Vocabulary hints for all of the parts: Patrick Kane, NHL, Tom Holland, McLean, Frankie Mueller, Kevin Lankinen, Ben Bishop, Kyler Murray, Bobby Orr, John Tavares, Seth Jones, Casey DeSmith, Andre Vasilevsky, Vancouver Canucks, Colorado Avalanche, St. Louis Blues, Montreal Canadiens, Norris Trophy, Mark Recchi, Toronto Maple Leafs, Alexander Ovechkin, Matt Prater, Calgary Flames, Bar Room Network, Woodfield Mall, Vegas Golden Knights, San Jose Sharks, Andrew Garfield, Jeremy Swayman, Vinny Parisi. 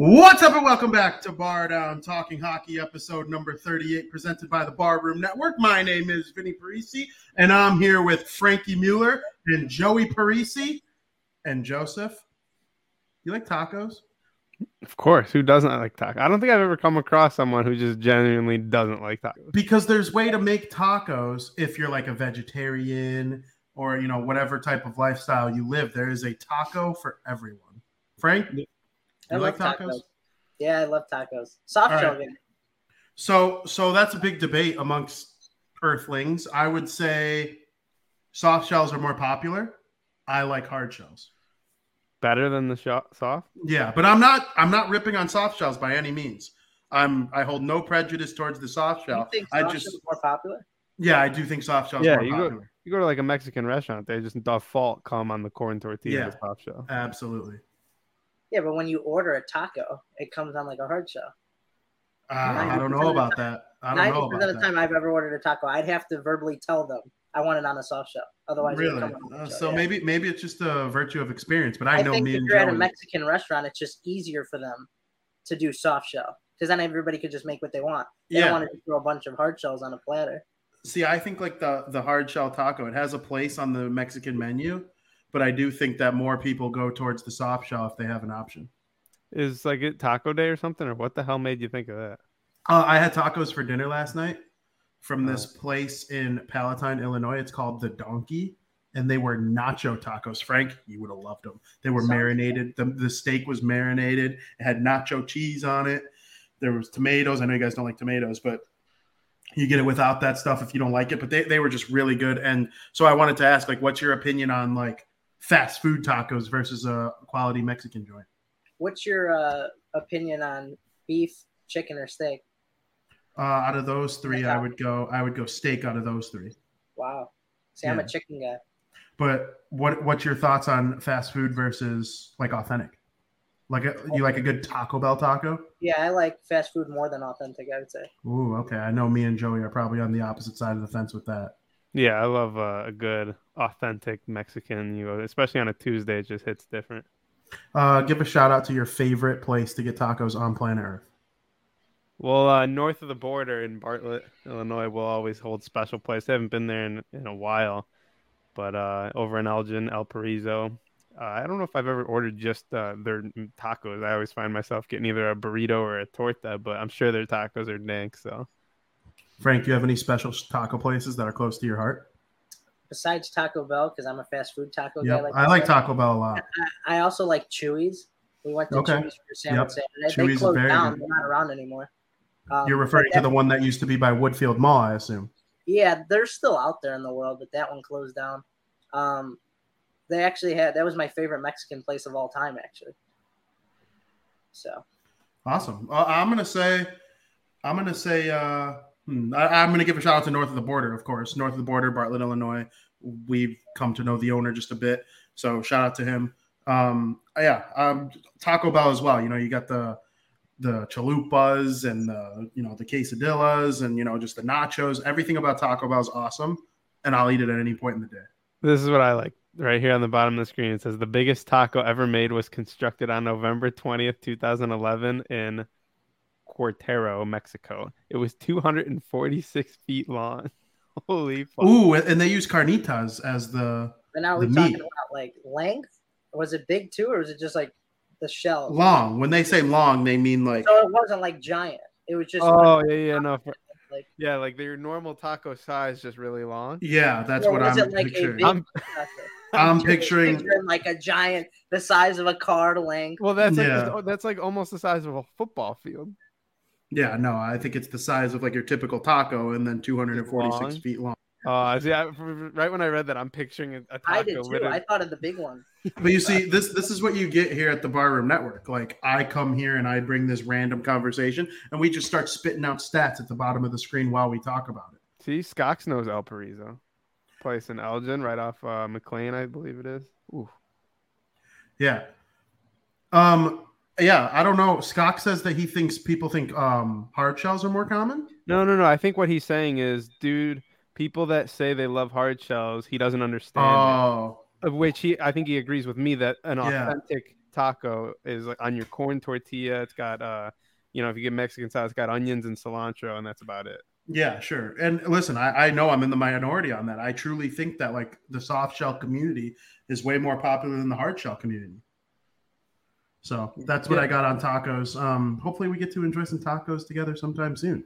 What's up and welcome back to Bar Down Talking Hockey, episode number 38, presented by the Bar Room Network. My name is Vinny Parisi, and I'm here with Frankie Mueller and Joey Parisi. And Joseph, you like tacos? Of course. Who doesn't like tacos? I don't think I've ever come across someone who just genuinely doesn't like tacos. Because there's way to make tacos if you're like a vegetarian or, you know, whatever type of lifestyle you live. There is a taco for everyone. Frank? Yeah. You like tacos? Yeah, I love tacos. Soft shell. Right. So that's a big debate amongst earthlings. I would say soft shells are more popular. I like hard shells. Better than the soft? Yeah, but I'm not ripping on soft shells by any means. I hold no prejudice towards the soft shell. You think soft shells are more popular? Yeah, I do think soft shells are more popular. You go to like a Mexican restaurant, they just default come on the corn tortilla with soft shell. Absolutely. Yeah, but when you order a taco, it comes on like a hard shell. I don't know about that. I don't know about that. 90% of the time I've ever ordered a taco, I'd have to verbally tell them I want it on a soft shell. Otherwise, really? So maybe it's just a virtue of experience. But I know me and Joey. If you're at a Mexican restaurant, it's just easier for them to do soft shell because then everybody could just make what they want. They don't want to throw a bunch of hard shells on a platter. See, I think like the hard shell taco, it has a place on the Mexican menu. But I do think that more people go towards the soft shell if they have an option. Is like it taco day or something? Or what the hell made you think of that? I had tacos for dinner last night from this place in Palatine, Illinois. It's called The Donkey. And they were nacho tacos. Frank, you would have loved them. They were marinated. The steak was marinated. It had nacho cheese on it. There was tomatoes. I know you guys don't like tomatoes, but you get it without that stuff if you don't like it. But they were just really good. And so I wanted to ask, like, what's your opinion on, like, fast food tacos versus a quality Mexican joint? What's your opinion on beef, chicken, or steak? Out of those three, I would go steak out of those three. Wow. See, I'm a chicken guy. But what's your thoughts on fast food versus like authentic? Like you like a good Taco Bell taco? Yeah, I like fast food more than authentic, I would say. Ooh, okay. I know me and Joey are probably on the opposite side of the fence with that. Yeah, I love a good authentic Mexican, especially on a Tuesday. It just hits different. Give a shout out to your favorite place to get tacos on planet Earth. Well, north of the border in Bartlett, Illinois, will always hold special place. I haven't been there in a while, but over in Elgin, El Parizo. I don't know if I've ever ordered just their tacos. I always find myself getting either a burrito or a torta, but I'm sure their tacos are dank, so. Frank, do you have any special taco places that are close to your heart? Besides Taco Bell, because I'm a fast food taco guy. I like Taco Bell a lot. I also like Chewy's. We went to Chewy's for sandwich Saturday. They closed down. Good. They're not around anymore. You're referring to the one that used to be by Woodfield Mall, I assume. Yeah, they're still out there in the world, but that one closed down. They actually had – that was my favorite Mexican place of all time, actually. So. Awesome. I'm going to say I'm going to give a shout out to North of the Border, of course. North of the Border, Bartlett, Illinois. We've come to know the owner just a bit, so shout out to him. Taco Bell as well. You know, you got the chalupas and the quesadillas and just the nachos. Everything about Taco Bell is awesome, and I'll eat it at any point in the day. This is what I like. Right here on the bottom of the screen, it says the biggest taco ever made was constructed on November 20th, 2011 in Querétaro, Mexico. It was 246 feet long. Holy fuck. Ooh, and they use carnitas as the And now we're talking about, like, length? Was it big, too, or was it just, like, the shell? Long. When they say long, they mean, like... So it wasn't, like, giant. It was just... Oh, yeah, no. Like, their normal taco size just really long. Yeah, that's what I'm picturing. I'm picturing like a giant, the size of a car length. Well, that's like almost the size of a football field. Yeah, no, I think it's the size of like your typical taco and then 246 feet long. Right when I read that, I'm picturing a taco. I did too. I thought of the big one. But you see, this is what you get here at the Bar Room Network. Like, I come here and I bring this random conversation, and we just start spitting out stats at the bottom of the screen while we talk about it. See, Scox knows El Parizo. Place in Elgin, right off McLean, I believe it is. Ooh. Yeah. Yeah, I don't know. Scock says that he thinks people think hard shells are more common. No. I think what he's saying is, dude, people that say they love hard shells, he doesn't understand. Oh. Of which I think he agrees with me that an authentic taco is like on your corn tortilla. It's got, you know, if you get Mexican style, it's got onions and cilantro, and that's about it. Yeah, sure. And listen, I know I'm in the minority on that. I truly think that like the soft shell community is way more popular than the hard shell community. So that's what I got on tacos. Hopefully we get to enjoy some tacos together sometime soon.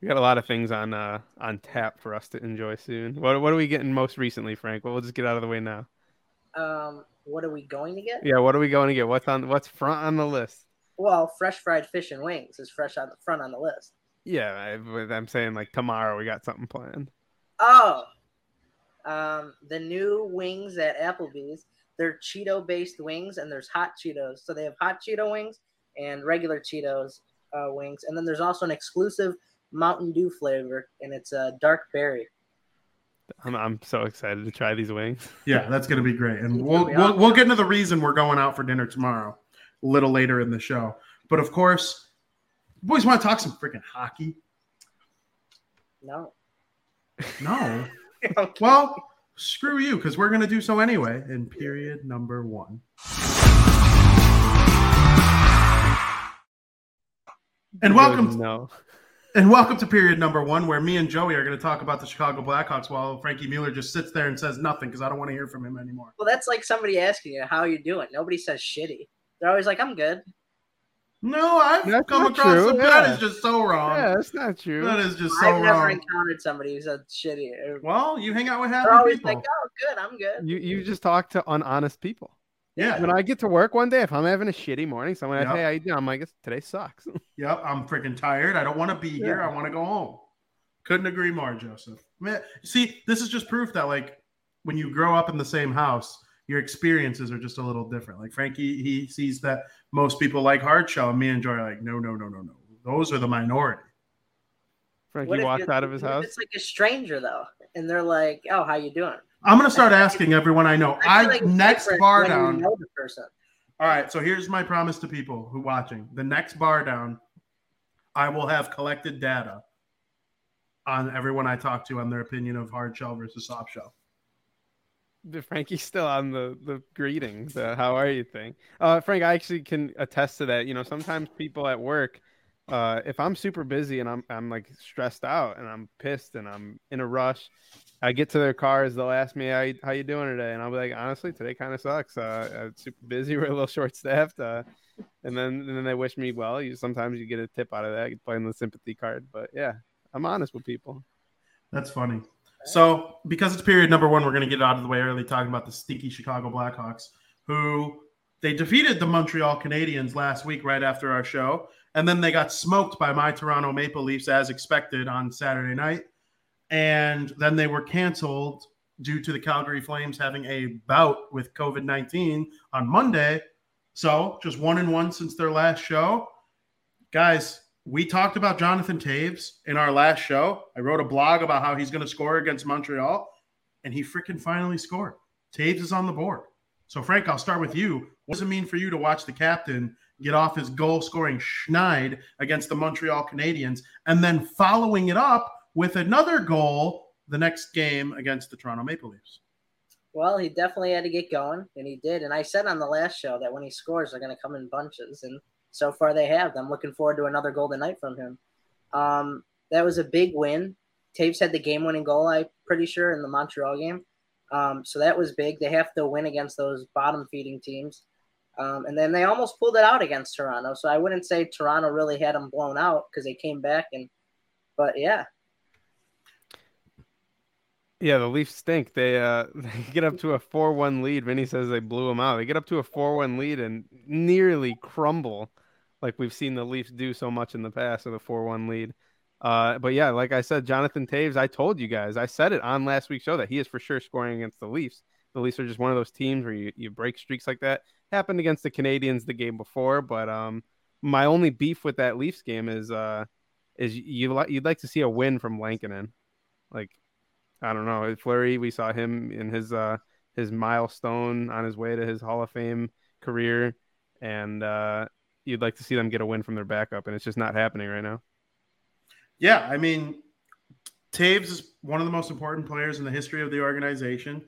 We got a lot of things on tap for us to enjoy soon. What are we getting most recently, Frank? Well, we'll just get out of the way now. What are we going to get? Yeah, what are we going to get? What's front on the list? Well, fresh fried fish and wings is fresh on the front on the list. Yeah, I'm saying like tomorrow we got something planned. Oh, the new wings at Applebee's. They're Cheeto-based wings, and there's hot Cheetos. So they have hot Cheeto wings and regular Cheetos wings. And then there's also an exclusive Mountain Dew flavor, and it's dark berry. I'm so excited to try these wings. Yeah, that's going to be great. And we'll get into the reason we're going out for dinner tomorrow a little later in the show. But, of course, boys want to talk some freaking hockey. No. Okay. Well, screw you, because we're going to do so anyway in period number one. And welcome to period number one, where me and Joey are going to talk about the Chicago Blackhawks while Frankie Mueller just sits there and says nothing because I don't want to hear from him anymore. Well, that's like somebody asking you, how are you doing? Nobody says shitty. They're always like, I'm good. No, I've come across some. That is just so wrong. Yeah, that's not true. That is just so wrong. I've never encountered somebody who said shitty. Well, you hang out with happy people. They're always like, oh, good, I'm good. You just talk to honest people. Yeah. When I get to work one day, if I'm having a shitty morning, someone asks, hey, how you doing? I'm like, today sucks. Yep, I'm freaking tired. I don't want to be here. I want to go home. Couldn't agree more, Joseph. Man, see, this is just proof that, like, when you grow up in the same house, your experiences are just a little different. Like, Frankie, he sees that most people like hard shell, and me and Joy are like, no. Those are the minority. Frankie walks out of his house. It's like a stranger, though, and they're like, oh, how you doing? I'm going to start asking everyone I know. Next bar down. You know the person. All right, so here's my promise to people who are watching. The next bar down, I will have collected data on everyone I talk to on their opinion of hard shell versus soft shell. Frankie's still on the greetings. How are you thing? Frank, I actually can attest to that. You know, sometimes people at work, if I'm super busy and I'm like stressed out and I'm pissed and I'm in a rush, I get to their cars, they'll ask me, how you doing today? And I'll be like, honestly, today kind of sucks. I'm super busy. We're a little short-staffed. And then they wish me well. Sometimes you get a tip out of that, playing the sympathy card. But, yeah, I'm honest with people. That's funny. So, because it's period number one, we're going to get out of the way early talking about the stinky Chicago Blackhawks, who they defeated the Montreal Canadiens last week right after our show, and then they got smoked by my Toronto Maple Leafs as expected on Saturday night, and then they were canceled due to the Calgary Flames having a bout with COVID-19 on Monday. So, just 1-1 since their last show. Guys, we talked about Jonathan Toews in our last show. I wrote a blog about how he's going to score against Montreal, and he freaking finally scored. Toews is on the board. So, Frank, I'll start with you. What does it mean for you to watch the captain get off his goal-scoring schneid against the Montreal Canadiens and then following it up with another goal the next game against the Toronto Maple Leafs? Well, he definitely had to get going, and he did. And I said on the last show that when he scores, they're going to come in bunches, and so far they have. I'm looking forward to another Golden Knight from him. That was a big win. Toews had the game-winning goal, I'm pretty sure, in the Montreal game. So that was big. They have to win against those bottom-feeding teams. And then they almost pulled it out against Toronto. So I wouldn't say Toronto really had them blown out because they came back. But, yeah. Yeah, the Leafs stink. They get up to a 4-1 lead. Vinny says they blew them out. They get up to a 4-1 lead and nearly crumble, like we've seen the Leafs do so much in the past with a 4-1 lead. But yeah, like I said, Jonathan Toews, I told you guys, I said it on last week's show that he is for sure scoring against the Leafs. The Leafs are just one of those teams where you break streaks like that. Happened against the Canadiens the game before, but my only beef with that Leafs game is you'd like to see a win from Lankinen. Like, I don't know. Fleury, we saw him in his milestone on his way to his Hall of Fame career, and you'd like to see them get a win from their backup, and it's just not happening right now. Yeah, I mean, Toews is one of the most important players in the history of the organization,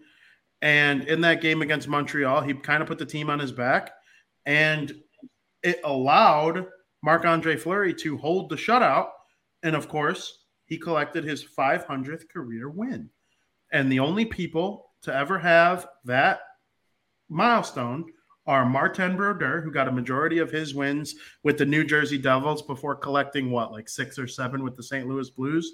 And in that game against Montreal, he kind of put the team on his back, and it allowed Marc-Andre Fleury to hold the shutout. And of course, he collected his 500th career win. And the only people to ever have that milestone are Martin Brodeur, who got a majority of his wins with the New Jersey Devils before collecting, like 6 or 7 with the St. Louis Blues.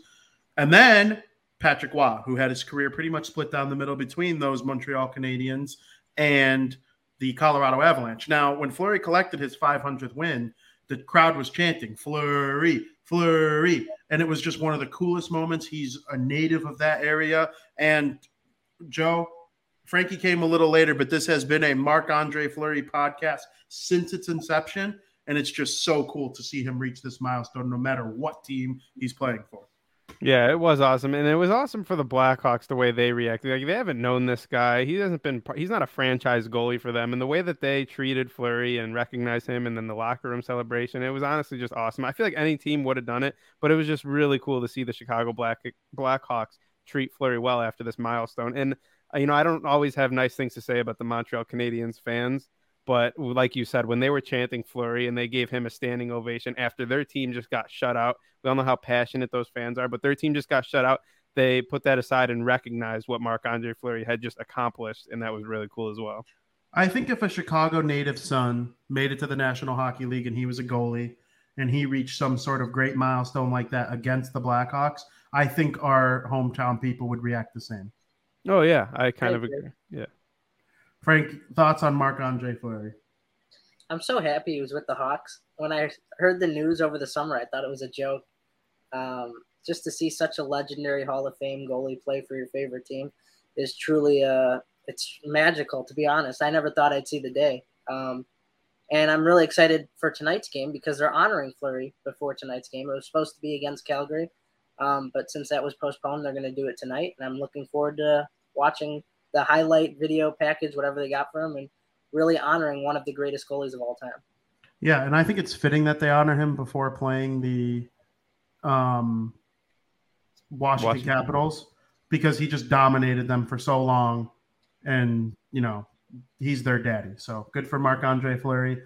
And then Patrick Waugh, who had his career pretty much split down the middle between those Montreal Canadiens and the Colorado Avalanche. Now, when Fleury collected his 500th win, the crowd was chanting, "Fleury, Fleury." And it was just one of the coolest moments. He's a native of that area. And Joe, Frankie came a little later, but this has been a Marc-Andre Fleury podcast since its inception, and it's just so cool to see him reach this milestone no matter what team he's playing for. Yeah, it was awesome, and it was awesome for the Blackhawks the way they reacted. Like, they haven't known this guy. He's not a franchise goalie for them, and the way that they treated Fleury and recognized him and then the locker room celebration, it was honestly just awesome. I feel like any team would have done it, but it was just really cool to see the Chicago Blackhawks treat Fleury well after this milestone. And you know, I don't always have nice things to say about the Montreal Canadiens fans, but like you said, when they were chanting Fleury and they gave him a standing ovation after their team just got shut out, we all know how passionate those fans are, but their team just got shut out. They put that aside and recognized what Marc-Andre Fleury had just accomplished, and that was really cool as well. I think if a Chicago native son made it to the National Hockey League and he was a goalie and he reached some sort of great milestone like that against the Blackhawks, I think our hometown people would react the same. Oh, yeah. I kind of agree. Yeah. Frank, thoughts on Marc-Andre Fleury? I'm so happy he was with the Hawks. When I heard the news over the summer, I thought it was a joke. Just to see such a legendary Hall of Fame goalie play for your favorite team is truly it's magical, to be honest. I never thought I'd see the day. And I'm really excited for tonight's game because they're honoring Fleury before tonight's game. It was supposed to be against Calgary. But since that was postponed, they're going to do it tonight. And I'm looking forward to watching the highlight video package, whatever they got for him, and really honoring one of the greatest goalies of all time. Yeah, and I think it's fitting that they honor him before playing the Washington Capitals, because he just dominated them for so long. And, you know, he's their daddy. So good for Marc-Andre Fleury.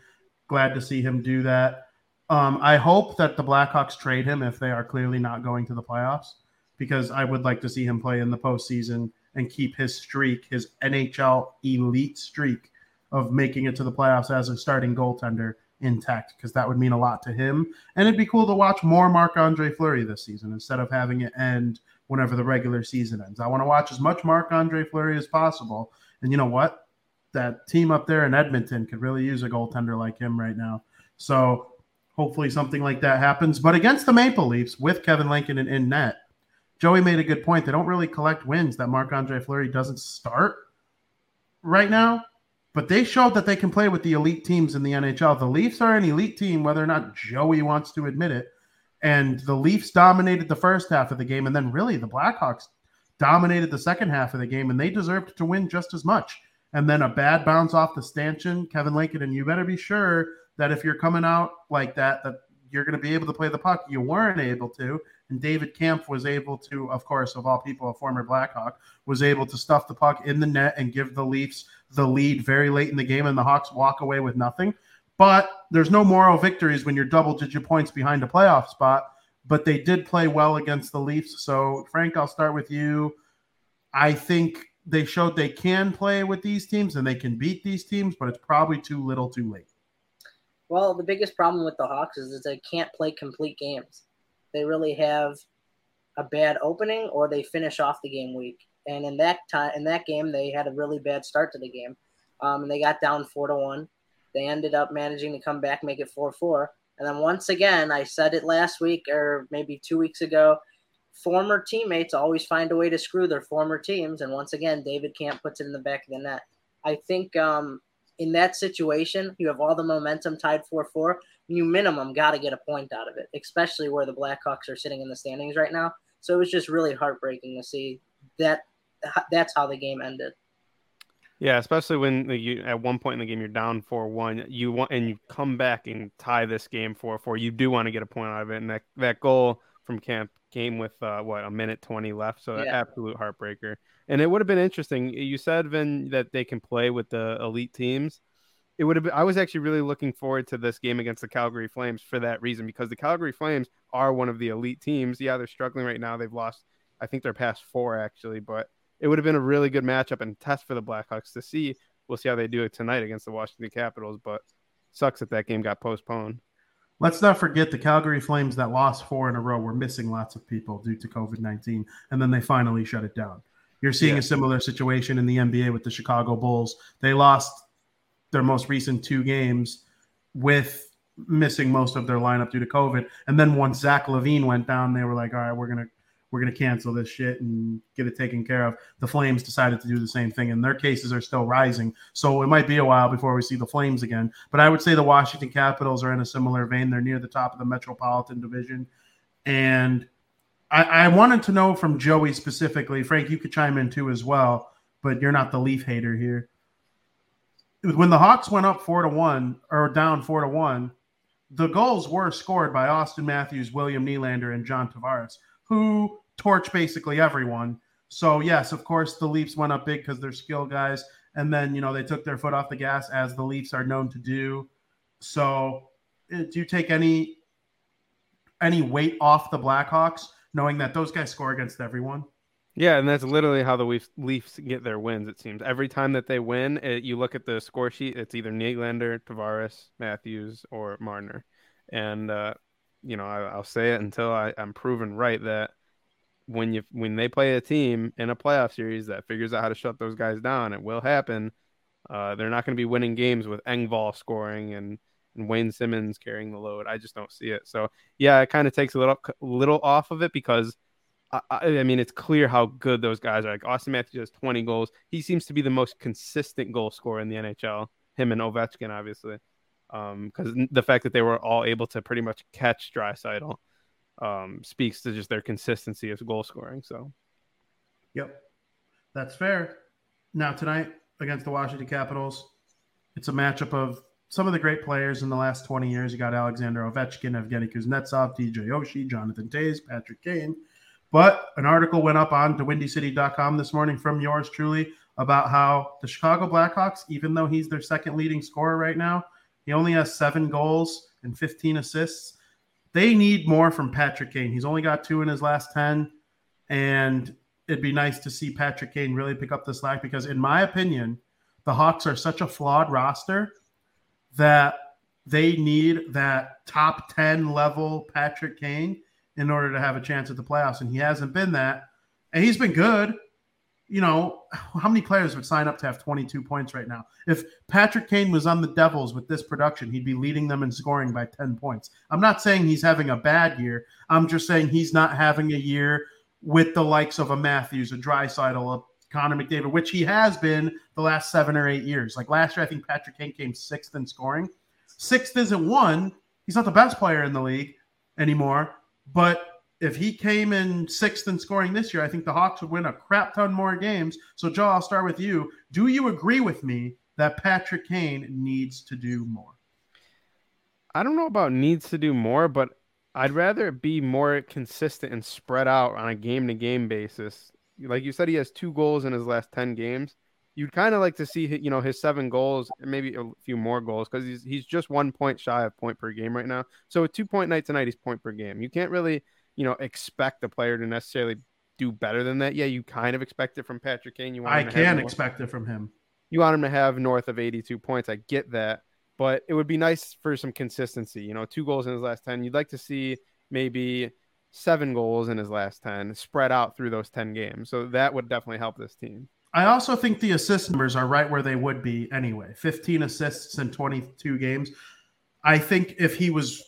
Glad to see him do that. I hope that the Blackhawks trade him if they are clearly not going to the playoffs, because I would like to see him play in the postseason and keep his streak, his NHL elite streak of making it to the playoffs as a starting goaltender intact, because that would mean a lot to him. And it'd be cool to watch more Marc-Andre Fleury this season instead of having it end whenever the regular season ends. I want to watch as much Marc-Andre Fleury as possible. And you know what? That team up there in Edmonton could really use a goaltender like him right now. So hopefully something like that happens. But against the Maple Leafs, with Kevin Lankinen in net, Joey made a good point. They don't really collect wins that Marc-Andre Fleury doesn't start right now. But they showed that they can play with the elite teams in the NHL. The Leafs are an elite team, whether or not Joey wants to admit it. And the Leafs dominated the first half of the game. And then really the Blackhawks dominated the second half of the game. And they deserved to win just as much. And then a bad bounce off the stanchion. Kevin Lankinen, you better be sure that if you're coming out like that, that you're going to be able to play the puck. You weren't able to. And David Kampf was able to, of course, of all people, a former Blackhawk, was able to stuff the puck in the net and give the Leafs the lead very late in the game, and the Hawks walk away with nothing. But there's no moral victories when you're double-digit points behind a playoff spot. But they did play well against the Leafs. So, Frank, I'll start with you. I think they showed they can play with these teams and they can beat these teams, but it's probably too little too late. Well, the biggest problem with the Hawks is that they can't play complete games. They really have a bad opening, or they finish off the game weak. And in that game, they had a really bad start to the game. And they got down 4-1. They ended up managing to come back, make it 4-4. And then once again, I said it last week or maybe 2 weeks ago, former teammates always find a way to screw their former teams. And once again, David Kampf puts it in the back of the net. I think in that situation, you have all the momentum tied 4-4. You minimum got to get a point out of it, especially where the Blackhawks are sitting in the standings right now. So it was just really heartbreaking to see that. That's how the game ended. Yeah, especially when you at one point in the game you're down 4-1. You come back and tie this game 4-4. You do want to get a point out of it, and that goal from camp game with a minute 20 left. So an absolute heartbreaker. And it would have been interesting. You said, Vin, that they can play with the elite teams. It would have been, I was actually really looking forward to this game against the Calgary Flames for that reason, because the Calgary Flames are one of the elite teams. Yeah, they're struggling right now. They've lost, I think, their past four, actually. But it would have been a really good matchup and test for the Blackhawks to see. We'll see how they do it tonight against the Washington Capitals. But sucks that that game got postponed. Let's not forget the Calgary Flames that lost four in a row were missing lots of people due to COVID-19, and then they finally shut it down. You're seeing a similar situation in the NBA with the Chicago Bulls. They lost their most recent two games with missing most of their lineup due to COVID. And then once Zach LaVine went down, they were like, all right, we're going to cancel this shit and get it taken care of. The Flames decided to do the same thing, and their cases are still rising. So it might be a while before we see the Flames again. But I would say the Washington Capitals are in a similar vein. They're near the top of the Metropolitan Division. And I wanted to know from Joey specifically, Frank, you could chime in too as well, but you're not the Leaf hater here. When the Hawks went up 4-1 or down 4-1, the goals were scored by Auston Matthews, William Nylander, and John Tavares, who torch basically everyone. So yes, of course, the Leafs went up big because they're skilled guys. And then, you know, they took their foot off the gas, as the Leafs are known to do. So do you take any weight off the Blackhawks, knowing that those guys score against everyone? Yeah, and that's literally how the Leafs get their wins, it seems. Every time that they win, you look at the score sheet, it's either Nylander, Tavares, Matthews, or Marner. And, I'll say it until I'm proven right that when they play a team in a playoff series that figures out how to shut those guys down, it will happen. They're not going to be winning games with Engvall scoring and Wayne Simmons carrying the load. I just don't see it. So, yeah, it kind of takes a little off of it because, I mean, it's clear how good those guys are. Like Auston Matthews has 20 goals. He seems to be the most consistent goal scorer in the NHL, him and Ovechkin, obviously, because the fact that they were all able to pretty much catch Draisaitl speaks to just their consistency of goal scoring. So, yep, that's fair. Now, tonight against the Washington Capitals, it's a matchup of some of the great players in the last 20 years. You got Alexander Ovechkin, Evgeny Kuznetsov, DJ Oshie, Jonathan Toews, Patrick Kane. But an article went up on windycity.com this morning from yours truly about how the Chicago Blackhawks, even though he's their second leading scorer right now, he only has 7 goals and 15 assists. They need more from Patrick Kane. He's only got 2 in his last 10, and it'd be nice to see Patrick Kane really pick up the slack because, in my opinion, the Hawks are such a flawed roster that they need that top 10 level Patrick Kane in order to have a chance at the playoffs, and he hasn't been that. And he's been good. You know, how many players would sign up to have 22 points right now? If Patrick Kane was on the Devils with this production, he'd be leading them in scoring by 10 points. I'm not saying he's having a bad year. I'm just saying he's not having a year with the likes of a Matthews, a Draisaitl, a Connor McDavid, which he has been the last 7 or 8 years. Like last year, I think Patrick Kane came 6th in scoring. 6th isn't one. He's not the best player in the league anymore. But if he came in 6th in scoring this year, I think the Hawks would win a crap ton more games. So, Joe, I'll start with you. Do you agree with me that Patrick Kane needs to do more? I don't know about needs to do more, but I'd rather be more consistent and spread out on a game-to-game basis. Like you said, he has 2 goals in his last 10 games. You'd kind of like to see, you know, his 7 goals, maybe a few more goals, because he's just 1 point shy of point per game right now. So a 2-point night tonight, he's point per game. You can't really, you know, expect the player to necessarily do better than that. Yeah, you kind of expect it from Patrick Kane. You want him to have north of 82 points. I get that, but it would be nice for some consistency. You know, 2 goals in his last 10. You'd like to see maybe 7 goals in his last 10 spread out through those 10 games. So that would definitely help this team. I also think the assist numbers are right where they would be anyway. 15 assists in 22 games. I think if he was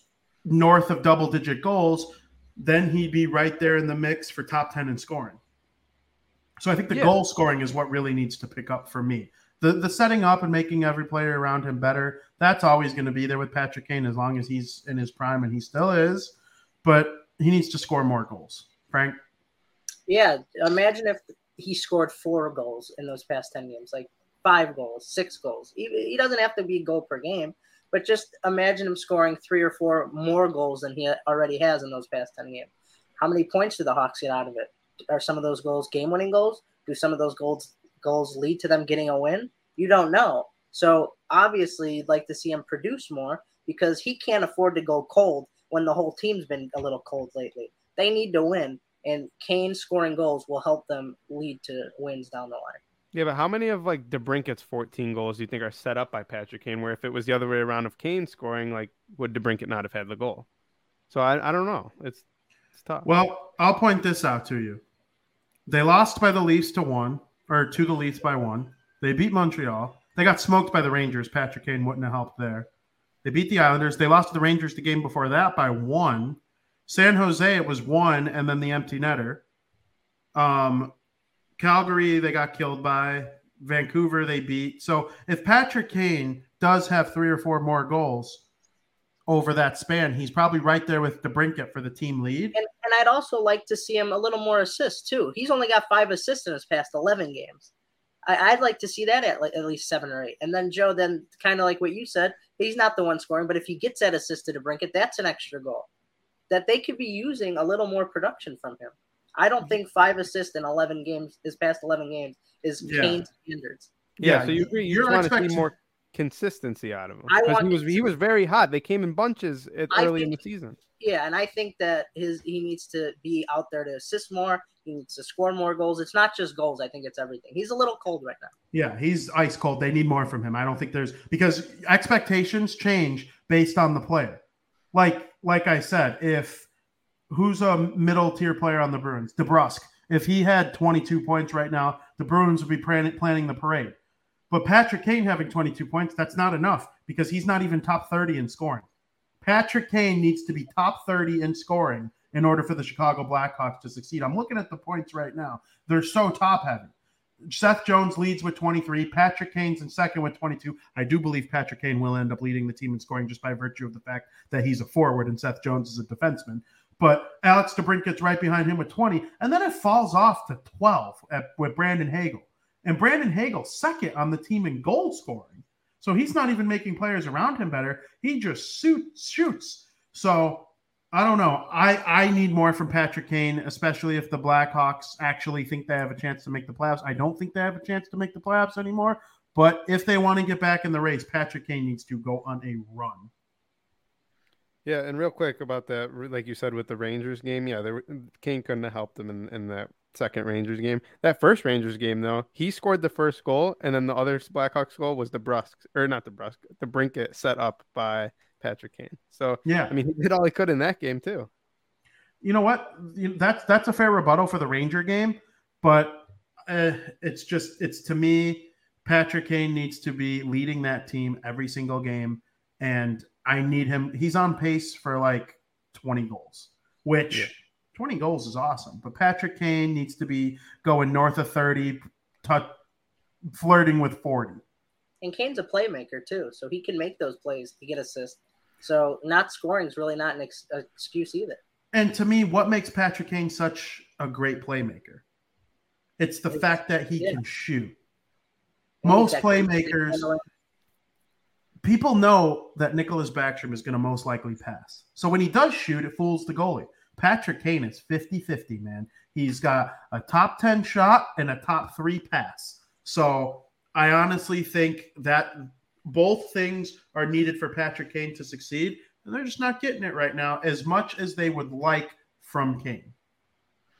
north of double-digit goals, then he'd be right there in the mix for top 10 in scoring. So I think the goal scoring is what really needs to pick up for me. The setting up and making every player around him better, that's always going to be there with Patrick Kane as long as he's in his prime, and he still is. But he needs to score more goals. Frank? Yeah, imagine if he scored 4 goals in those past 10 games, like 5 goals, 6 goals. He doesn't have to be a goal per game, but just imagine him scoring 3 or 4 more goals than he already has in those past 10 games. How many points do the Hawks get out of it? Are some of those goals game-winning goals? Do some of those goals lead to them getting a win? You don't know. So obviously you'd like to see him produce more because he can't afford to go cold when the whole team's been a little cold lately. They need to win, and Kane scoring goals will help them lead to wins down the line. Yeah, but how many of like DeBrincat's 14 goals do you think are set up by Patrick Kane, where if it was the other way around of Kane scoring, like would DeBrincat not have had the goal? So I don't know. It's tough. Well, I'll point this out to you. They lost by the Leafs to the Leafs by one. They beat Montreal. They got smoked by the Rangers. Patrick Kane wouldn't have helped there. They beat the Islanders. They lost to the Rangers the game before that by one. San Jose, it was one, and then the empty netter. Calgary, they got killed by. Vancouver, they beat. So if Patrick Kane does have three or four more goals over that span, he's probably right there with DeBrincat for the team lead. And I'd also like to see him a little more assists, too. He's only got 5 assists in his past 11 games. I'd like to see that at least 7 or 8. And then, Joe, then kind of like what you said, he's not the one scoring, but if he gets that assist to DeBrincat, that's an extra goal that they could be using a little more production from him. I don't think 5 assists in 11 games, his past 11 games, is Kane's standards. Yeah, so you just want to see more consistency out of him. He was very hot. They came in bunches early in the season. Yeah, and I think that he needs to be out there to assist more. He needs to score more goals. It's not just goals. I think it's everything. He's a little cold right now. Yeah, he's ice cold. They need more from him. I don't think because expectations change based on the player. Like I said, if who's a middle tier player on the Bruins, DeBrusque. If he had 22 points right now, the Bruins would be planning the parade. But Patrick Kane having 22 points, that's not enough because he's not even top 30 in scoring. Patrick Kane needs to be top 30 in scoring in order for the Chicago Blackhawks to succeed. I'm looking at the points right now. They're so top heavy. Seth Jones leads with 23. Patrick Kane's in second with 22. I do believe Patrick Kane will end up leading the team in scoring just by virtue of the fact that he's a forward and Seth Jones is a defenseman. But Alex DeBrincat's right behind him with 20. And then it falls off to 12 with Brandon Hagel. And Brandon Hagel second on the team in goal scoring. So he's not even making players around him better. He just shoots. So I don't know. I need more from Patrick Kane, especially if the Blackhawks actually think they have a chance to make the playoffs. I don't think they have a chance to make the playoffs anymore. But if they want to get back in the race, Patrick Kane needs to go on a run. Yeah, and real quick about that, like you said, with the Rangers game, Kane couldn't have helped them in that second Rangers game. That first Rangers game, though, he scored the first goal, and then the other Blackhawks goal was DeBrincat set up by Patrick Kane. So, yeah, I mean, he did all he could in that game, too. You know what? That's a fair rebuttal for the Ranger game, but to me, Patrick Kane needs to be leading that team every single game, and I need him. He's on pace for like 20 goals, which 20 goals is awesome. But Patrick Kane needs to be going north of 30, flirting with 40. And Kane's a playmaker too, so he can make those plays to get assists. So not scoring is really not an excuse either. And to me, what makes Patrick Kane such a great playmaker? It's the fact that he can shoot. Most playmakers... People know that Nicholas Backstrom is going to most likely pass. So when he does shoot, it fools the goalie. Patrick Kane is 50-50, man. He's got a top 10 shot and a top 3 pass. So I honestly think that both things are needed for Patrick Kane to succeed, and they're just not getting it right now as much as they would like from Kane.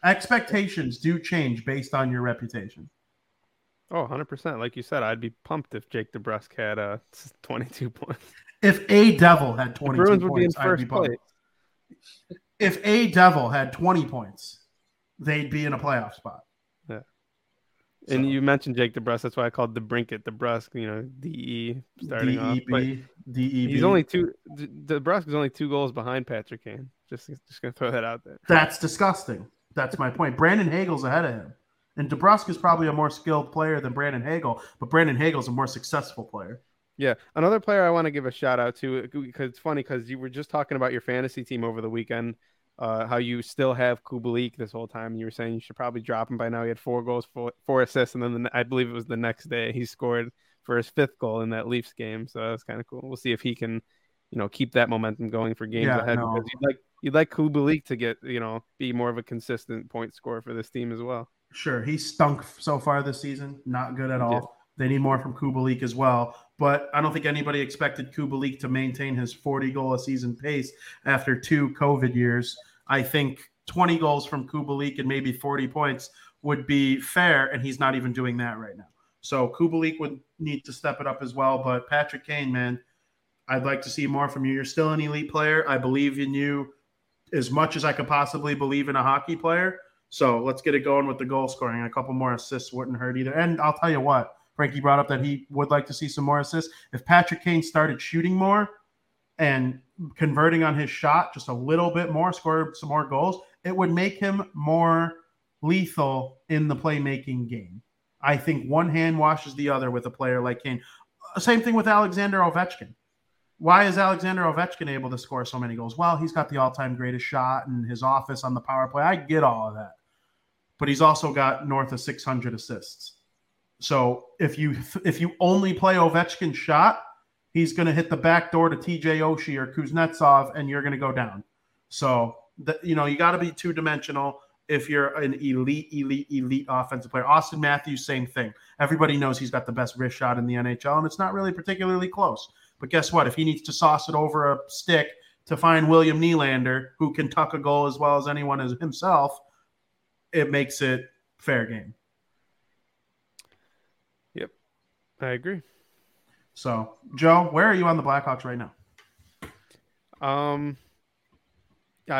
Expectations do change based on your reputation. Oh, 100%. Like you said, I'd be pumped if Jake DeBrusk had 22 points. If a Devil had 22 points, would be in first I'd be pumped. Place. If a Devil had 20 points, they'd be in a playoff spot. Yeah. So. And you mentioned Jake DeBrusk. That's why I called DeBrincat DeBrusk, DE starting D-E-B, off. DEB. DeBrusk is only 2 goals behind Patrick Kane. Just going to throw that out there. That's disgusting. That's my point. Brandon Hagel's ahead of him. And DeBrusque is probably a more skilled player than Brandon Hagel, but Brandon Hagel's a more successful player. Yeah. Another player I want to give a shout out to, because it's funny because you were just talking about your fantasy team over the weekend, how you still have Kubalik this whole time. You were saying you should probably drop him by now. He had 4 goals, 4 assists, and then I believe it was the next day he scored for his 5th goal in that Leafs game. So that's kind of cool. We'll see if he can, keep that momentum going for games ahead. Because you'd like you'd like Kubalik to get, you know, be more of a consistent point scorer for this team as well. Sure. He stunk so far this season. Not good at all. Yeah. They need more from Kubalik as well. But I don't think anybody expected Kubalik to maintain his 40-goal-a-season pace after two COVID years. I think 20 goals from Kubalik and maybe 40 points would be fair, and he's not even doing that right now. So Kubalik would need to step it up as well. But Patrick Kane, man, I'd like to see more from you. You're still an elite player. I believe in you as much as I could possibly believe in a hockey player. So let's get it going with the goal scoring. A couple more assists wouldn't hurt either. And I'll tell you what, Frankie brought up that he would like to see some more assists. If Patrick Kane started shooting more and converting on his shot just a little bit more, score some more goals, it would make him more lethal in the playmaking game. I think one hand washes the other with a player like Kane. Same thing with Alexander Ovechkin. Why is Alexander Ovechkin able to score so many goals? Well, he's got the all-time greatest shot and his office on the power play. I get all of that. But he's also got north of 600 assists. So if you only play Ovechkin's shot, he's going to hit the back door to TJ Oshie or Kuznetsov, and you're going to go down. So, you got to be two-dimensional if you're an elite offensive player. Auston Matthews, same thing. Everybody knows he's got the best wrist shot in the NHL, and it's not really particularly close. But guess what? If he needs to sauce it over a stick to find William Nylander, who can tuck a goal as well as anyone as himself, it makes it fair game. Yep, I agree. So, Joe, where are you on the Blackhawks right now? I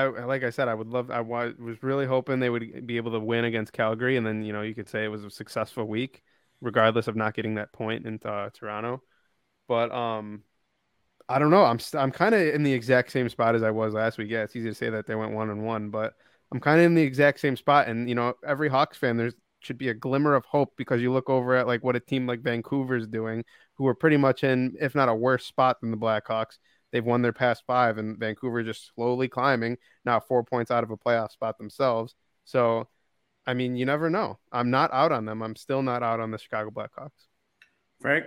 was really hoping they would be able to win against Calgary, and then, you know, you could say it was a successful week, regardless of not getting that point in Toronto. But I don't know. I'm kind of in the exact same spot as I was last week. Yeah, it's easy to say that they went 1-1, but I'm kind of in the exact same spot. And, you know, every Hawks fan, there should be a glimmer of hope, because you look over at like what a team like Vancouver's doing, who are pretty much in, if not a worse spot than the Blackhawks. They've won their past five, and Vancouver just slowly climbing, now 4 points out of a playoff spot themselves. So, I mean, you never know. I'm not out on them. I'm still not out on the Chicago Blackhawks. Frank?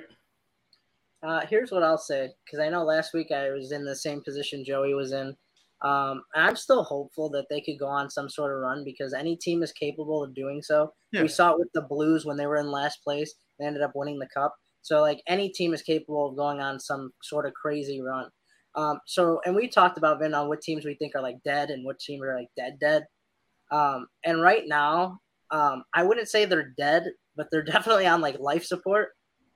Here's what I'll say, because I know last week I was in the same position Joey was in. I'm still hopeful that they could go on some sort of run, because any team is capable of doing so. Yeah. We saw it with the Blues when they were in last place. They ended up winning the cup. So, like, any team is capable of going on some sort of crazy run. And we talked about, Vin, on what teams we think are like dead and what teams are like dead. And right now, I wouldn't say they're dead, but they're definitely on like life support.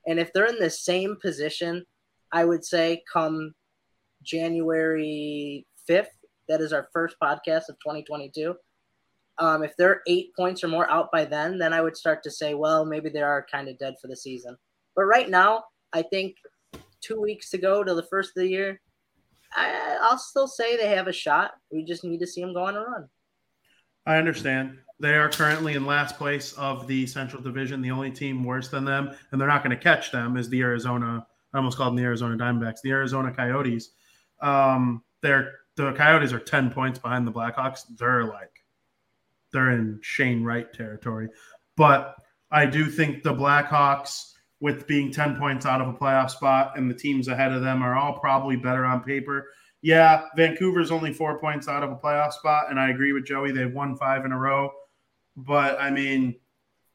And if they're in the same position, I would say come January 5th, that is our first podcast of 2022. If they're 8 points or more out by then I would start to say, well, maybe they are kind of dead for the season. But right now, I think 2 weeks to go to the first of the year, I'll still say they have a shot. We just need to see them go on a run. I understand. They are currently in last place of the Central Division, the only team worse than them, and they're not going to catch them, is the Arizona – I almost called them the Arizona Diamondbacks, the Arizona Coyotes. The Coyotes are 10 points behind the Blackhawks. They're in Shane Wright territory. But I do think the Blackhawks, with being 10 points out of a playoff spot, and the teams ahead of them are all probably better on paper. Yeah, Vancouver's only 4 points out of a playoff spot, and I agree with Joey. They've won five in a row. But, I mean,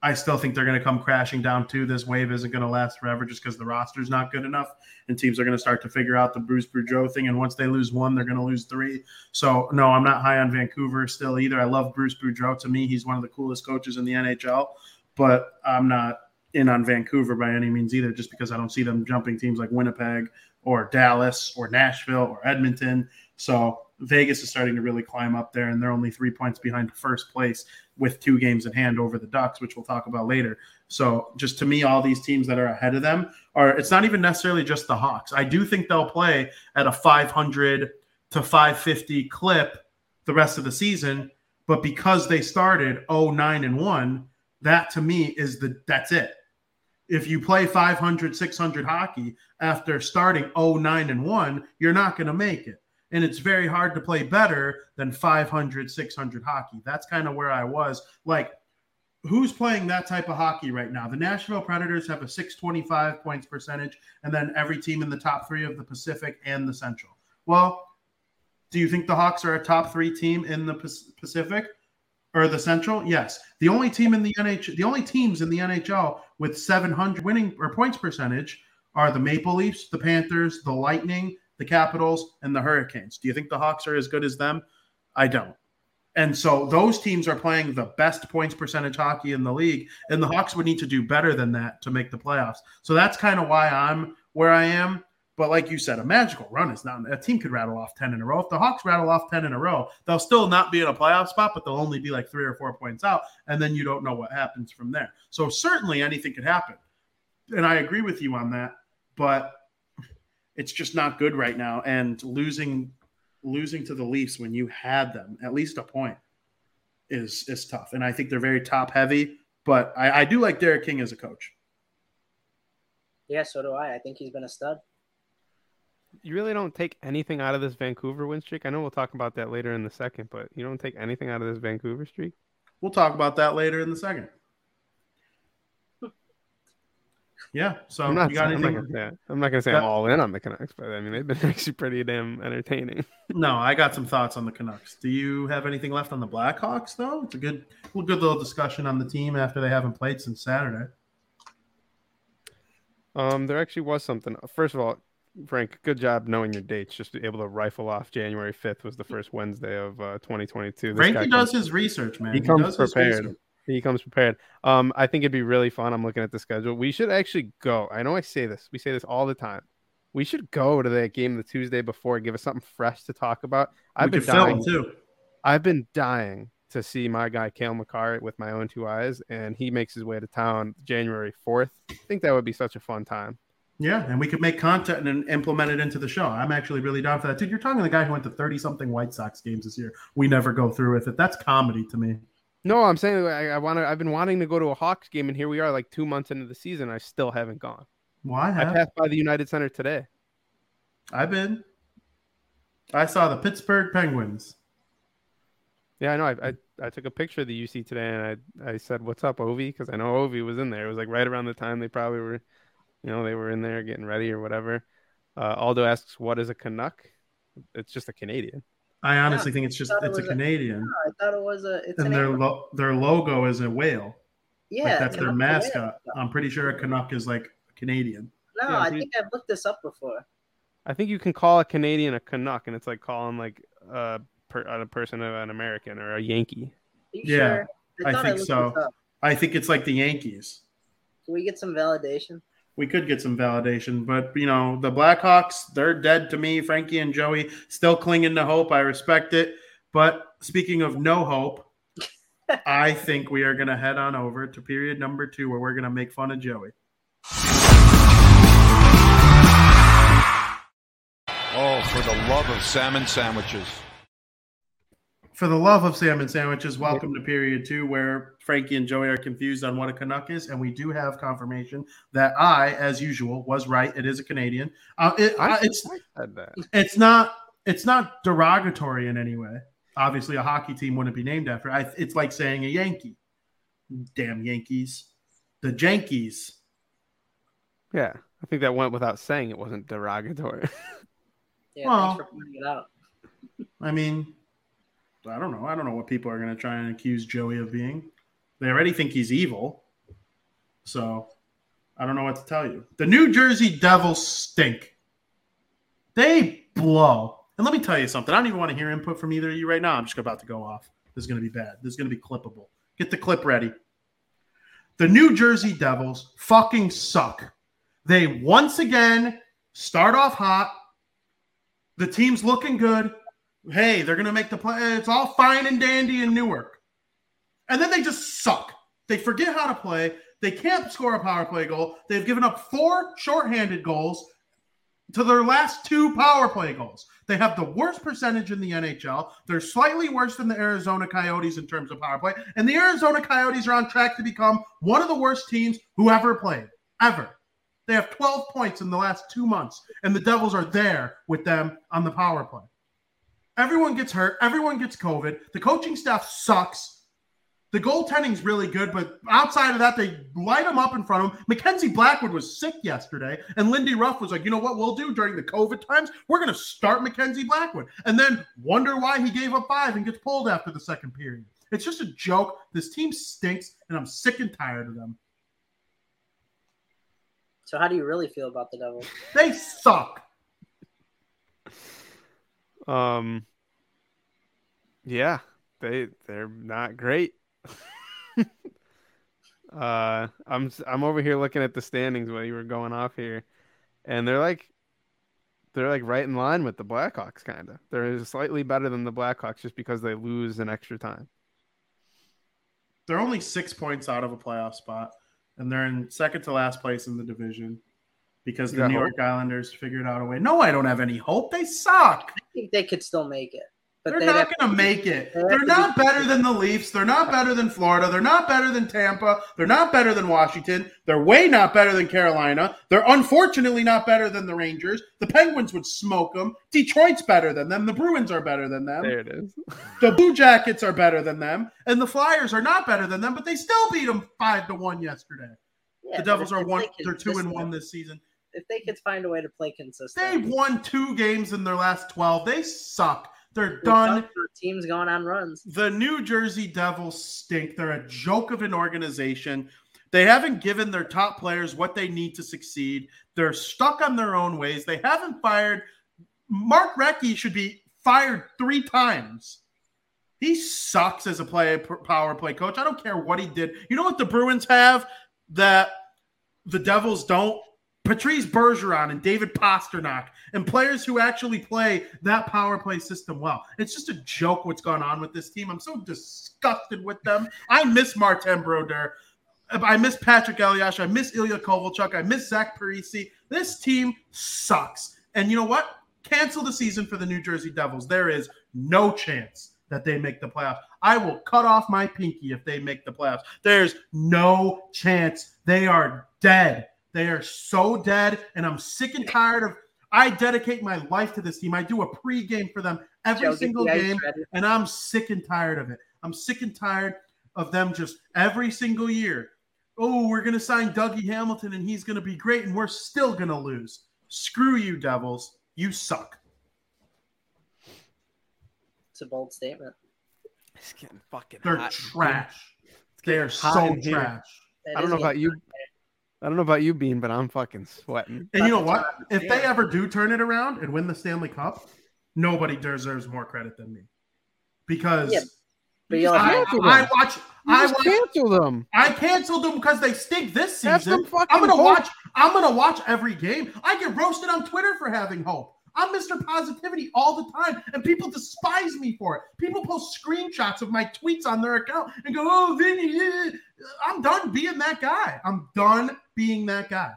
I still think they're going to come crashing down, too. This wave isn't going to last forever just because the roster's not good enough, and teams are going to start to figure out the Bruce Boudreau thing, and once they lose one, they're going to lose three. So, no, I'm not high on Vancouver still either. I love Bruce Boudreau. To me, he's one of the coolest coaches in the NHL, but I'm not in on Vancouver by any means either, just because I don't see them jumping teams like Winnipeg or Dallas or Nashville or Edmonton. So Vegas is starting to really climb up there, and they're only 3 points behind first place with 2 games in hand over the Ducks, which we'll talk about later. So just to me, all these teams that are ahead of them are, it's not even necessarily just the Hawks. I do think they'll play at a 500 to 550 clip the rest of the season, but because they started 0-9-1, that to me that's it. If you play 500, 600 hockey after starting 0-9-1, you're not going to make it. And it's very hard to play better than 500, 600 hockey. That's kind of where I was. Like, who's playing that type of hockey right now? The Nashville Predators have a 625 points percentage, and then every team in the top 3 of the Pacific and the Central. Well, Do you think the Hawks are a top three team in the Pacific or the Central? Yes. The only team in the NHL, the only teams in the NHL with 700 winning or points percentage are the Maple Leafs, the Panthers, the Lightning, the Capitals, and the Hurricanes. Do you think the Hawks are as good as them? I don't. And so those teams are playing the best points percentage hockey in the league, and the Hawks would need to do better than that to make the playoffs. So that's kind of why I'm where I am. But like you said, a magical run is not – a team could rattle off 10 in a row. If the Hawks rattle off 10 in a row, they'll still not be in a playoff spot, but they'll only be like 3 or 4 points out, and then you don't know what happens from there. So certainly anything could happen, and I agree with you on that, but it's just not good right now. And losing to the Leafs when you had them at least a point is tough. And I think they're very top heavy, but I do like Derek King as a coach. Yeah, so do I. I think he's been a stud. You really don't take anything out of this Vancouver win streak. I know we'll talk about that later in the second, but you don't take anything out of this Vancouver streak. We'll talk about that later in the second. Yeah, so I'm not going to say I'm all in on the Canucks, but I mean, they've been actually pretty damn entertaining. No, I got some thoughts on the Canucks. Do you have anything left on the Blackhawks, though? It's a good little discussion on the team after they haven't played since Saturday. There actually was something. First of all, Frank, good job knowing your dates. Just to be able to rifle off January 5th was the first Wednesday of 2022. Frankie does his research, man. He comes prepared. He comes prepared. I think it'd be really fun. I'm looking at the schedule. We should actually go. I know I say this. We say this all the time. We should go to that game the Tuesday before. Give us something fresh to talk about. I've been dying to see my guy Cale Makar with my own two eyes, and he makes his way to town January 4th. I think that would be such a fun time. Yeah, and we could make content and implement it into the show. I'm actually really down for that. Dude, you're talking to the guy who went to 30-something White Sox games this year. We never go through with it. That's comedy to me. No, I'm saying I've been wanting to go to a Hawks game, and here we are like 2 months into the season. I still haven't gone. Why? I passed by the United Center today. I saw the Pittsburgh Penguins. Yeah, I know. I took a picture of the UC today, and I said, what's up, Ovi? Because I know Ovi was in there. It was like right around the time they probably were, you know, they were in there getting ready or whatever. Aldo asks, what is a Canuck? It's just a Canadian. I honestly think it's a Canadian. I thought it was a. It's and an their logo is a whale. Yeah, like that's their mascot. I'm pretty sure a Canuck is like a Canadian. No, yeah, I think I've looked this up before. I think you can call a Canadian a Canuck, and it's like calling like a person an American or a Yankee. Are you sure? I think so. I think it's like the Yankees. Can we get some validation? We could get some validation, but, you know, the Blackhawks, they're dead to me. Frankie and Joey still clinging to hope. I respect it. But speaking of no hope, I think we are going to head on over to period number 2 where we're going to make fun of Joey. Oh, for the love of salmon sandwiches. For the love of salmon sandwiches, welcome to Period 2, where Frankie and Joey are confused on what a Canuck is, and we do have confirmation that I, as usual, was right. It is a Canadian. It's not derogatory in any way. Obviously, a hockey team wouldn't be named after. It's like saying a Yankee. Damn Yankees. The Jankies. Yeah, I think that went without saying it wasn't derogatory. Yeah, well, thanks for pointing it out. I mean... I don't know. I don't know what people are going to try and accuse Joey of being. They already think he's evil. So I don't know what to tell you. The New Jersey Devils stink. They blow. And let me tell you something. I don't even want to hear input from either of you right now. I'm just about to go off. This is going to be bad. This is going to be clippable. Get the clip ready. The New Jersey Devils fucking suck. They once again start off hot. The team's looking good. Hey, they're going to make the play. It's all fine and dandy in Newark. And then they just suck. They forget how to play. They can't score a power play goal. They've given up 4 shorthanded goals to their last 2 power play goals. They have the worst percentage in the NHL. They're slightly worse than the Arizona Coyotes in terms of power play. And the Arizona Coyotes are on track to become one of the worst teams who ever played, ever. They have 12 points in the last 2 months, and the Devils are there with them on the power play. Everyone gets hurt. Everyone gets COVID. The coaching staff sucks. The goaltending's really good, but outside of that, they light him up in front of him. Mackenzie Blackwood was sick yesterday, and Lindy Ruff was like, you know what we'll do during the COVID times? We're going to start Mackenzie Blackwood, and then wonder why he gave up five and gets pulled after the second period. It's just a joke. This team stinks, and I'm sick and tired of them. So how do you really feel about the Devils? They suck. Yeah, they're not great. I'm over here looking at the standings while you were going off here, and they're like right in line with the Blackhawks, kind of. They're slightly better than the Blackhawks just because they lose in extra time. They're only 6 points out of a playoff spot, and they're in second to last place in the division because the New York Islanders figured out a way. No, I don't have any hope. They suck. I think they could still make it. But they're not going to make it. They're not better than the Leafs. They're not better than Florida. They're not better than Tampa. They're not better than Washington. They're way not better than Carolina. They're unfortunately not better than the Rangers. The Penguins would smoke them. Detroit's better than them. The Bruins are better than them. There it is. The Blue Jackets are better than them. And the Flyers are not better than them, but they still beat them 5-1 yesterday. Yeah, the Devils are 2-1 this season. If they could find a way to play consistently. They won 2 games in their last 12. They suck. They're done. Teams going on runs. The New Jersey Devils stink. They're a joke of an organization. They haven't given their top players what they need to succeed. They're stuck on their own ways. They haven't fired. Mark Recchi should be fired 3 times. He sucks as a power play coach. I don't care what he did. You know what the Bruins have that the Devils don't? Patrice Bergeron and David Pastrnak and players who actually play that power play system well. It's just a joke what's gone on with this team. I'm so disgusted with them. I miss Martin Brodeur. I miss Patrick Elias. I miss Ilya Kovalchuk. I miss Zach Parisi. This team sucks. And you know what? Cancel the season for the New Jersey Devils. There is no chance that they make the playoffs. I will cut off my pinky if they make the playoffs. There's no chance. They are dead. They are so dead, and I'm sick and tired of – I dedicate my life to this team. I do a pregame for them every single game, and I'm sick and tired of it. I'm sick and tired of them just every single year. Oh, we're going to sign Dougie Hamilton, and he's going to be great, and we're still going to lose. Screw you, Devils. You suck. It's a bold statement. It's getting fucking They're hot. Trash. They are so trash. I don't know about you – I don't know about you, Bean, but I'm fucking sweating. And you know what? If they ever do turn it around and win the Stanley Cup, nobody deserves more credit than me. Because I canceled them. I canceled them because they stink this season. I'm gonna watch every game. I get roasted on Twitter for having hope. I'm Mr. Positivity all the time, and people despise me for it. People post screenshots of my tweets on their account and go, oh, Vinny, yeah. I'm done being that guy. I'm done being that guy.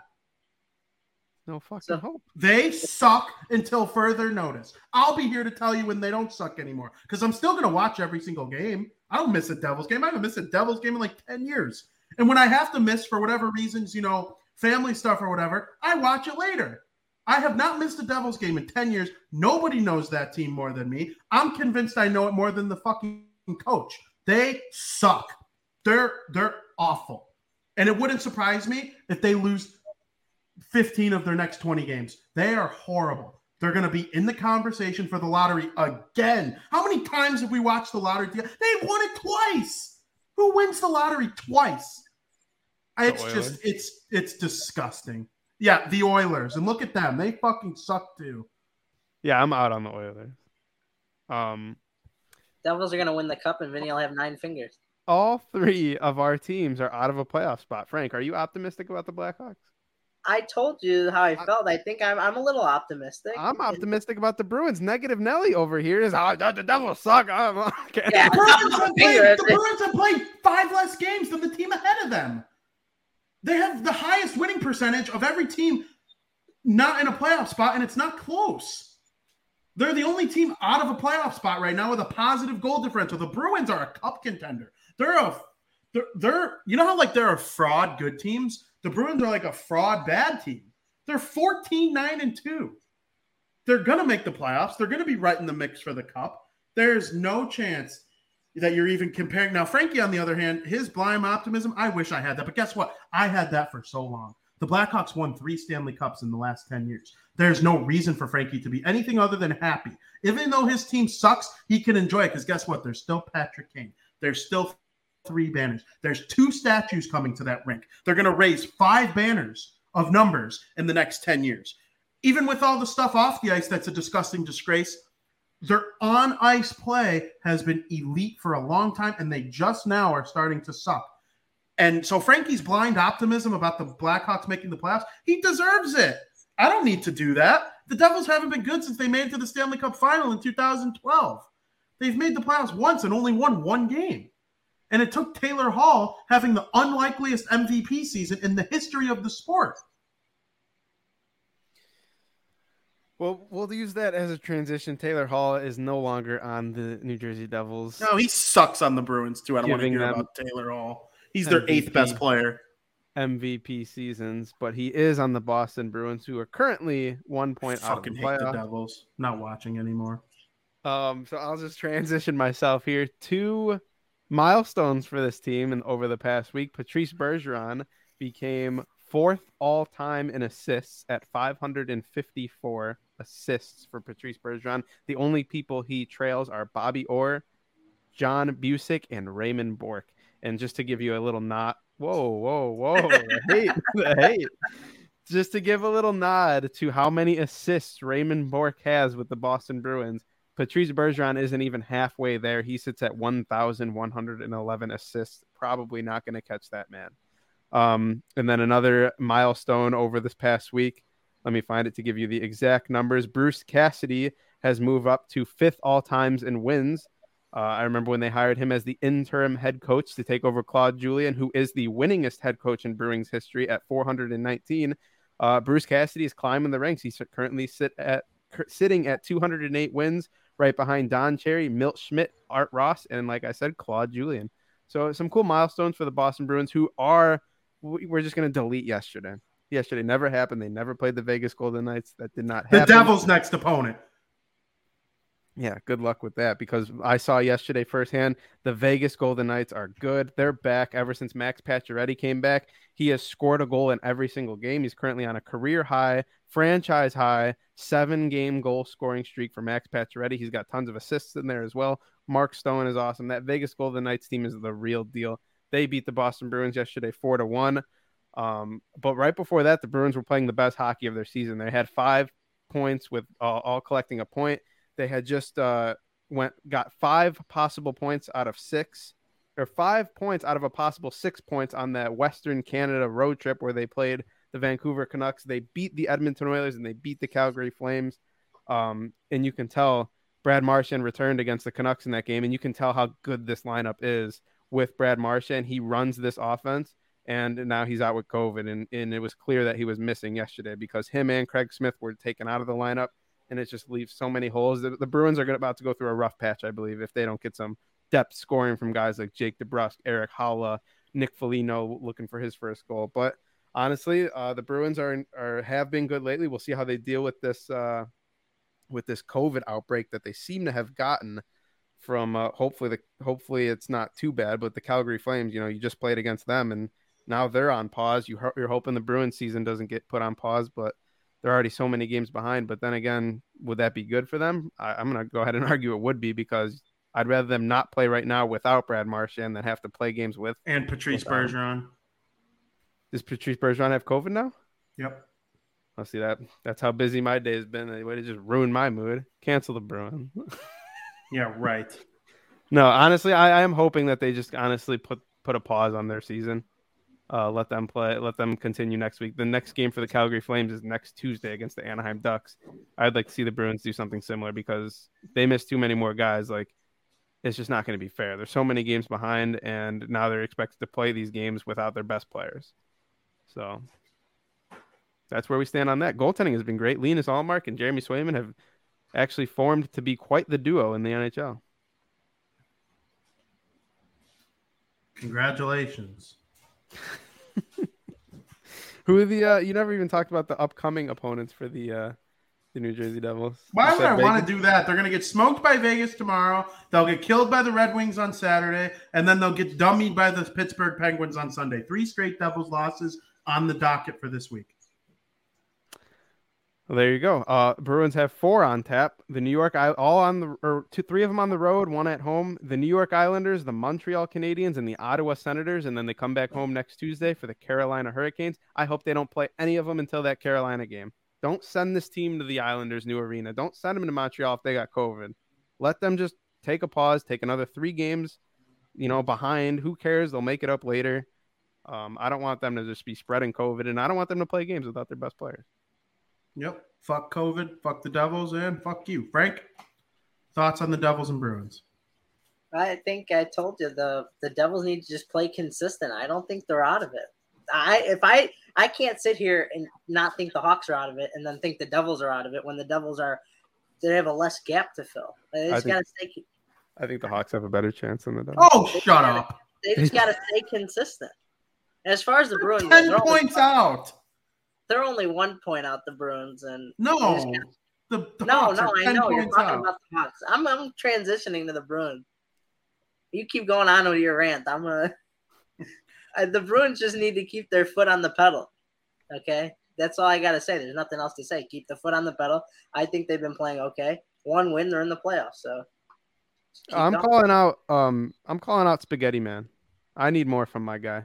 No fucking hope. They suck until further notice. I'll be here to tell you when they don't suck anymore, because I'm still going to watch every single game. I don't miss a Devils game. I haven't missed a Devils game in like 10 years. And when I have to miss for whatever reasons, you know, family stuff or whatever, I watch it later. I have not missed a Devils game in 10 years. Nobody knows that team more than me. I'm convinced I know it more than the fucking coach. They suck. They're awful. And it wouldn't surprise me if they lose 15 of their next 20 games. They are horrible. They're going to be in the conversation for the lottery again. How many times have we watched the lottery? They've won it twice. Who wins the lottery twice? It's disgusting. Yeah, the Oilers. And look at them. They fucking suck, too. Yeah, I'm out on the Oilers. Devils are going to win the cup, and Vinny will have 9 fingers. All 3 of our teams are out of a playoff spot. Frank, are you optimistic about the Blackhawks? I told you how I felt. I think I'm a little optimistic. I'm optimistic about the Bruins. Negative Nelly over here is, the Devils suck. Okay. Yeah, the Bruins have played 5 less games than the team ahead of them. They have the highest winning percentage of every team not in a playoff spot, and it's not close. They're the only team out of a playoff spot right now with a positive goal differential. The Bruins are a cup contender. They're you know how like they're a fraud good teams? The Bruins are like a fraud bad team. They're 14-9-2. They're going to make the playoffs. They're going to be right in the mix for the cup. There's no chance that you're even comparing. Now, Frankie, on the other hand, his blind optimism, I wish I had that. But guess what? I had that for so long. The Blackhawks won 3 Stanley Cups in the last 10 years. There's no reason for Frankie to be anything other than happy. Even though his team sucks, he can enjoy it because guess what? There's still Patrick Kane. There's still 3 banners. There's 2 statues coming to that rink. They're going to raise 5 banners of numbers in the next 10 years. Even with all the stuff off the ice that's a disgusting disgrace, their on-ice play has been elite for a long time, and they just now are starting to suck. And so Frankie's blind optimism about the Blackhawks making the playoffs, he deserves it. I don't need to do that. The Devils haven't been good since they made it to the Stanley Cup final in 2012. They've made the playoffs once and only won 1 game. And it took Taylor Hall having the unlikeliest MVP season in the history of the sport. Well, we'll use that as a transition. Taylor Hall is no longer on the New Jersey Devils. No, he sucks on the Bruins, too. I don't want to hear about Taylor Hall. He's their 8th best player. MVP seasons, but he is on the Boston Bruins, who are currently 1 point out of the playoffs. I fucking hate the Devils. Not watching anymore. So I'll just transition myself here. 2 milestones for this team, and over the past week, Patrice Bergeron became 4th all-time in assists at 554 assists for Patrice Bergeron. The only people he trails are Bobby Orr, John Busick, and Raymond Bourque. And just to give you a little nod, just to give a little nod to how many assists Raymond Bourque has with the Boston Bruins, Patrice Bergeron isn't even halfway there. He sits at 1,111 assists. Probably not going to catch that man. And then another milestone over this past week. Let me find it to give you the exact numbers. Bruce Cassidy has moved up to 5th all-times in wins. I remember when they hired him as the interim head coach to take over Claude Julien, who is the winningest head coach in Bruins history at 419. Bruce Cassidy is climbing the ranks. He's currently sitting at 208 wins, right behind Don Cherry, Milt Schmidt, Art Ross, and like I said, Claude Julien. So some cool milestones for the Boston Bruins, who are... We're just going to delete yesterday. Yesterday never happened. They never played the Vegas Golden Knights. That did not happen. The Devils' next opponent. Yeah, good luck with that, because I saw yesterday firsthand the Vegas Golden Knights are good. They're back ever since Max Pacioretty came back. He has scored a goal in every single game. He's currently on a career-high, franchise-high, 7-game goal-scoring streak for Max Pacioretty. He's got tons of assists in there as well. Mark Stone is awesome. That Vegas Golden Knights team is the real deal. They beat the Boston Bruins yesterday 4-1. But right before that, the Bruins were playing the best hockey of their season. They had 5 points with all collecting a point. They had just got 5 possible points out of 6, or 5 points out of a possible 6 points on that Western Canada road trip where they played the Vancouver Canucks. They beat the Edmonton Oilers and they beat the Calgary Flames. And you can tell Brad Marchand returned against the Canucks in that game, and you can tell how good this lineup is. With Brad Marchand, he runs this offense, and now he's out with COVID, and it was clear that he was missing yesterday because him and Craig Smith were taken out of the lineup, and it just leaves so many holes. The Bruins are about to go through a rough patch, I believe, if they don't get some depth scoring from guys like Jake DeBrusk, Eric Halla, Nick Foligno looking for his first goal. But honestly, the Bruins have been good lately. We'll see how they deal with this COVID outbreak that they seem to have gotten from hopefully it's not too bad, but the Calgary Flames, you just played against them, and now they're on pause. You're hoping the Bruins season doesn't get put on pause, but they're already so many games behind. But then again, would that be good for them? I'm going to go ahead and argue it would be, because I'd rather them not play right now without Brad Marchand than have to play games with. And Patrice Bergeron. Does Patrice Bergeron have COVID now? Yep. I see that. That's how busy my day has been. Way to just ruin my mood. Cancel the Bruins. Yeah, right. No, honestly, I am hoping that they just honestly put a pause on their season. Let them play. Let them continue next week. The next game for the Calgary Flames is next Tuesday against the Anaheim Ducks. I'd like to see the Bruins do something similar, because they miss too many more guys. Like, it's just not going to be fair. There's so many games behind, and now they're expected to play these games without their best players. So that's where we stand on that. Goaltending has been great. Linus Ullmark and Jeremy Swayman have actually formed to be quite the duo in the NHL. Congratulations. Who are the you never even talked about the upcoming opponents for the the New Jersey Devils. Why would I want to do that? They're going to get smoked by Vegas tomorrow. They'll get killed by the Red Wings on Saturday. And then they'll get dummied by the Pittsburgh Penguins on Sunday. 3 straight Devils losses on the docket for this week. Well, there you go. Bruins have 4 on tap. The New York, all on the, or 2-3 of them on the road, 1 at home. The New York Islanders, the Montreal Canadiens, and the Ottawa Senators, and then they come back home next Tuesday for the Carolina Hurricanes. I hope they don't play any of them until that Carolina game. Don't send this team to the Islanders' new arena. Don't send them to Montreal if they got COVID. Let them just take a pause, take another 3 games, behind. Who cares? They'll make it up later. I don't want them to just be spreading COVID, and I don't want them to play games without their best players. Yep. Fuck COVID, fuck the Devils, and fuck you. Frank, thoughts on the Devils and Bruins? I think I told you the Devils need to just play consistent. I don't think they're out of it. I can't sit here and not think the Hawks are out of it and then think the Devils are out of it when the Devils they have a less gap to fill. They just got to stay. I think the Hawks have a better chance than the Devils. Oh, shut up. They just got to stay consistent. As far as the Bruins, 10 points out. They're only 1 point out, the Bruins, and I know you're talking about the Hawks. I'm transitioning to the Bruins. You keep going on with your rant. The Bruins just need to keep their foot on the pedal. Okay, that's all I gotta say. There's nothing else to say. Keep the foot on the pedal. I think they've been playing okay. 1 win, they're in the playoffs. So I'm calling out Spaghetti Man. I need more from my guy.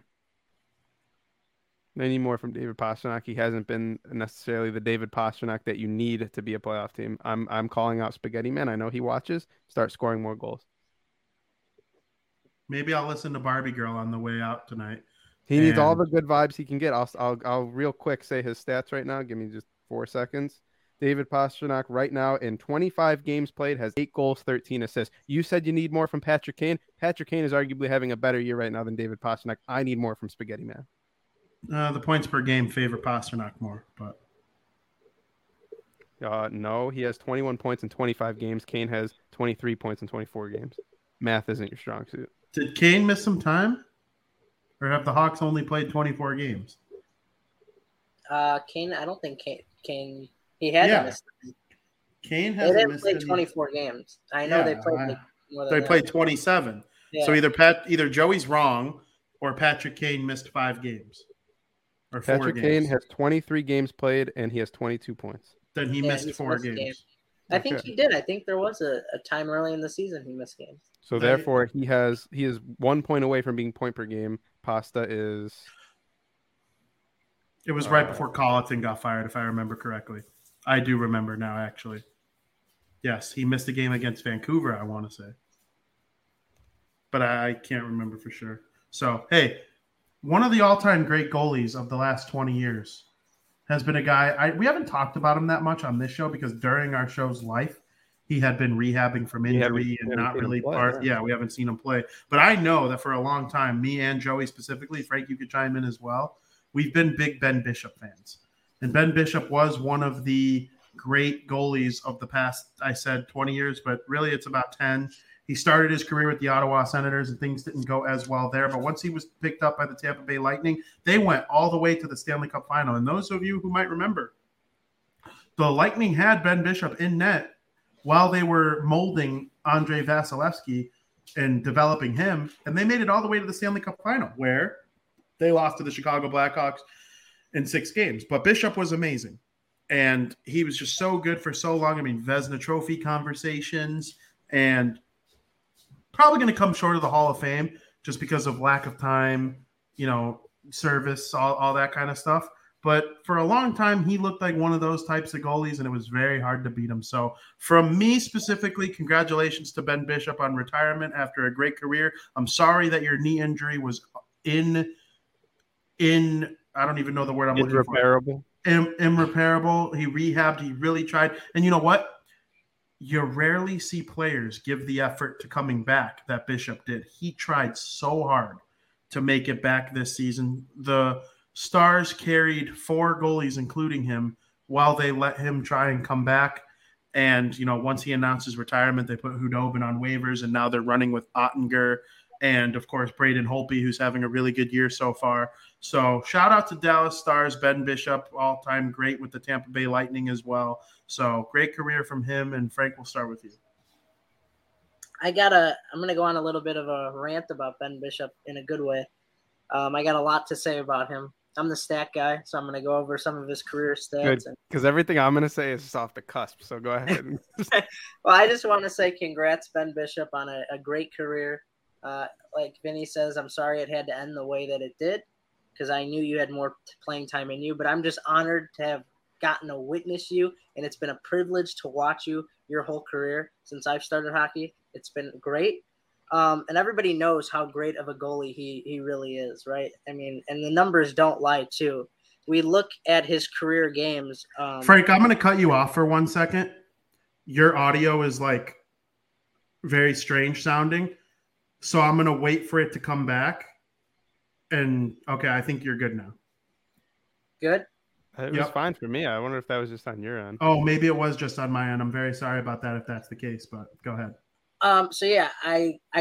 Any more from David Pastrnak. He hasn't been necessarily the David Pastrnak that you need to be a playoff team. I'm calling out Spaghetti Man. I know he watches. Start scoring more goals. Maybe I'll listen to Barbie Girl on the way out tonight. He needs all the good vibes he can get. I'll real quick say his stats right now. Give me just 4 seconds. David Pastrnak right now in 25 games played has 8 goals, 13 assists. You said you need more from Patrick Kane. Patrick Kane is arguably having a better year right now than David Pastrnak. I need more from Spaghetti Man. The points per game favor Pastrnak more, but no, he has 21 points in 25 games. Kane has 23 points in 24 games. Math isn't your strong suit. Did Kane miss some time, or have the Hawks only played 24 games? Kane, I don't think Kane. He hasn't missed time. Kane hasn't. They didn't play 24 games. I know they played. They played 27. Yeah. So either Joey's wrong, or Patrick Kane missed 5 games. Patrick Kane has 23 games played, and he has 22 points. Then he missed 4 games. I think he did. I think there was a time early in the season he missed games. So therefore, he is 1 point away from being point per game. Pasta is. It was right before Colleton got fired, if I remember correctly. I do remember now, actually. Yes, he missed a game against Vancouver, I want to say. But I can't remember for sure. So, hey. One of the all-time great goalies of the last 20 years has been a guy. We haven't talked about him that much on this show because during our show's life, he had been rehabbing from injury and not really part. Yeah, we haven't seen him play. But I know that for a long time, me and Joey specifically, Frank, you could chime in as well, we've been big Ben Bishop fans. And Ben Bishop was one of the great goalies of the past, I said 20 years, but really it's about 10. He started his career with the Ottawa Senators, and things didn't go as well there. But once he was picked up by the Tampa Bay Lightning, they went all the way to the Stanley Cup Final. And those of you who might remember, the Lightning had Ben Bishop in net while they were molding Andre Vasilevsky and developing him. And they made it all the way to the Stanley Cup Final, where they lost to the Chicago Blackhawks in 6 games. But Bishop was amazing. And he was just so good for so long. I mean, Vezina Trophy conversations, and probably going to come short of the Hall of Fame just because of lack of time, service, all that kind of stuff. But for a long time, he looked like one of those types of goalies, and it was very hard to beat him. So from me specifically, congratulations to Ben Bishop on retirement after a great career. I'm sorry that your knee injury was I don't even know the word I'm looking for. Irreparable. Irreparable. He rehabbed. He really tried. And you know what? You rarely see players give the effort to coming back that Bishop did. He tried so hard to make it back this season. The Stars carried 4 goalies, including him, while they let him try and come back. And, once he announced his retirement, they put Hudobin on waivers, and now they're running with Ottinger and of course Braden Holtby, who's having a really good year so far. So shout out to Dallas Stars, Ben Bishop, all-time great with the Tampa Bay Lightning as well. So great career from him. And Frank, we'll start with you. I'm going to go on a little bit of a rant about Ben Bishop in a good way. I got a lot to say about him. I'm the stat guy, so I'm going to go over some of his career stats. Because everything I'm going to say is just off the cusp, so go ahead. Well, I just want to say congrats, Ben Bishop, on a great career. Like Vinny says, I'm sorry it had to end the way that it did because I knew you had more playing time in you, but I'm just honored to have gotten to witness you, and it's been a privilege to watch you your whole career since I've started hockey. It's been great. And everybody knows how great of a goalie he really is, right? I mean, and the numbers don't lie, too. We look at his career games. Frank, I'm going to cut you off for 1 second. Your audio is, like, very strange sounding. So I'm going to wait for it to come back. And, okay, I think you're good now. Good? It was fine for me. I wonder if that was just on your end. Oh, maybe it was just on my end. I'm very sorry about that if that's the case, but go ahead. I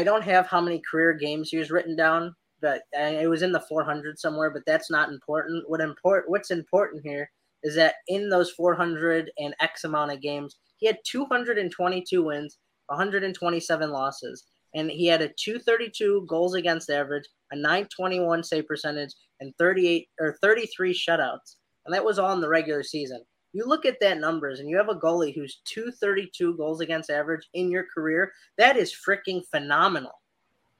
don't have how many career games he was written down, but it was in the 400 somewhere, but that's not important. What's important here is that in those 400 and X amount of games, he had 222 wins, 127 losses, and he had a 232 goals against average, a 921 save percentage, and 33 shutouts. And that was all in the regular season. You look at that numbers and you have a goalie who's 232 goals against average in your career. That is freaking phenomenal.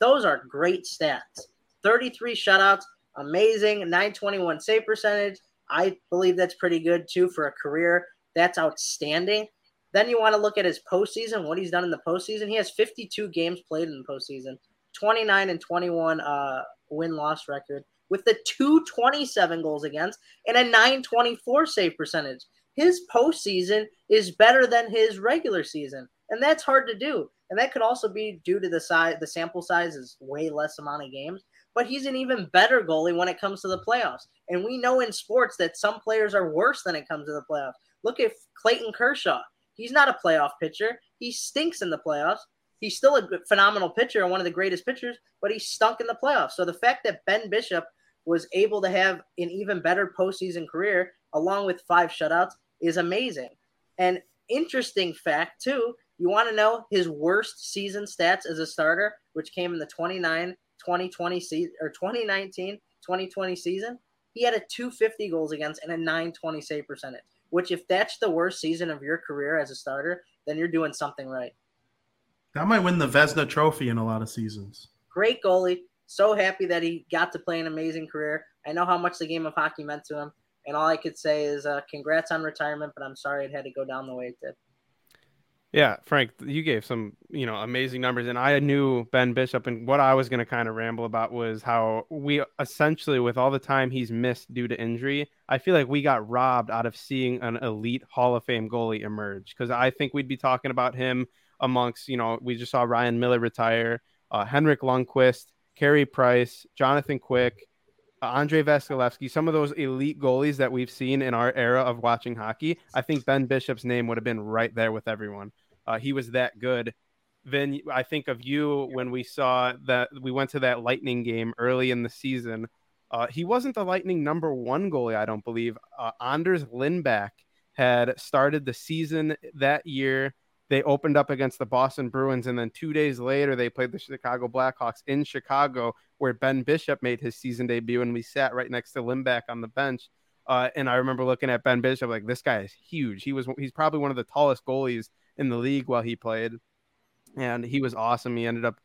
Those are great stats. 33 shutouts, amazing. 921 save percentage. I believe that's pretty good too for a career. That's outstanding. Then you want to look at his postseason, what he's done in the postseason. He has 52 games played in the postseason, 29-21 win-loss record with the 227 goals against and a 924 save percentage. His postseason is better than his regular season, and that's hard to do. And that could also be due to the size. The sample size is way less amount of games, but he's an even better goalie when it comes to the playoffs. And we know in sports that some players are worse when it comes to the playoffs. Look at Clayton Kershaw. He's not a playoff pitcher. He stinks in the playoffs. He's still a phenomenal pitcher and one of the greatest pitchers, but he stunk in the playoffs. So the fact that Ben Bishop was able to have an even better postseason career along with 5 shutouts is amazing. And interesting fact, too, you want to know his worst season stats as a starter, which came in the 2019-2020 season. He had a 250 goals against and a 920 save percentage, which if that's the worst season of your career as a starter, then you're doing something right. That might win the Vezina trophy in a lot of seasons. Great goalie. So happy that he got to play an amazing career. I know how much the game of hockey meant to him, and all I could say is congrats on retirement, but I'm sorry it had to go down the way it did. Yeah, Frank, you gave some amazing numbers, and I knew Ben Bishop, and what I was going to kind of ramble about was how we essentially, with all the time he's missed due to injury, I feel like we got robbed out of seeing an elite Hall of Fame goalie emerge, because I think we'd be talking about him amongst, we just saw Ryan Miller retire, Henrik Lundqvist, Carey Price, Jonathan Quick, Andre Vasilevsky, some of those elite goalies that we've seen in our era of watching hockey. I think Ben Bishop's name would have been right there with everyone. He was that good. Then I think of you when we saw that we went to that Lightning game early in the season. He wasn't the Lightning number one goalie, I don't believe. Anders Lindback had started the season that year. They opened up against the Boston Bruins, and then 2 days later, they played the Chicago Blackhawks in Chicago, where Ben Bishop made his season debut, and we sat right next to Lindback on the bench. And I remember looking at Ben Bishop like, this guy is huge. He's probably one of the tallest goalies in the league while he played, and he was awesome. He ended up,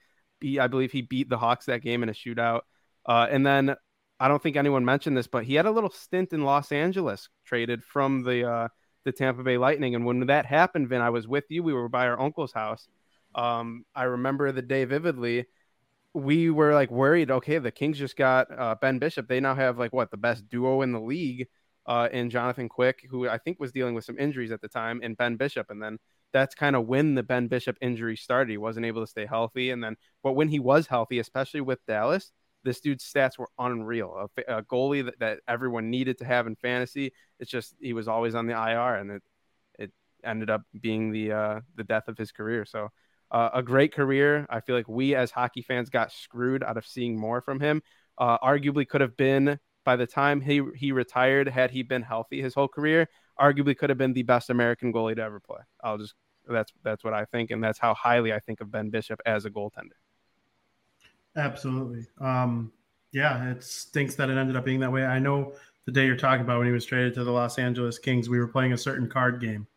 I believe he beat the Hawks that game in a shootout. And then I don't think anyone mentioned this, but he had a little stint in Los Angeles, traded from the Tampa Bay Lightning. And when that happened, Vin, I was with you. We were by our uncle's house. I remember the day vividly. We were like worried, okay, the Kings just got Ben Bishop. They now have the best duo in the league in Jonathan Quick, who I think was dealing with some injuries at the time, and Ben Bishop. And then that's kind of when the Ben Bishop injury started. He wasn't able to stay healthy. And then, but when he was healthy, especially with Dallas, this dude's stats were unreal. A goalie that everyone needed to have in fantasy. It's just he was always on the IR, and it ended up being the death of his career. So a great career. I feel like we as hockey fans got screwed out of seeing more from him. Arguably could have been, by the time he retired, had he been healthy his whole career, arguably could have been the best American goalie to ever play. That's what I think, and that's how highly I think of Ben Bishop as a goaltender. Absolutely. Yeah, it stinks that it ended up being that way. I know the day you're talking about when he was traded to the Los Angeles Kings, we were playing a certain card game.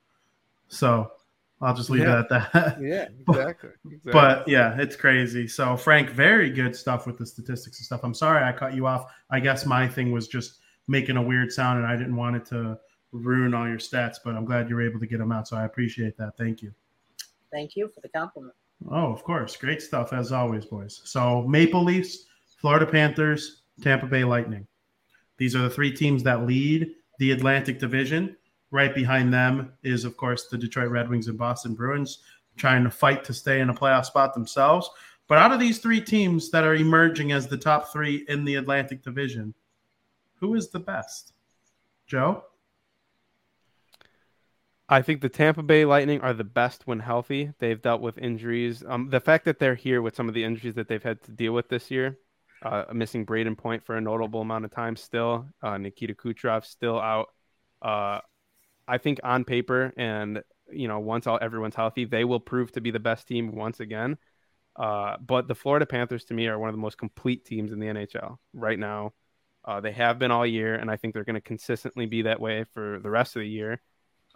So I'll just leave it at that. Yeah, exactly. But yeah, it's crazy. So Frank, very good stuff with the statistics and stuff. I'm sorry I cut you off. I guess my thing was just making a weird sound, and I didn't want it to ruin all your stats, but I'm glad you were able to get them out. So I appreciate that. Thank you. Thank you for the compliment. Oh, of course. Great stuff, as always, boys. So Maple Leafs, Florida Panthers, Tampa Bay Lightning. These are the three teams that lead the Atlantic Division. Right behind them is, of course, the Detroit Red Wings and Boston Bruins, trying to fight to stay in a playoff spot themselves. But out of these three teams that are emerging as the top three in the Atlantic Division, who is the best? Joe? I think the Tampa Bay Lightning are the best when healthy. They've dealt with injuries. The fact that they're here with some of the injuries that they've had to deal with this year, missing Braden Point for a notable amount of time still, Nikita Kucherov still out. I think on paper and, once everyone's healthy, they will prove to be the best team once again. But the Florida Panthers, to me, are one of the most complete teams in the NHL right now. They have been all year, and I think they're going to consistently be that way for the rest of the year.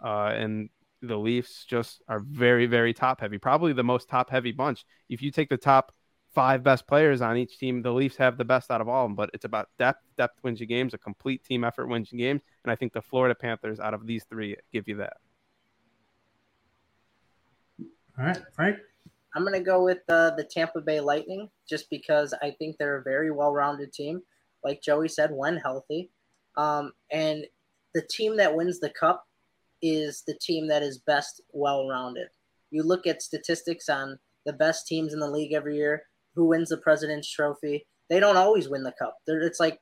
And the Leafs just are very, very top-heavy, probably the most top-heavy bunch. If you take the top five best players on each team, the Leafs have the best out of all of them, but it's about depth. Depth wins you games, a complete team effort wins you games, and I think the Florida Panthers, out of these three, give you that. All right, Frank? I'm going to go with the Tampa Bay Lightning just because I think they're a very well-rounded team, like Joey said, when healthy. And the team that wins the Cup is the team that is best well-rounded. You look at statistics on the best teams in the league every year, who wins the President's Trophy. They don't always win the Cup. It's like,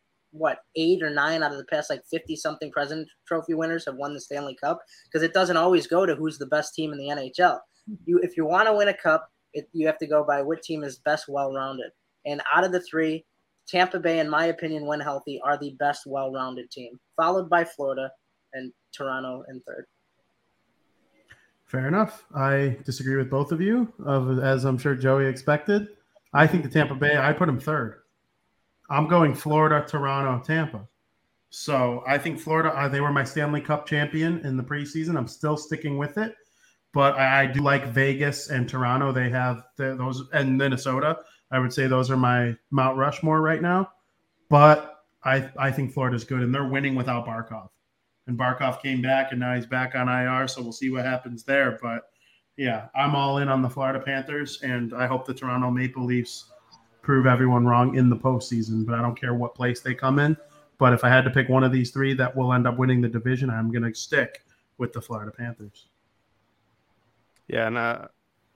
8 or 9 out of the past, 50-something President's Trophy winners have won the Stanley Cup, because it doesn't always go to who's the best team in the NHL. If you want to win a Cup, you have to go by what team is best well-rounded. And out of the three, Tampa Bay, in my opinion, when healthy, are the best well-rounded team, followed by Florida and Toronto in third. Fair enough. I disagree with both of you, as I'm sure Joey expected. I think the Tampa Bay, I put them third. I'm going Florida, Toronto, Tampa. So I think Florida, they were my Stanley Cup champion in the preseason. I'm still sticking with it. But I do like Vegas and Toronto. They have those, and Minnesota. I would say those are my Mount Rushmore right now. But I think Florida's good, and they're winning without Barkov. And Barkov came back, and now he's back on IR, so we'll see what happens there. But, yeah, I'm all in on the Florida Panthers, and I hope the Toronto Maple Leafs prove everyone wrong in the postseason. But I don't care what place they come in. But if I had to pick one of these three that will end up winning the division, I'm going to stick with the Florida Panthers. Yeah,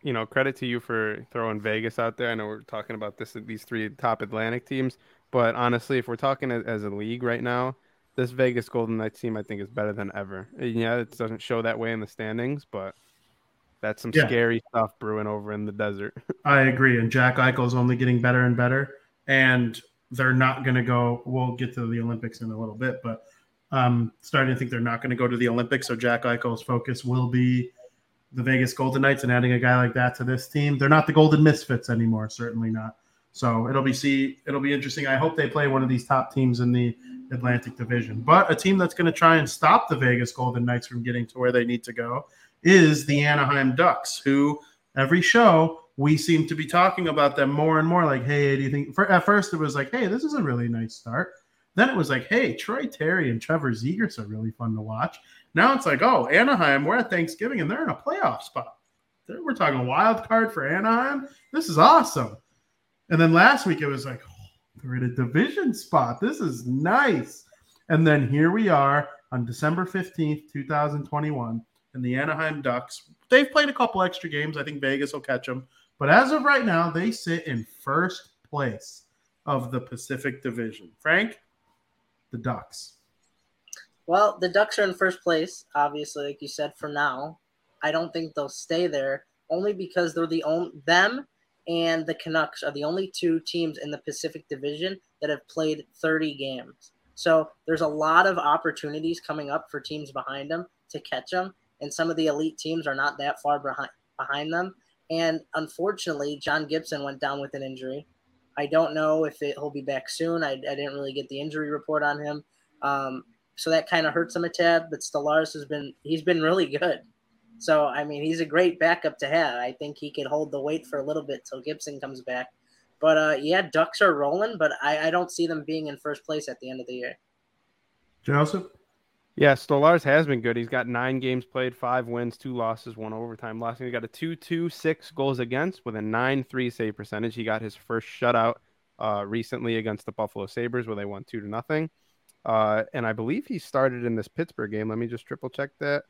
and, credit to you for throwing Vegas out there. I know we're talking about these three top Atlantic teams. But, honestly, if we're talking as a league right now, this Vegas Golden Knights team, I think, is better than ever. Yeah, it doesn't show that way in the standings, but that's some scary stuff brewing over in the desert. I agree, and Jack Eichel's only getting better and better, and they're not going to go – we'll get to the Olympics in a little bit, but starting to think they're not going to go to the Olympics, so Jack Eichel's focus will be the Vegas Golden Knights and adding a guy like that to this team. They're not the Golden Misfits anymore, certainly not. So it'll be interesting. I hope they play one of these top teams in the Atlantic Division. But a team that's going to try and stop the Vegas Golden Knights from getting to where they need to go is the Anaheim Ducks, who every show we seem to be talking about them more and more. Like, hey, do you think – at first it was like, hey, this is a really nice start. Then it was like, hey, Troy Terry and Trevor Zegers are really fun to watch. Now it's like, oh, Anaheim, we're at Thanksgiving, and they're in a playoff spot. We're talking wild card for Anaheim. This is awesome. And then last week it was like, oh, they're in a division spot. This is nice. And then here we are on December 15th, 2021, and the Anaheim Ducks, they've played a couple extra games. I think Vegas will catch them. But as of right now, they sit in first place of the Pacific Division. Frank, the Ducks. Well, the Ducks are in first place, obviously, like you said, for now. I don't think they'll stay there. only because they're the only them and the Canucks are the only two teams in the Pacific Division that have played 30 games. So there's a lot of opportunities coming up for teams behind them to catch them, and some of the elite teams are not that far behind them. And unfortunately, John Gibson went down with an injury. I don't know if he'll be back soon. I didn't really get the injury report on him. So that kind of hurts him a tad, but Stolarz he's been really good. So, I mean, he's a great backup to have. I think he could hold the weight for a little bit till Gibson comes back. But, yeah, Ducks are rolling, but I don't see them being in first place at the end of the year. Joseph? Yeah, Stolarz has been good. He's got 9 games played, 5 wins, 2 losses, 1 overtime loss. He's got a 2.26 goals against with a 9.3 save percentage. He got his first shutout recently against the Buffalo Sabres where they won 2-0. And I believe he started in this Pittsburgh game. Let me just triple check that.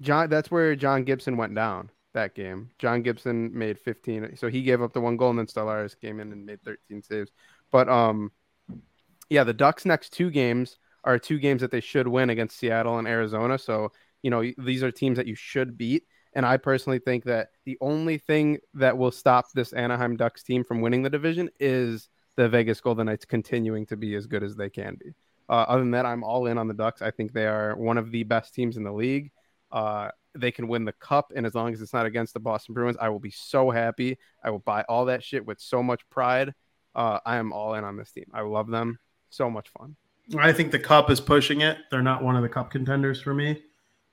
That's where John Gibson went down that game. John Gibson made 15, so he gave up the 1 goal, and then Stolarz came in and made 13 saves. But yeah, the Ducks' next 2 games are 2 games that they should win against Seattle and Arizona. So you know these are teams that you should beat. And I personally think that the only thing that will stop this Anaheim Ducks team from winning the division is the Vegas Golden Knights continuing to be as good as they can be. Other than that, I'm all in on the Ducks. I think they are one of the best teams in the league. They can win the cup, and as long as it's not against the Boston Bruins, I will be so happy. I will buy all that shit with so much pride. I am all in on this team. I love them. So much fun. I think the cup is pushing it. They're not one of the cup contenders for me.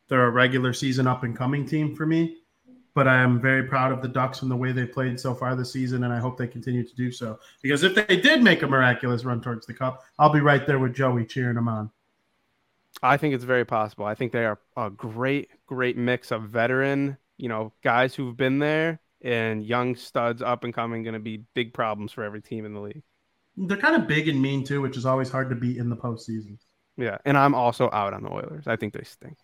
They're a regular season up-and-coming team for me, but I am very proud of the Ducks and the way they played so far this season, and I hope they continue to do so. Because if they did make a miraculous run towards the cup, I'll be right there with Joey cheering them on. I think it's very possible. I think they are a great, great mix of veteran, you know, guys who've been there and young studs up and coming, going to be big problems for every team in the league. They're kind of big and mean too, which is always hard to beat in the postseason. Yeah, and I'm also out on the Oilers. I think they stink.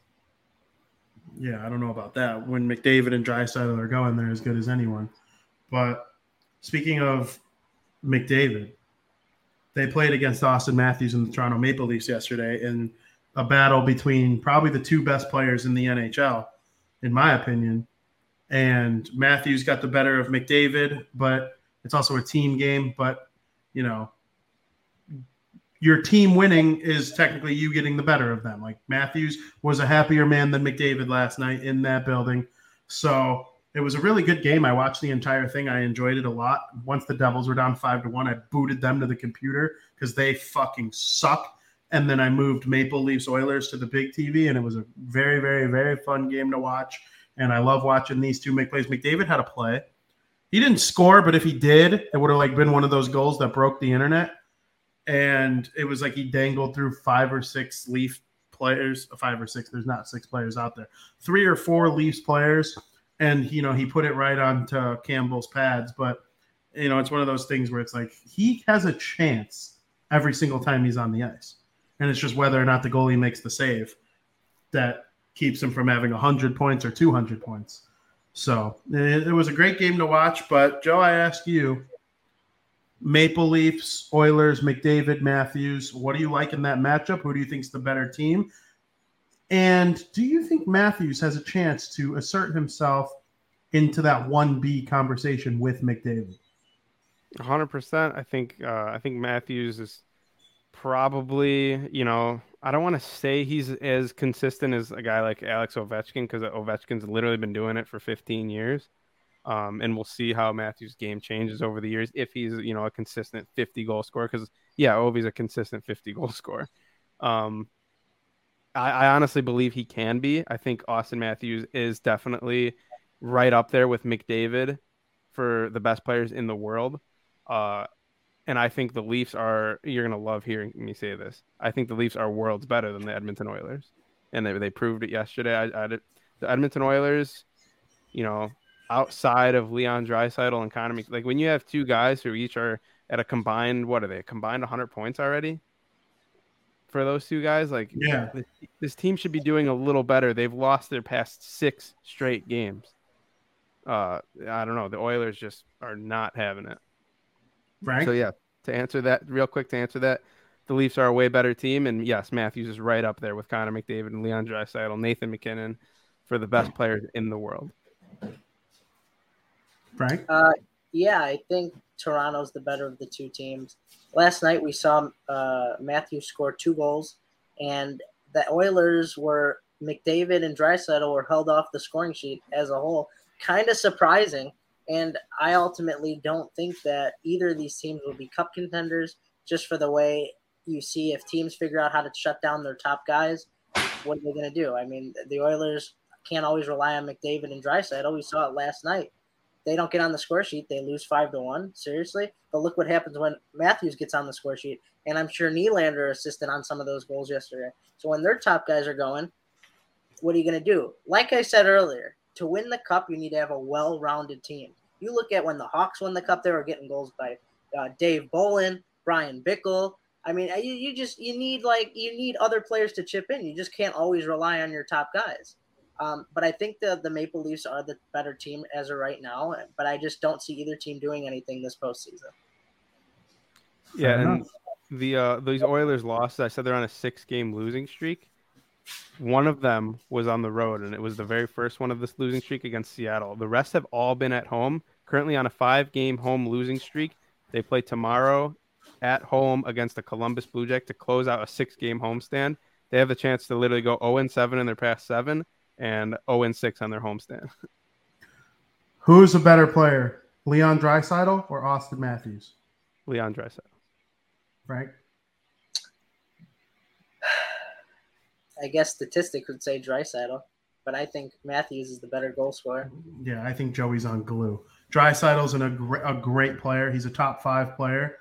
Yeah, I don't know about that. When McDavid and Draisaitl are going, they're as good as anyone. But speaking of McDavid, they played against Auston Matthews and the Toronto Maple Leafs yesterday in a battle between probably the 2 best players in the NHL, in my opinion. And Matthews got the better of McDavid, but it's also a team game. But, you know, your team winning is technically you getting the better of them. Like, Matthews was a happier man than McDavid last night in that building. So it was a really good game. I watched the entire thing. I enjoyed it a lot. Once the Devils were down 5-1, I booted them to the computer because they fucking suck. And then I moved Maple Leafs Oilers to the big TV, and it was a very, very, very fun game to watch. And I love watching these two make plays. McDavid had a play. He didn't score, but if he did, it would have like been one of those goals that broke the internet. And it was like he dangled through 5 or 6 Leaf players, 5 or 6. There's not 6 players out there. 3 or 4 Leafs players. And, you know, he put it right onto Campbell's pads. But, you know, it's one of those things where it's like he has a chance every single time he's on the ice. And it's just whether or not the goalie makes the save that keeps him from having 100 points or 200 points. So it was a great game to watch. But, Joe, I ask you, Maple Leafs, Oilers, McDavid, Matthews. What do you like in that matchup? Who do you think is the better team? And do you think Matthews has a chance to assert himself into that 1B conversation with McDavid? 100%. I think Matthews is probably, you know, I don't want to say he's as consistent as a guy like Alex Ovechkin because Ovechkin's literally been doing it for 15 years. And we'll see how Matthews' game changes over the years if he's, you know, a consistent 50-goal scorer. Because, yeah, Ovi's a consistent 50-goal scorer. I honestly believe he can be. I think Auston Matthews is definitely right up there with McDavid for the best players in the world. And I think the Leafs are – you're going to love hearing me say this. I think the Leafs are worlds better than the Edmonton Oilers. And they proved it yesterday. The Edmonton Oilers, you know – outside of Leon Draisaitl and Connor, like when you have 2 guys who each are at a combined, what are they? A combined 100 points already for those 2 guys. Like, yeah, this team should be doing a little better. They've lost their past 6 straight games. I don't know. The Oilers just are not having it. Right. So yeah, to answer that, the Leafs are a way better team, and yes, Matthews is right up there with Connor McDavid and Leon Draisaitl, Nathan McKinnon. for the best players in the world. Frank? Yeah, I think Toronto's the better of the two teams. Last night we saw Matthews score 2 goals, and the Oilers were – McDavid and Draisaitl were held off the scoring sheet as a whole. Kind of surprising, and I ultimately don't think that either of these teams will be cup contenders, just for the way you see if teams figure out how to shut down their top guys, what are they going to do? I mean, the Oilers can't always rely on McDavid and Draisaitl. We saw it last night. They don't get on the score sheet. They lose 5-1. Seriously? But look what happens when Matthews gets on the score sheet, and I'm sure Nylander assisted on some of those goals yesterday. So when their top guys are going, what are you going to do? Like I said earlier, to win the cup, you need to have a well-rounded team. You look at when the Hawks won the cup, they were getting goals by Dave Bolin, Brian Bickle. I mean, you need other players to chip in. You just can't always rely on your top guys. But I think the Maple Leafs are the better team as of right now. But I just don't see either team doing anything this postseason. Yeah, and these Oilers lost. I said they're on a 6-game losing streak. One of them was on the road, and it was the very first one of this losing streak against Seattle. The rest have all been at home. Currently on a 5-game home losing streak. They play tomorrow at home against the Columbus Blue Jackets to close out a 6-game homestand. They have the chance to literally go 0-7 in their past 7 and 0-6 on their homestand. Who's a better player, Leon Draisaitl or Auston Matthews? Leon Draisaitl. Frank? I guess statistics would say Draisaitl, but I think Matthews is the better goal scorer. Yeah, I think Joey's on glue. Draisaitl's a great player. He's a top 5 player.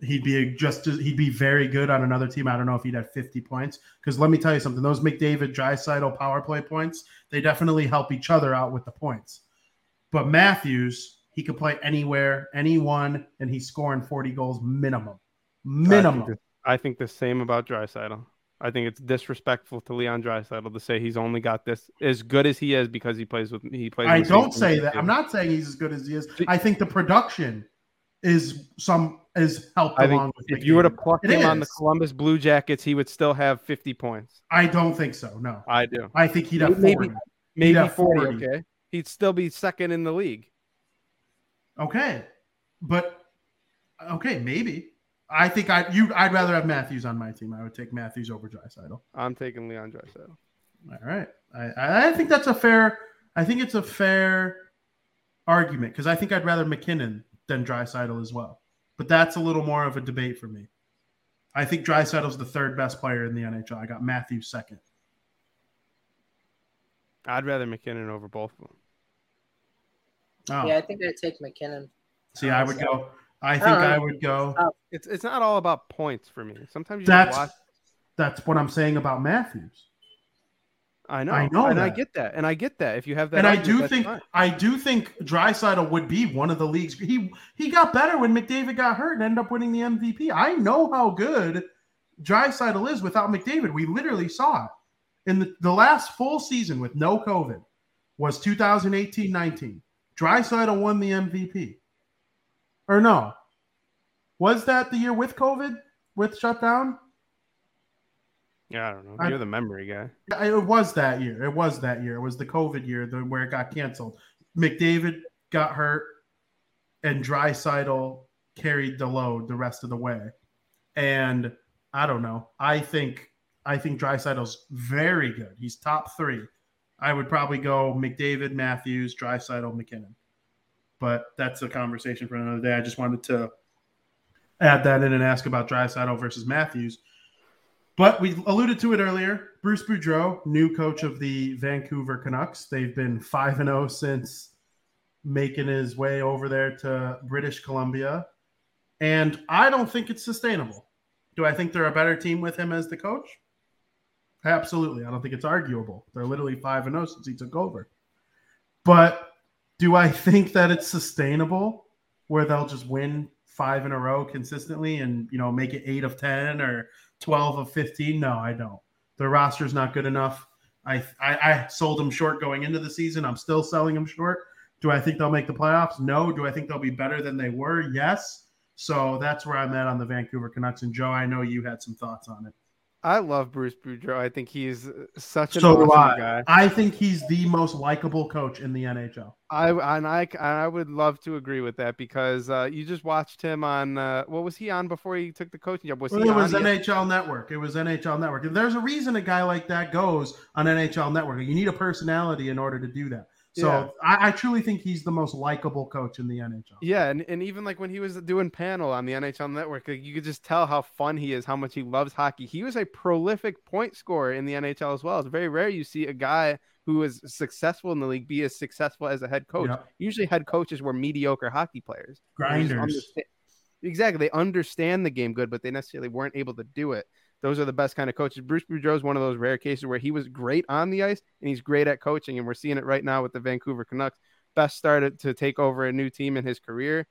He'd be very good on another team. I don't know if he'd have 50 points, because let me tell you something. Those McDavid, Draisaitl power play points, they definitely help each other out with the points. But Matthews, he could play anywhere, anyone, and he's scoring 40 goals minimum. I think the same about Draisaitl. I think it's disrespectful to Leon Draisaitl to say he's only got this as good as he is because he plays with he plays. I don't say that. I'm not saying he's as good as he is. I think the production is helped along with. If you were to pluck him on the Columbus Blue Jackets, he would still have 50 points. I don't think so. No, I do. I think he'd have 40. Maybe 40. Okay, he'd still be second in the league. Okay, but okay, maybe. I think I'd rather have Matthews on my team. I would take Matthews over Draisaitl. I'm taking Leon Draisaitl. All right. I think that's a fair – I think it's a fair argument, because I think I'd rather McKinnon than Draisaitl as well. But that's a little more of a debate for me. I think Draisaitl's the third best player in the NHL. I got Matthews second. I'd rather McKinnon over both of them. Oh. Yeah, I think I'd take McKinnon. See, I would go – I would go. It's not all about points for me. Sometimes that's what I'm saying about Matthews. I know, and that. I get that. If you have that, and argument, I do think Draisaitl would be one of the league's. He got better when McDavid got hurt and ended up winning the MVP. I know how good Draisaitl is without McDavid. We literally saw it in the last full season with no COVID was 2018-19. Draisaitl won the MVP. Or no, was that the year with COVID, with shutdown? Yeah, I don't know. You're the memory guy. It was that year. It was the COVID year where it got canceled. McDavid got hurt, and Draisaitl carried the load the rest of the way. And I don't know. I think Draisaitl's very good. He's top 3. I would probably go McDavid, Matthews, Draisaitl, McKinnon. But that's a conversation for another day. I just wanted to add that in and ask about Draisaitl versus Matthews. But we alluded to it earlier. Bruce Boudreau, new coach of the Vancouver Canucks. They've been 5-0 since making his way over there to British Columbia. And I don't think it's sustainable. Do I think they're a better team with him as the coach? Absolutely. I don't think it's arguable. They're literally 5-0 since he took over. But do I think that it's sustainable where they'll just win 5 in a row consistently and, you know, make it 8 of 10 or 12 of 15? No, I don't. Their roster's not good enough. I sold them short going into the season. I'm still selling them short. Do I think they'll make the playoffs? No. Do I think they'll be better than they were? Yes. So that's where I'm at on the Vancouver Canucks. And, Joe, I know you had some thoughts on it. I love Bruce Boudreau. I think he's such an awesome guy. I think he's the most likable coach in the NHL. I would love to agree with that because you just watched him on what was he on before he took the coaching job? It was NHL Network. It was NHL Network. And there's a reason a guy like that goes on NHL Network. You need a personality in order to do that. So yeah. I truly think he's the most likable coach in the NHL. Yeah, and even like when he was doing panel on the NHL Network, like you could just tell how fun he is, how much he loves hockey. He was a prolific point scorer in the NHL as well. It's very rare you see a guy who is successful in the league be as successful as a head coach. Yep. Usually head coaches were mediocre hockey players. Grinders. Exactly. They understand the game good, but they necessarily weren't able to do it. Those are the best kind of coaches. Bruce Boudreau is one of those rare cases where he was great on the ice and he's great at coaching. And we're seeing it right now with the Vancouver Canucks. Best started to take over a new team in his career.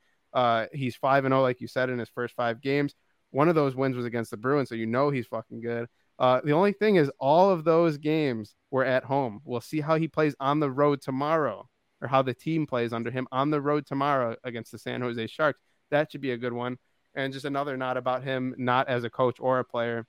He's 5-0, like you said, in his first five games. One of those wins was against the Bruins, so you know he's fucking good. The only thing is all of those games were at home. We'll see how he plays on the road tomorrow or how the team plays under him on the road tomorrow against the San Jose Sharks. That should be a good one. And just another nod about him, not as a coach or a player.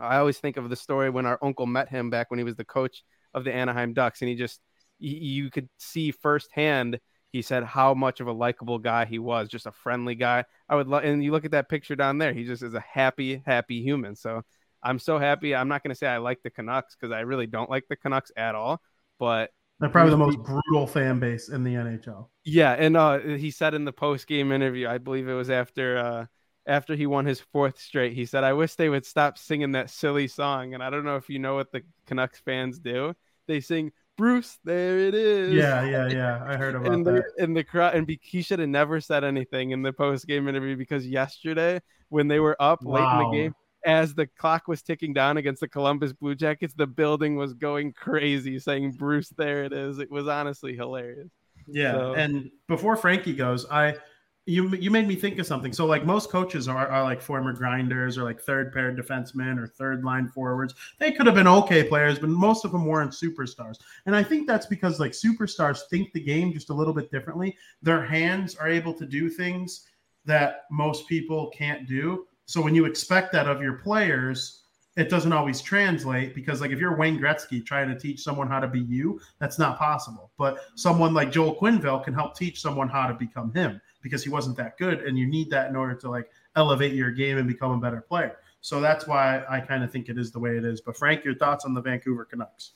I always think of the story when our uncle met him back when he was the coach of the Anaheim Ducks. And he just, you could see firsthand, he said how much of a likable guy he was, just a friendly guy. And you look at that picture down there, he just is a happy, happy human. So I'm so happy. I'm not going to say I like the Canucks because I really don't like the Canucks at all, but they're probably the most brutal fan base in the NHL. Yeah. And he said in the post game interview, I believe it was after he won his fourth straight, he said, I wish they would stop singing that silly song. And I don't know if you know what the Canucks fans do. They sing, Bruce, there it is. Yeah. I heard about that. In the crowd, and he should have never said anything in the post-game interview because yesterday when they were up late in the game, as the clock was ticking down against the Columbus Blue Jackets, the building was going crazy saying, Bruce, there it is. It was honestly hilarious. Yeah, so, and before Frankie goes, You made me think of something. So, like, most coaches are like former grinders or like third pair defensemen or third line forwards. They could have been okay players, but most of them weren't superstars. And I think that's because like superstars think the game just a little bit differently. Their hands are able to do things that most people can't do. So when you expect that of your players, it doesn't always translate because like if you're Wayne Gretzky trying to teach someone how to be you, that's not possible. But someone like Joel Quenneville can help teach someone how to become him because he wasn't that good. And you need that in order to like elevate your game and become a better player. So that's why I kind of think it is the way it is. But Frank, your thoughts on the Vancouver Canucks?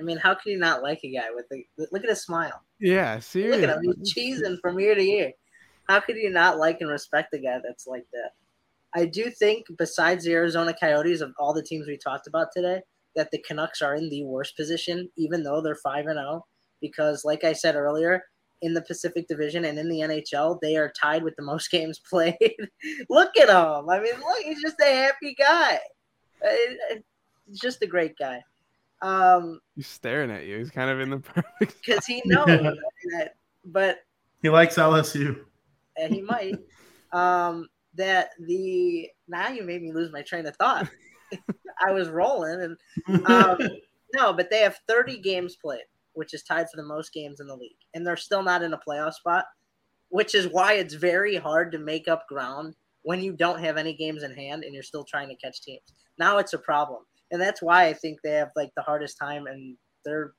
I mean, how can you not like a guy with look at his smile. Yeah, seriously. Look at him. He's cheesing from ear to ear. How could you not like and respect a guy that's like that? I do think besides the Arizona Coyotes of all the teams we talked about today, that the Canucks are in the worst position, even though they're 5-0, because like I said earlier, in the Pacific Division and in the NHL, they are tied with the most games played. Look at him. I mean, look, he's just a happy guy. He's just a great guy. He's staring at you. He's kind of in the perfect – because he knows. Yeah. But he likes LSU. And he might. Now you made me lose my train of thought. I was rolling. And no, but they have 30 games played, which is tied for the most games in the league. And they're still not in a playoff spot, which is why it's very hard to make up ground when you don't have any games in hand and you're still trying to catch teams. Now it's a problem. And that's why I think they have like the hardest time and they're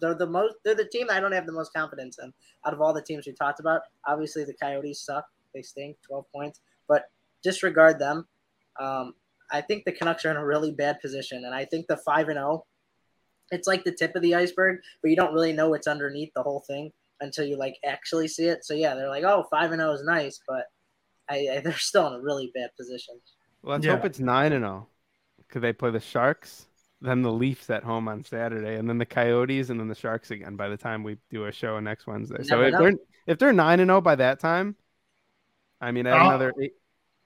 the team I don't have the most confidence in out of all the teams we talked about. Obviously the Coyotes suck. They stink, 12 points, but disregard them. I think the Canucks are in a really bad position. And I think the 5-0, it's like the tip of the iceberg, but you don't really know what's underneath the whole thing until you like actually see it. So yeah, they're like, oh, 5-0 is nice, but they're still in a really bad position. Well, let's hope it's 9-0. Could they play the Sharks, then the Leafs at home on Saturday, and then the Coyotes, and then the Sharks again by the time we do a show next Wednesday. So if they're 9-0 by that time, I mean,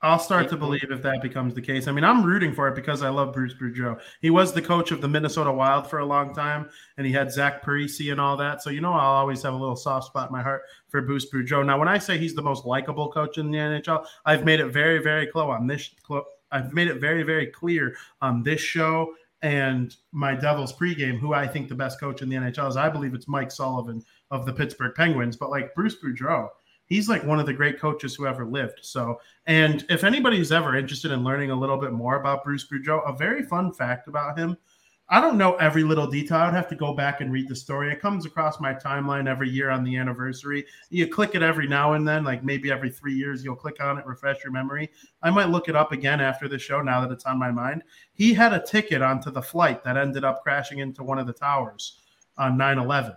I'll start to believe if that becomes the case. I mean, I'm rooting for it because I love Bruce Boudreau. He was the coach of the Minnesota Wild for a long time, and he had Zach Parisi and all that. So, you know, I'll always have a little soft spot in my heart for Bruce Boudreau. Now, when I say he's the most likable coach in the NHL, I've made it very, very clear on this. I've made it very, very clear on this show and my Devils pregame, who I think the best coach in the NHL is. I believe it's Mike Sullivan of the Pittsburgh Penguins. But like Bruce Boudreau, he's like one of the great coaches who ever lived. So, and if anybody's ever interested in learning a little bit more about Bruce Boudreau, a very fun fact about him, I don't know every little detail. I'd have to go back and read the story. It comes across my timeline every year on the anniversary. You click it every now and then, like maybe every 3 years, you'll click on it, refresh your memory. I might look it up again after the show now that it's on my mind. He had a ticket onto the flight that ended up crashing into one of the towers on 9/11.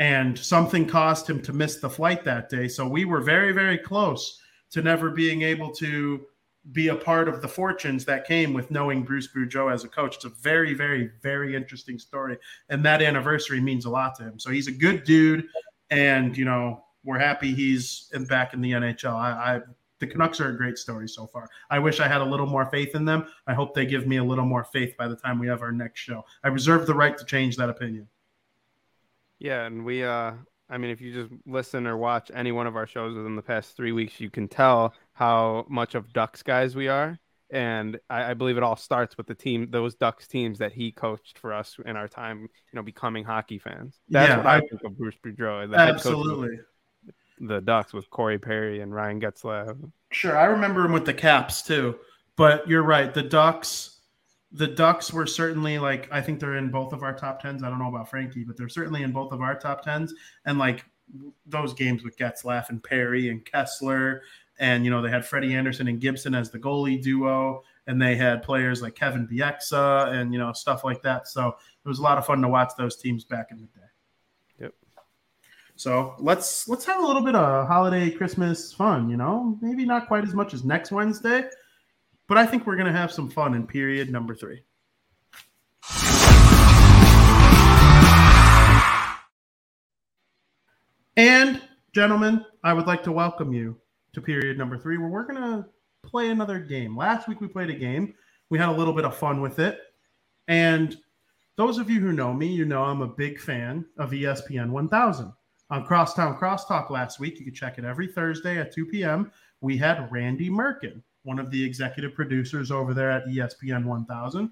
And something caused him to miss the flight that day. So we were very, very close to never being able to be a part of the fortunes that came with knowing Bruce Boudreau as a coach. It's a very, very, very interesting story. And that anniversary means a lot to him. So he's a good dude. And, you know, we're happy he's back in the NHL. The Canucks are a great story so far. I wish I had a little more faith in them. I hope they give me a little more faith by the time we have our next show. I reserve the right to change that opinion. Yeah. And we, I mean, if you just listen or watch any one of our shows within the past 3 weeks, you can tell how much of Ducks guys we are. And I believe it all starts with the team, those Ducks teams that he coached for us in our time, you know, becoming hockey fans. That's what I think of Bruce Boudreau. The absolutely. The Ducks with Corey Perry and Ryan Getzlaf. Sure. I remember him with the Caps too, but you're right. The Ducks were certainly like, I think they're in both of our top tens. I don't know about Frankie, but they're certainly in both of our top tens. And like those games with Getzlaf and Perry and Kessler, and, you know, they had Freddie Anderson and Gibson as the goalie duo, and they had players like Kevin Bieksa and, you know, stuff like that. So it was a lot of fun to watch those teams back in the day. Yep. So let's have a little bit of holiday Christmas fun, you know, maybe not quite as much as next Wednesday, but I think we're going to have some fun in period number 3. And, gentlemen, I would like to welcome you to period number 3, where we're going to play another game. Last week we played a game. We had a little bit of fun with it. And those of you who know me, you know I'm a big fan of ESPN 1000. On Crosstown Crosstalk last week, you can check it every Thursday at 2 p.m., we had Randy Merkin, one of the executive producers over there at ESPN 1000.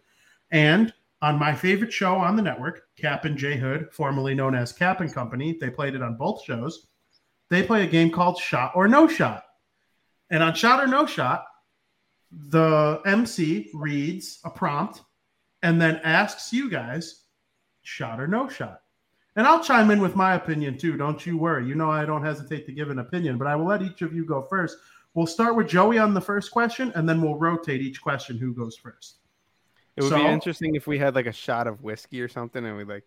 And on my favorite show on the network, Cap and J Hood, formerly known as Cap and Company, they played it on both shows. They play a game called Shot or No Shot. And on Shot or No Shot, the MC reads a prompt and then asks you guys, shot or no shot. And I'll chime in with my opinion too. Don't you worry. You know, I don't hesitate to give an opinion, but I will let each of you go first. We'll start with Joey on the first question, and then we'll rotate each question who goes first. It would be interesting if we had like a shot of whiskey or something, and we like,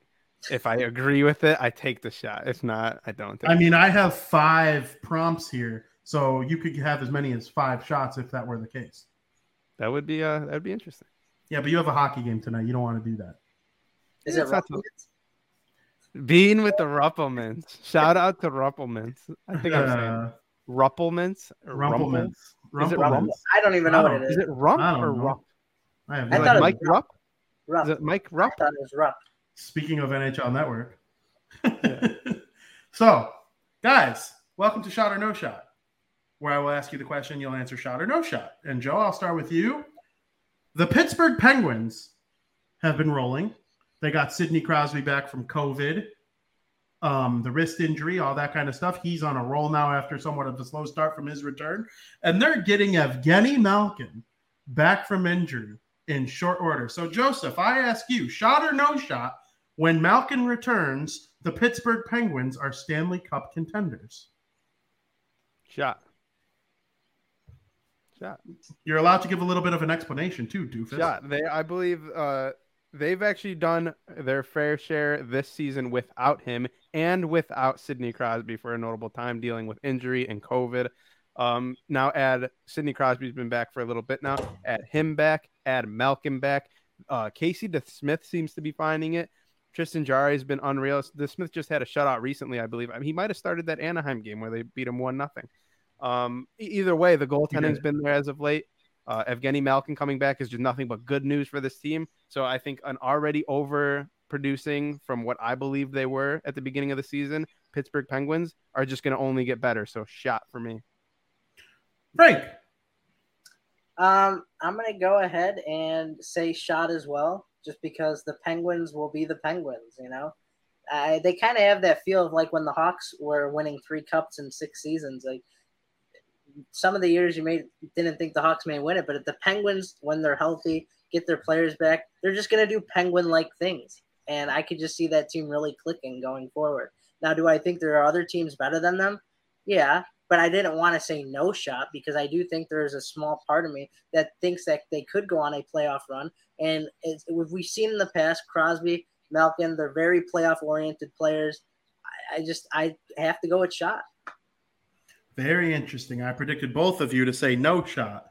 if I agree with it, I take the shot. If not, I don't. I have 5 prompts here, so you could have as many as 5 shots if that were the case. That would be interesting. Yeah, but you have a hockey game tonight. You don't want to do that. Is it Ruppelmans? Being with the Ruppelmans. Shout out to Ruppelmans. I think I'm saying Rumpelmans. Is it Rumpelmans? I don't even know what it is. Is it Rump or Rupp? I thought it was Mike Rupp. Is it Mike Rupp? I thought it was Rupp. Speaking of NHL Network. Yeah. So, guys, welcome to Shot or No Shot, where I will ask you the question, you'll answer shot or no shot. And, Joe, I'll start with you. The Pittsburgh Penguins have been rolling. They got Sidney Crosby back from COVID. The wrist injury, all that kind of stuff. He's on a roll now after somewhat of a slow start from his return. And they're getting Evgeny Malkin back from injury in short order. So, Joseph, I ask you, shot or no shot, when Malkin returns, the Pittsburgh Penguins are Stanley Cup contenders? Shot. You're allowed to give a little bit of an explanation, too, Doofus. Shot. I believe they've actually done their fair share this season without him and without Sidney Crosby for a notable time, dealing with injury and COVID. Now add Sidney Crosby's been back for a little bit now. Add him back. Add Malkin back. Casey DeSmith seems to be finding it. Tristan Jarry's been unreal. DeSmith just had a shutout recently, I believe. I mean, he might have started that Anaheim game where they beat him 1-0. Either way, the goaltending's been there as of late. Evgeny Malkin coming back is just nothing but good news for this team. So I think an already overproducing from what I believe they were at the beginning of the season, Pittsburgh Penguins are just going to only get better. So shot for me. Frank. I'm going to go ahead and say shot as well, just because the Penguins will be the Penguins, you know. they kind of have that feel of like when the Hawks were winning 3 cups in 6 seasons. Like some of the years you didn't think the Hawks may win it, but if the Penguins, when they're healthy, get their players back, they're just going to do Penguin-like things. And I could just see that team really clicking going forward. Now, do I think there are other teams better than them? Yeah, but I didn't want to say no shot because I do think there's a small part of me that thinks that they could go on a playoff run. And we've seen in the past, Crosby, Malkin, they're very playoff-oriented players. I have to go with shot. Very interesting. I predicted both of you to say no shot,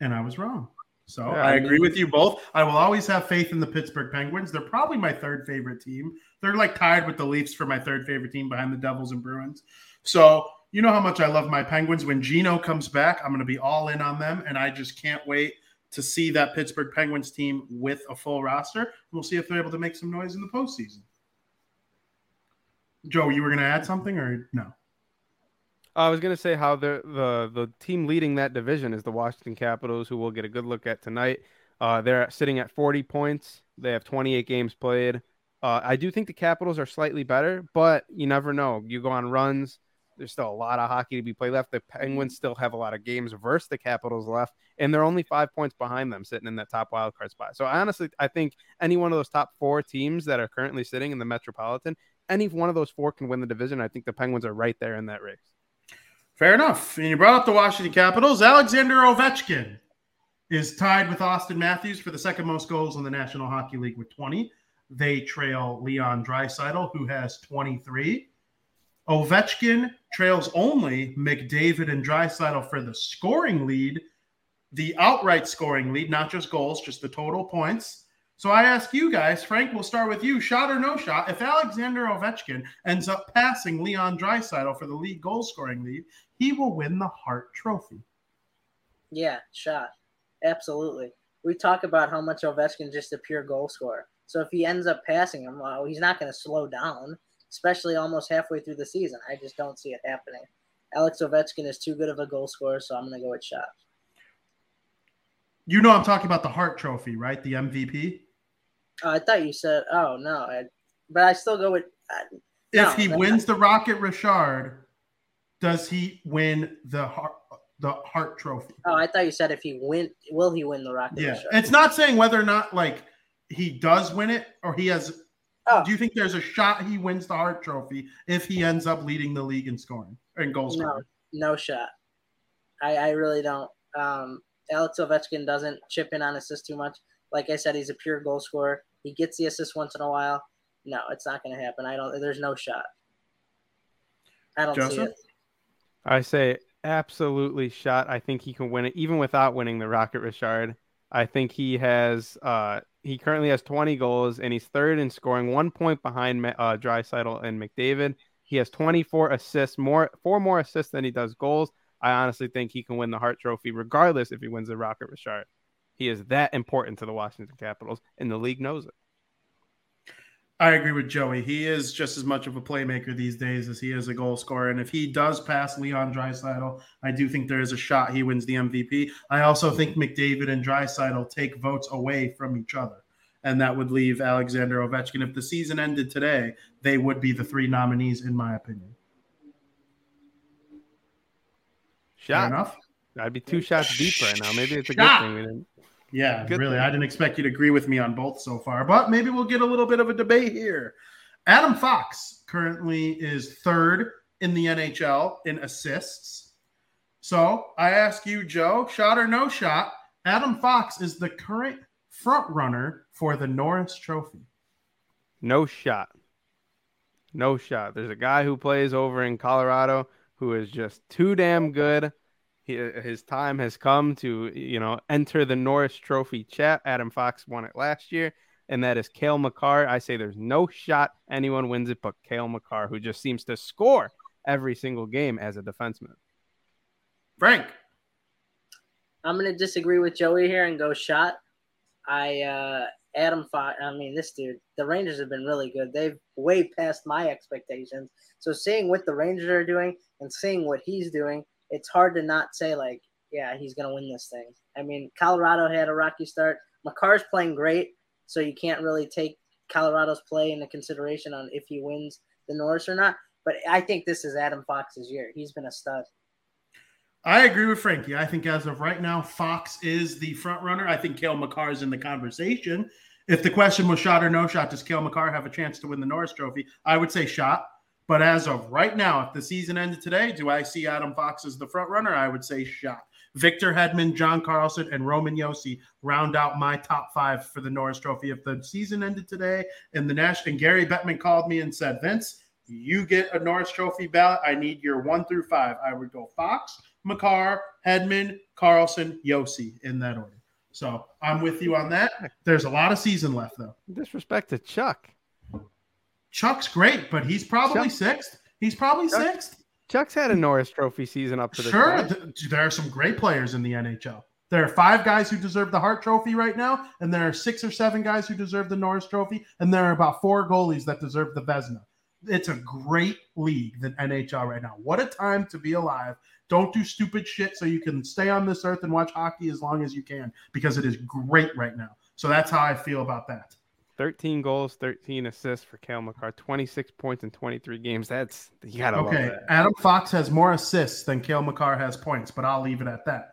and I was wrong. So yeah, I agree with you both. I will always have faith in the Pittsburgh Penguins. They're probably my third favorite team. They're like tied with the Leafs for my third favorite team behind the Devils and Bruins. So you know how much I love my Penguins. When Geno comes back, I'm going to be all in on them, and I just can't wait to see that Pittsburgh Penguins team with a full roster. And we'll see if they're able to make some noise in the postseason. Joe, you were going to add something or no? I was going to say how the team leading that division is the Washington Capitals, who we'll get a good look at tonight. They're sitting at 40 points. They have 28 games played. I do think the Capitals are slightly better, but you never know. You go on runs. There's still a lot of hockey to be played left. The Penguins still have a lot of games versus the Capitals left, and they're only 5 points behind them sitting in that top wildcard spot. So honestly, I think any one of those top 4 teams that are currently sitting in the Metropolitan, any one of those 4 can win the division. I think the Penguins are right there in that race. Fair enough. And you brought up the Washington Capitals. Alexander Ovechkin is tied with Auston Matthews for the second most goals in the National Hockey League with 20. They trail Leon Draisaitl, who has 23. Ovechkin trails only McDavid and Draisaitl for the scoring lead, the outright scoring lead, not just goals, just the total points. So I ask you guys, Frank, we'll start with you, shot or no shot, if Alexander Ovechkin ends up passing Leon Draisaitl for the league goal-scoring lead, he will win the Hart Trophy. Yeah, shot. Absolutely. We talk about how much Ovechkin's just a pure goal scorer. So if he ends up passing him, well, he's not going to slow down, especially almost halfway through the season. I just don't see it happening. Alex Ovechkin is too good of a goal scorer, so I'm going to go with shot. You know I'm talking about the Hart Trophy, right? The MVP? I thought you said, oh, no. But I still go with – If he wins the Rocket Richard, does he win the Hart Trophy? Oh, I thought you said if he win – will he win the Rocket Richard? It's not saying whether or not, like, he does win it or he has – do you think there's a shot he wins the Hart Trophy if he ends up leading the league in scoring and goal scoring? No shot. I really don't. Alex Ovechkin doesn't chip in on assists too much. Like I said, he's a pure goal scorer. He gets the assist once in a while. No, it's not going to happen. There's no shot. I don't see it. I say absolutely shot. I think he can win it even without winning the Rocket Richard. I think he has, he currently has 20 goals and he's third in scoring, 1 point behind Draisaitl and McDavid. He has 24 assists, four more assists than he does goals. I honestly think he can win the Hart Trophy regardless if he wins the Rocket Richard. He is that important to the Washington Capitals, and the league knows it. I agree with Joey. He is just as much of a playmaker these days as he is a goal scorer, and if he does pass Leon Draisaitl, I do think there is a shot he wins the MVP. I also think McDavid and Draisaitl take votes away from each other, and that would leave Alexander Ovechkin. If the season ended today, they would be the 3 nominees, in my opinion. Shot. Fair enough. I'd be 2 shots deep right now. Maybe it's a good thing we didn't. Yeah, good really. Thing. I didn't expect you to agree with me on both so far, but maybe we'll get a little bit of a debate here. Adam Fox currently is third in the NHL in assists. So I ask you, Joe, shot or no shot, Adam Fox is the current front runner for the Norris Trophy. No shot. No shot. There's a guy who plays over in Colorado who is just too damn good. His time has come to, enter the Norris Trophy chat. Adam Fox won it last year, and that is Cale Makar. I say there's no shot anyone wins it but Cale Makar, who just seems to score every single game as a defenseman. Frank. I'm going to disagree with Joey here and go shot. Adam Fox, this dude, the Rangers have been really good. They've way past my expectations. So seeing what the Rangers are doing and seeing what he's doing, it's hard to not say, like, yeah, he's going to win this thing. Colorado had a rocky start. Makar's playing great, so you can't really take Colorado's play into consideration on if he wins the Norris or not. But I think this is Adam Fox's year. He's been a stud. I agree with Frankie. I think as of right now, Fox is the front runner. I think Cale Makar is in the conversation. If the question was shot or no shot, does Cale Makar have a chance to win the Norris Trophy? I would say shot. But as of right now, if the season ended today, do I see Adam Fox as the front runner? I would say shot. Victor Hedman, John Carlson, and Roman Josi round out my top five for the Norris Trophy. If the season ended today and the and Gary Bettman called me and said, Vince, you get a Norris Trophy ballot. I need your 1 through 5. I would go Fox, Makar, Hedman, Carlson, Josi in that order. So I'm with you on that. There's a lot of season left, though. Disrespect to Chuck. Chuck's great, but he's probably sixth. He's probably sixth. Chuck's had a Norris Trophy season up to this point. Sure, there are some great players in the NHL. There are 5 guys who deserve the Hart Trophy right now, and there are 6 or 7 guys who deserve the Norris Trophy, and there are about 4 goalies that deserve the Vezina. It's a great league, the NHL right now. What a time to be alive. Don't do stupid shit so you can stay on this earth and watch hockey as long as you can, because it is great right now. So that's how I feel about that. 13 goals, 13 assists for Cale Makar, 26 points in 23 games. That's – you got to love that. Adam Fox has more assists than Cale Makar has points, but I'll leave it at that.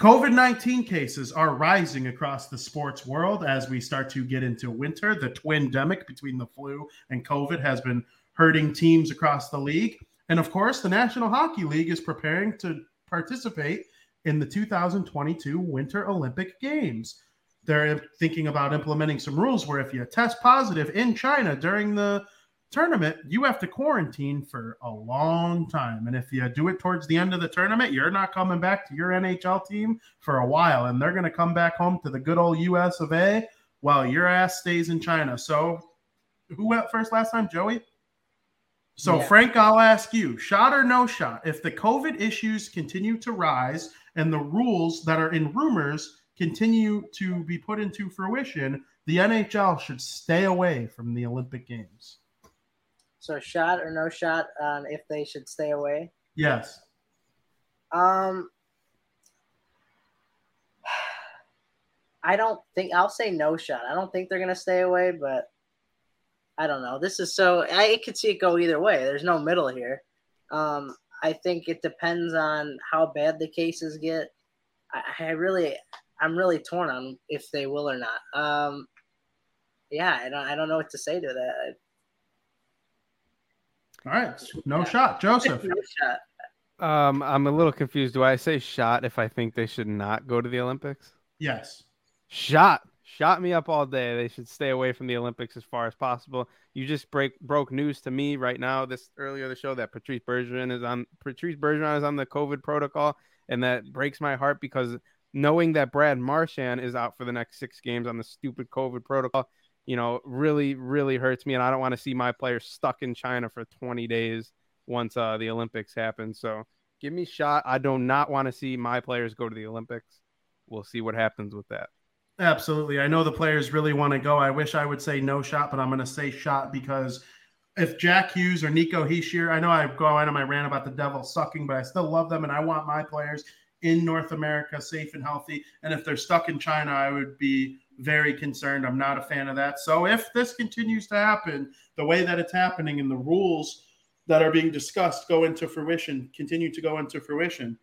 COVID-19 cases are rising across the sports world as we start to get into winter. The twindemic between the flu and COVID has been hurting teams across the league. And, of course, the National Hockey League is preparing to participate in the 2022 Winter Olympic Games. They're thinking about implementing some rules where if you test positive in China during the tournament, you have to quarantine for a long time. And if you do it towards the end of the tournament, you're not coming back to your NHL team for a while. And they're going to come back home to the good old US of A while your ass stays in China. So who went first last time, Joey? So, yeah. Frank, I'll ask you, shot or no shot, if the COVID issues continue to rise and the rules that are in rumors continue to be put into fruition, the NHL should stay away from the Olympic Games. So shot or no shot on if they should stay away? Yes. I don't think – I'll say no shot. I don't think they're going to stay away, but I don't know. This is so – I could see it go either way. There's no middle here. I think it depends on how bad the cases get. I'm really torn on if they will or not. I don't know what to say to that. All right. No shot, Joseph. No shot. I'm a little confused. Do I say shot if I think they should not go to the Olympics? Yes. Shot me up all day. They should stay away from the Olympics as far as possible. You just broke news to me right now this earlier in the show that Patrice Bergeron is on the COVID protocol, and that breaks my heart because knowing that Brad Marchand is out for the next 6 games on the stupid COVID protocol, you know, really, really hurts me. And I don't want to see my players stuck in China for 20 days once the Olympics happen. So give me a shot. I do not want to see my players go to the Olympics. We'll see what happens with that. Absolutely. I know the players really want to go. I wish I would say no shot, but I'm going to say shot because if Jack Hughes or Nico Hischier, I know I go on my rant about the Devils sucking, but I still love them, and I want my players in North America safe and healthy. And if they're stuck in China, I would be very concerned. I'm not a fan of that. So if this continues to happen the way that it's happening and the rules that are being discussed continue to go into fruition,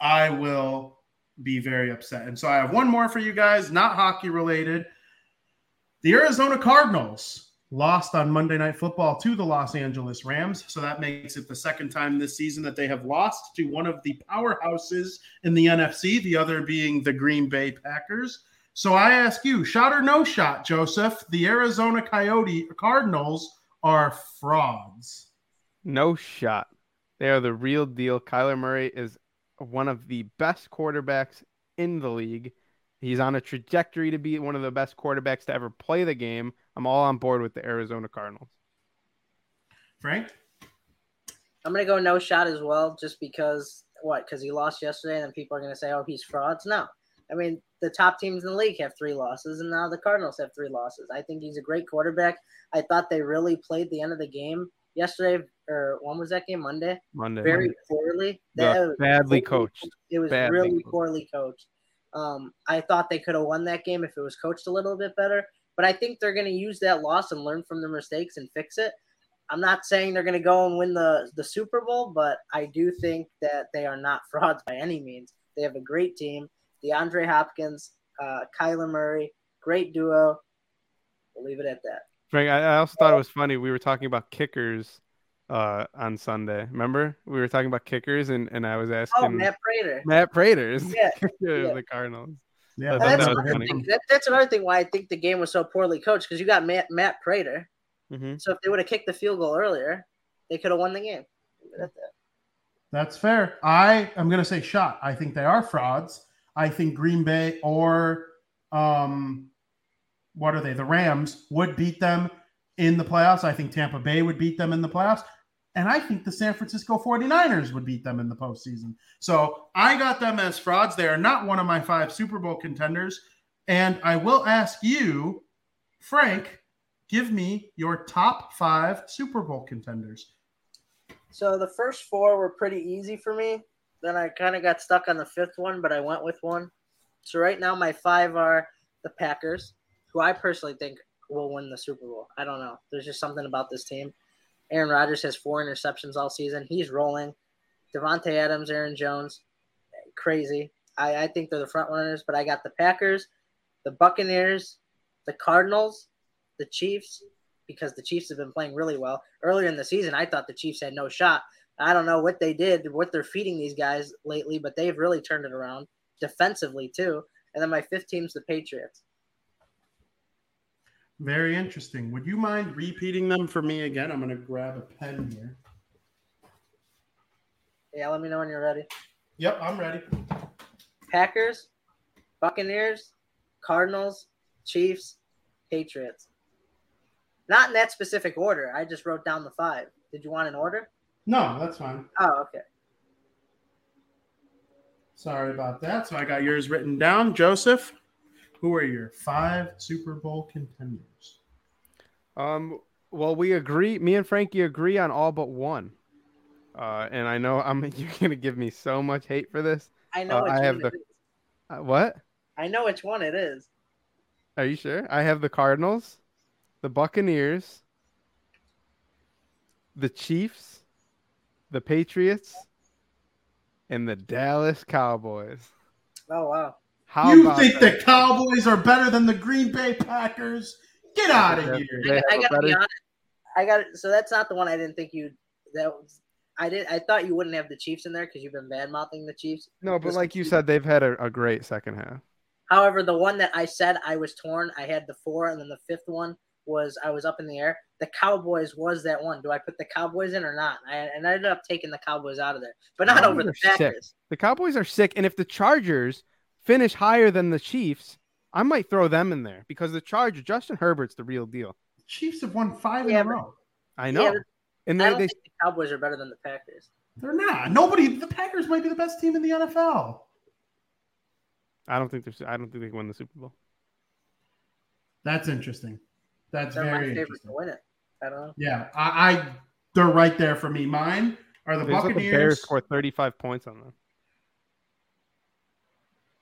I will be very upset. And so I have one more for you guys, not hockey related. The Arizona Cardinals lost on Monday Night Football to the Los Angeles Rams. So that makes it the second time this season that they have lost to one of the powerhouses in the NFC, the other being the Green Bay Packers. So I ask you, shot or no shot, Joseph, the Arizona Cardinals are frauds. No shot. They are the real deal. Kyler Murray is one of the best quarterbacks in the league. He's on a trajectory to be one of the best quarterbacks to ever play the game. I'm all on board with the Arizona Cardinals. Frank? I'm going to go no shot as well just because – what? Because he lost yesterday and then people are going to say, oh, he's frauds? No. I mean, the top teams in the league have 3 losses, and now the Cardinals have 3 losses. I think he's a great quarterback. I thought they really played the end of the game yesterday – or when was that game? Monday. Very poorly. Badly coached. It was really poorly coached. I thought they could have won that game if it was coached a little bit better. But I think they're going to use that loss and learn from their mistakes and fix it. I'm not saying they're going to go and win the Super Bowl, but I do think that they are not frauds by any means. They have a great team. DeAndre Hopkins, Kyler Murray, great duo. We'll leave it at that. Frank, I also thought it was funny. We were talking about kickers on Sunday. Remember? We were talking about kickers, and I was asking. Oh, Matt Prater. Matt Prater's. Yeah. The Cardinals. Yeah, that's another thing why I think the game was so poorly coached, because you got Matt Prater. Mm-hmm. So if they would have kicked the field goal earlier, they could have won the game. That's fair. I am going to say shot. I think they are frauds. I think Green Bay or what are they? The Rams would beat them in the playoffs. I think Tampa Bay would beat them in the playoffs. And I think the San Francisco 49ers would beat them in the postseason. So I got them as frauds. They are not one of my five Super Bowl contenders. And I will ask you, Frank, give me your top five Super Bowl contenders. So the first four were pretty easy for me. Then I kind of got stuck on the fifth one, but I went with one. So right now my five are the Packers, who I personally think will win the Super Bowl. I don't know. There's just something about this team. Aaron Rodgers has 4 interceptions all season. He's rolling. Devontae Adams, Aaron Jones, crazy. I think they're the front runners, but I got the Packers, the Buccaneers, the Cardinals, the Chiefs, because the Chiefs have been playing really well. Earlier in the season, I thought the Chiefs had no shot. I don't know what they did, what they're feeding these guys lately, but they've really turned it around defensively too. And then my fifth team's the Patriots. Very interesting. Would you mind repeating them for me again? I'm going to grab a pen here. Yeah, let me know when you're ready. Yep, I'm ready. Packers, Buccaneers, Cardinals, Chiefs, Patriots. Not in that specific order. I just wrote down the five. Did you want an order? No, that's fine. Oh, okay. Sorry about that. So I got yours written down. Joseph, who are your five Super Bowl contenders? Well, we agree. Me and Frankie agree on all but one. And I know you're going to give me so much hate for this. I know which one it is. What? I know which one it is. Are you sure? I have the Cardinals, the Buccaneers, the Chiefs, the Patriots, and the Dallas Cowboys. Oh, wow. You think the Cowboys are better than the Green Bay Packers? Get out of here! I got to be honest. I got it. So that's not the one I didn't think you. That was, I thought you wouldn't have the Chiefs in there because you've been bad mouthing the Chiefs. No, but like you said, they've had a great second half. However, the one that I said I was torn. I had the four, and then the fifth one was I was up in the air. The Cowboys was that one. Do I put the Cowboys in or not? And I ended up taking the Cowboys out of there, but not over the Packers. Sick. The Cowboys are sick, and if the Chargers finish higher than the Chiefs, I might throw them in there because the Chargers, Justin Herbert's the real deal. The Chiefs have won 5 in a row. I know. Yeah, and I don't think the Cowboys are better than the Packers. They're not. The Packers might be the best team in the NFL. I don't think they win the Super Bowl. That's interesting. They're very my favorite to win it. I don't know. Yeah, they're right there for me. Mine are the Buccaneers. The Bears scored 35 points on them.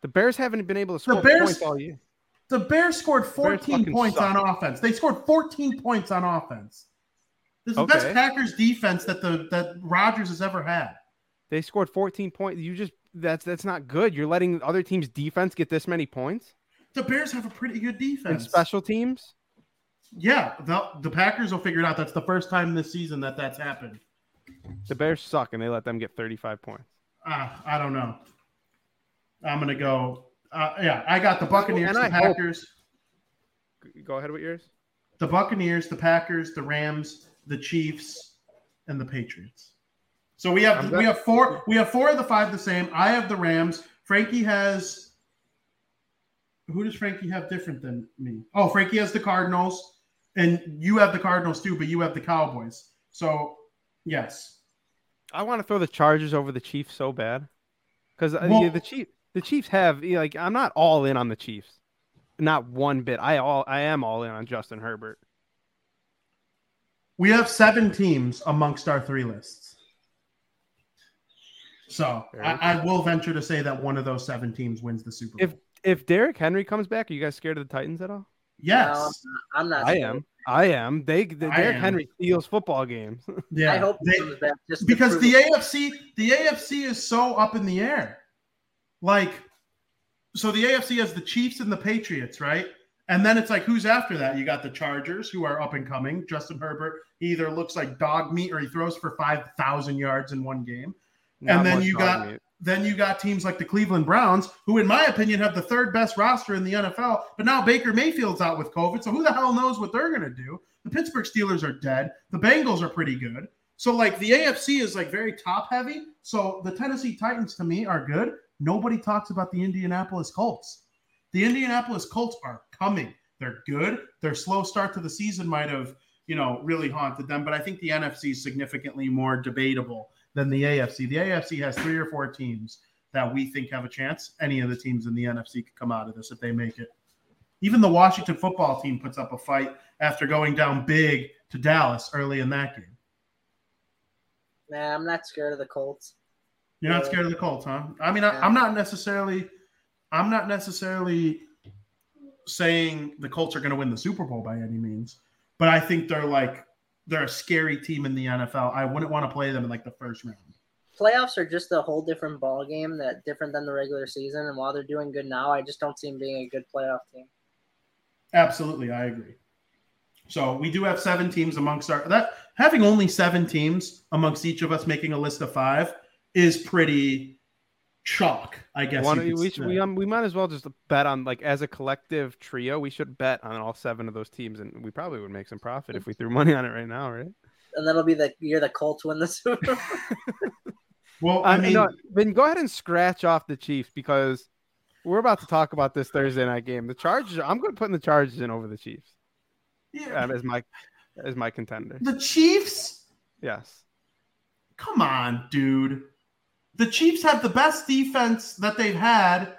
The Bears haven't been able to score points all year. The Bears scored 14 points on offense. They scored 14 points on offense. This is the best Packers defense that Rodgers has ever had. They scored 14 points. That's not good. You're letting other teams' defense get this many points? The Bears have a pretty good defense. And special teams? Yeah, the Packers will figure it out. That's the first time this season that's happened. The Bears suck, and they let them get 35 points. I don't know. I'm going to go I got the Buccaneers, the Packers. Go ahead with yours. The Buccaneers, the Packers, the Rams, the Chiefs, and the Patriots. So we have four of the five the same. I have the Rams. Frankie has – who does Frankie have different than me? Oh, Frankie has the Cardinals, and you have the Cardinals too, but you have the Cowboys. So, yes. I want to throw the Chargers over the Chiefs so bad because the Chiefs have I'm not all in on the Chiefs, not one bit. I am all in on Justin Herbert. We have 7 teams amongst our 3 lists, so I will venture to say that one of those 7 teams wins the Super Bowl. If Derrick Henry comes back, are you guys scared of the Titans at all? Yes. No, I'm not. I am. They're Henry Steele's football games. Yeah. I hope that just because the AFC is so up in the air. Like, so the AFC has the Chiefs and the Patriots, right? And then it's like, who's after that? You got the Chargers, who are up and coming. Justin Herbert, he either looks like dog meat or he throws for 5,000 yards in one game. And then you got teams like the Cleveland Browns, who, in my opinion, have the third best roster in the NFL. But now Baker Mayfield's out with COVID, so who the hell knows what they're going to do? The Pittsburgh Steelers are dead. The Bengals are pretty good. So, like, the AFC is, like, very top-heavy. So the Tennessee Titans, to me, are good. Nobody talks about the Indianapolis Colts. The Indianapolis Colts are coming. They're good. Their slow start to the season might have, you know, really haunted them. But I think the NFC is significantly more debatable than the AFC. The AFC has 3 or 4 teams that we think have a chance. Any of the teams in the NFC could come out of this if they make it. Even the Washington football team puts up a fight after going down big to Dallas early in that game. Nah, I'm not scared of the Colts. You're not scared of the Colts, huh? I mean, I'm not necessarily saying the Colts are going to win the Super Bowl by any means, but I think they're a scary team in the NFL. I wouldn't want to play them in like the first round. Playoffs are just a whole different ball game that different than the regular season. And while they're doing good now, I just don't see them being a good playoff team. Absolutely. I agree. So we do have 7 teams amongst having only 7 teams amongst each of us making a list of 5 is pretty chalk, I guess. We might as well just bet on, like, as a collective trio, we should bet on all 7 of those teams, and we probably would make some profit if we threw money on it right now, right? And that'll be the year the Colts win the Super Bowl. Well, then go ahead and scratch off the Chiefs because we're about to talk about this Thursday night game. The Chargers, I'm going to put in the Chargers in over the Chiefs. Yeah, as my contender. The Chiefs? Yes. Come on, dude. The Chiefs have the best defense that they've had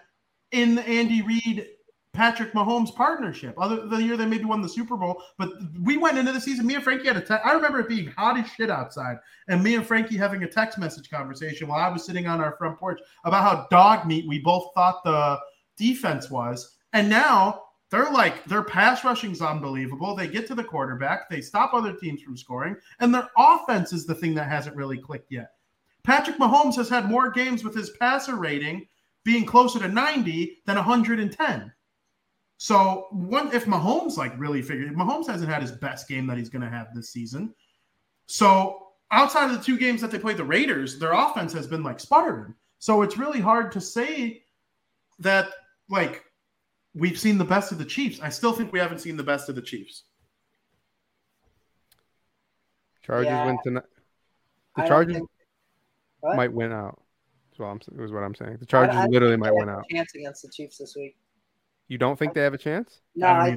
in the Andy Reid, Patrick Mahomes partnership. Other the year they maybe won the Super Bowl, but we went into the season. Me and Frankie had I remember it being hot as shit outside, and me and Frankie having a text message conversation while I was sitting on our front porch about how dog meat we both thought the defense was. And now their pass rushing's unbelievable. They get to the quarterback, they stop other teams from scoring, and their offense is the thing that hasn't really clicked yet. Patrick Mahomes has had more games with his passer rating being closer to 90 than 110. So Mahomes hasn't had his best game that he's going to have this season. So outside of the 2 games that they played the Raiders, their offense has been like sputtering. So it's really hard to say that like we've seen the best of the Chiefs. I still think we haven't seen the best of the Chiefs. Chargers win tonight. The Chargers might win out. Is what I'm saying. The Chargers literally might win out. Chance against the Chiefs this week. You don't think they have a chance? No, I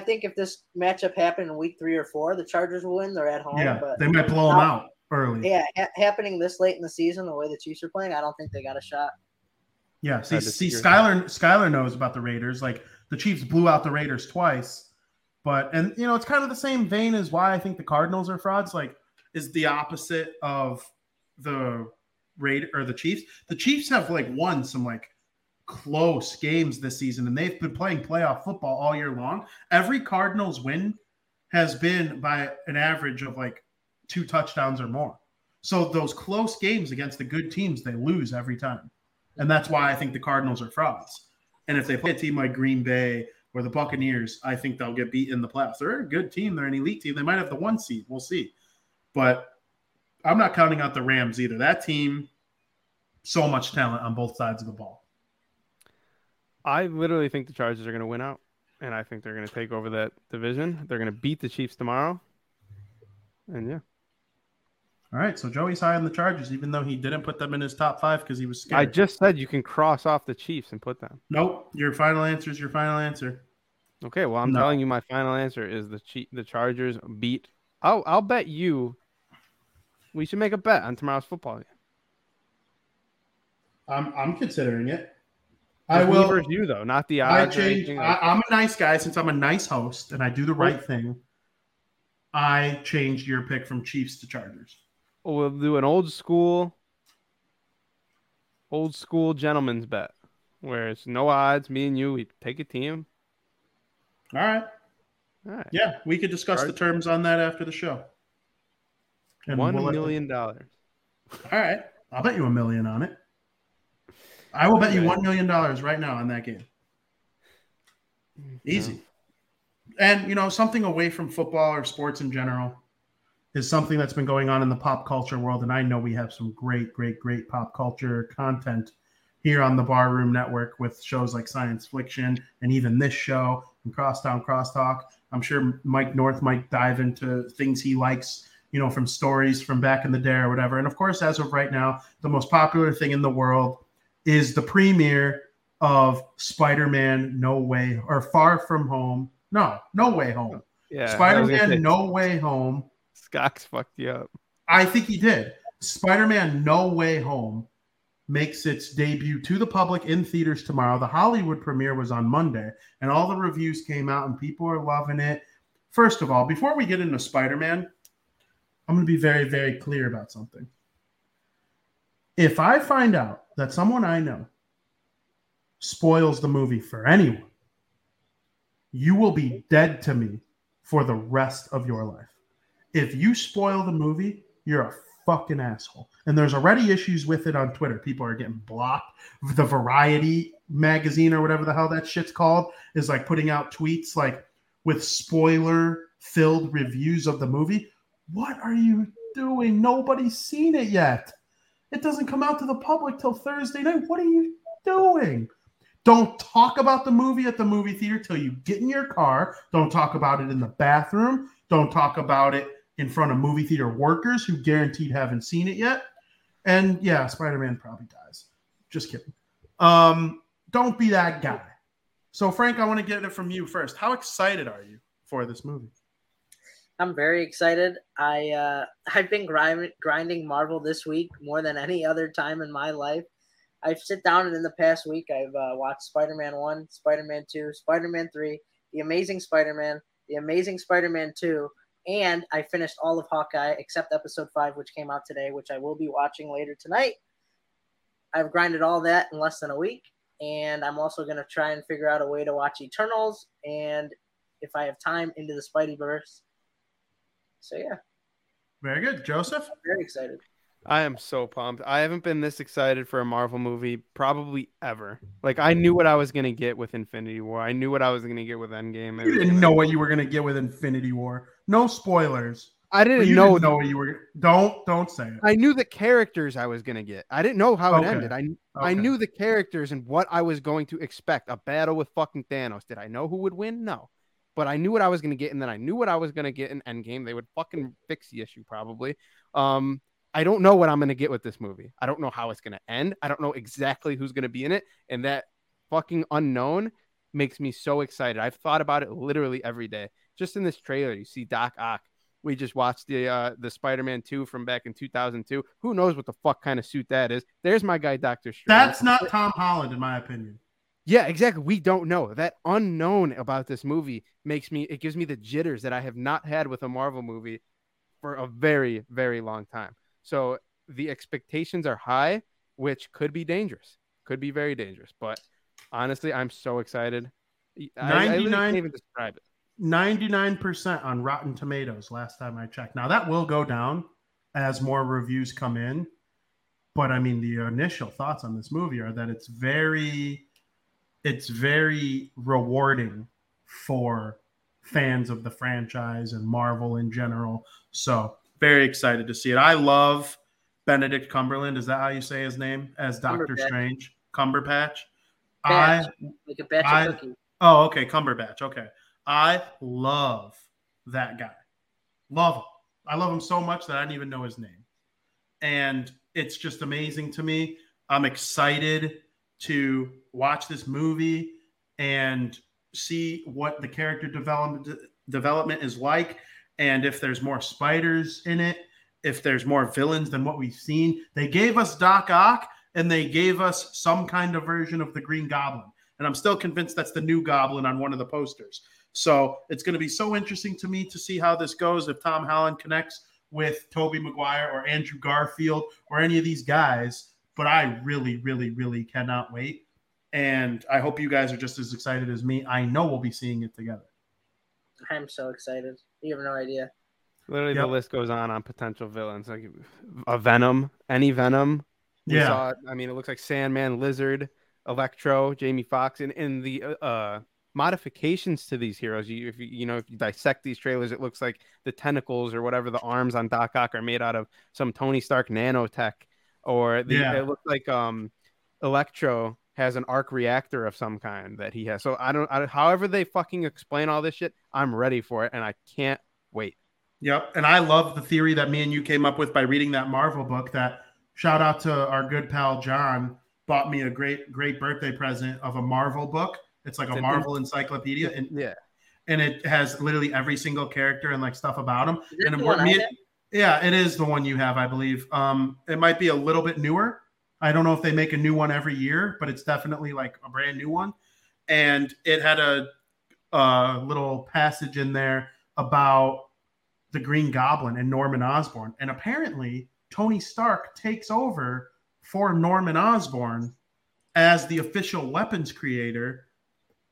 think if this matchup happened in week 3 or 4, the Chargers will win. They're at home. Yeah, but they might blow them out early. Yeah, happening this late in the season, the way the Chiefs are playing, I don't think they got a shot. Yeah, see, Skyler knows about the Raiders. Like the Chiefs blew out the Raiders twice, and you know it's kind of the same vein as why I think the Cardinals are frauds. Like, is the opposite of the Raiders or the Chiefs. The Chiefs have like won some like close games this season, and they've been playing playoff football all year long. Every Cardinals win has been by an average of like 2 touchdowns or more. So those close games against the good teams, they lose every time. And that's why I think the Cardinals are frauds. And if they play a team like Green Bay or the Buccaneers, I think they'll get beat in the playoffs. They're a good team. They're an elite team. They might have the 1 seed. We'll see. But I'm not counting out the Rams either. That team, so much talent on both sides of the ball. I literally think the Chargers are going to win out, and I think they're going to take over that division. They're going to beat the Chiefs tomorrow, and yeah. All right, so Joey's high on the Chargers, even though he didn't put them in his top 5 because he was scared. I just said you can cross off the Chiefs and put them. Nope, your final answer is your final answer. Okay, well, I'm telling you my final answer is the Chargers beat. I'll bet you. We should make a bet on tomorrow's football game. I'm considering it. I will. Versus you though, not the odds. I'm a nice guy since I'm a nice host and I do the right thing. I changed your pick from Chiefs to Chargers. We'll do an old school gentleman's bet where it's no odds. Me and you, we take a team. All right. All right. Yeah, we could discuss the terms on that after the show. And $1 million. All right. I'll bet you $1 million on it. I will bet you $1 million right now on that game. Easy. And, you know, something away from football or sports in general is something that's been going on in the pop culture world. And I know we have some great, great, great pop culture content here on the Bar Room Network with shows like Science Fiction and even this show and Crosstown Crosstalk. I'm sure Mike North might dive into things he likes, you know, from stories from back in the day or whatever. And, of course, as of right now, the most popular thing in the world is the premiere of Spider-Man No Way or Far From Home. No Way Home. Yeah, Spider-Man No Way Home. Scox fucked you up. I think he did. Spider-Man No Way Home makes its debut to the public in theaters tomorrow. The Hollywood premiere was on Monday, and all the reviews came out, and people are loving it. First of all, before we get into Spider-Man, I'm going to be very, very clear about something. If I find out that someone I know spoils the movie for anyone, you will be dead to me for the rest of your life. If you spoil the movie, you're a fucking asshole. And there's already issues with it on Twitter. People are getting blocked. The Variety magazine or whatever the hell that shit's called is like putting out tweets like with spoiler-filled reviews of the movie. What are you doing? Nobody's seen it yet. It doesn't come out to the public till Thursday night. What are you doing? Don't talk about the movie at the movie theater till you get in your car. Don't talk about it in the bathroom. Don't talk about it in front of movie theater workers who guaranteed haven't seen it yet. And yeah, Spider-Man probably dies. Just kidding. Don't be that guy. So Frank, I want to get it from you first. How excited are you for this movie? I'm very excited. I've been grinding Marvel this week more than any other time in my life. I've sit down and in the past week I've watched Spider-Man 1, Spider-Man 2, Spider-Man 3, The Amazing Spider-Man, The Amazing Spider-Man 2, and I finished all of Hawkeye except Episode 5, which came out today, which I will be watching later tonight. I've grinded all that in less than a week, and I'm also going to try and figure out a way to watch Eternals, and if I have time, into the Spideyverse. So, yeah. Very good. Joseph? I'm very excited. I am so pumped. I haven't been this excited for a Marvel movie probably ever. Like, I knew what I was going to get with Infinity War. I knew what I was going to get with Endgame. You didn't know what you were going to get with Infinity War. No spoilers. I didn't know what you were. Don't say it. I knew the characters I was going to get. I didn't know how it ended. I knew the characters and what I was going to expect. A battle with fucking Thanos. Did I know who would win? No. But I knew what I was going to get, and then I knew what I was going to get in Endgame. They would fucking fix the issue probably. I don't know what I'm going to get with this movie. I don't know how it's going to end. I don't know exactly who's going to be in it, and that fucking unknown makes me so excited. I've thought about it literally every day. Just in this trailer, you see Doc Ock. We just watched the Spider-Man 2 from back in 2002. Who knows what the fuck kind of suit that is? There's my guy, Dr. Strange. That's not Tom Holland, in my opinion. Yeah, exactly. We don't know. That unknown about this movie gives me the jitters that I have not had with a Marvel movie for a very, very long time. So the expectations are high, which could be dangerous, could be very dangerous. But honestly, I'm so excited. I really can't even describe it. 99% on Rotten Tomatoes last time I checked. Now that will go down as more reviews come in. But I mean, the initial thoughts on this movie are that it's very rewarding for fans of the franchise and Marvel in general. So very excited to see it. I love Benedict Cumberland. Is that how you say his name? As Dr. Strange? Cumberbatch? Batch. Like a batch of cookies. Oh, okay. Cumberbatch. Okay. I love that guy. Love him. I love him so much that I didn't even know his name. And it's just amazing to me. I'm excited to watch this movie and see what the character development is like, and if there's more spiders in it, if there's more villains than what we've seen. They gave us Doc Ock, and they gave us some kind of version of the Green Goblin, and I'm still convinced that's the new Goblin on one of the posters. So it's going to be so interesting to me to see how this goes, if Tom Holland connects with Tobey Maguire or Andrew Garfield or any of these guys. But I really, really, really cannot wait. And I hope you guys are just as excited as me. I know we'll be seeing it together. I'm so excited. You have no idea. Literally, the list goes on potential villains. Like a Venom, any Venom. Yeah. Saw it. I mean, it looks like Sandman, Lizard, Electro, Jamie Foxx, and in the modifications to these heroes. If you dissect these trailers, it looks like the tentacles or whatever the arms on Doc Ock are made out of some Tony Stark nanotech, or it looks like Electro has an arc reactor of some kind that he has. So however they fucking explain all this shit, I'm ready for it and I can't wait. Yep. And I love the theory that me and you came up with by reading that Marvel book. That shout out to our good pal John, bought me a great birthday present of a Marvel book. It's like a Marvel encyclopedia. And and it has literally every single character and like stuff about them. And it is the one you have, I believe. It might be a little bit newer. I don't know if they make a new one every year, but it's definitely like a brand new one. And it had a little passage in there about the Green Goblin and Norman Osborn. And apparently Tony Stark takes over for Norman Osborn as the official weapons creator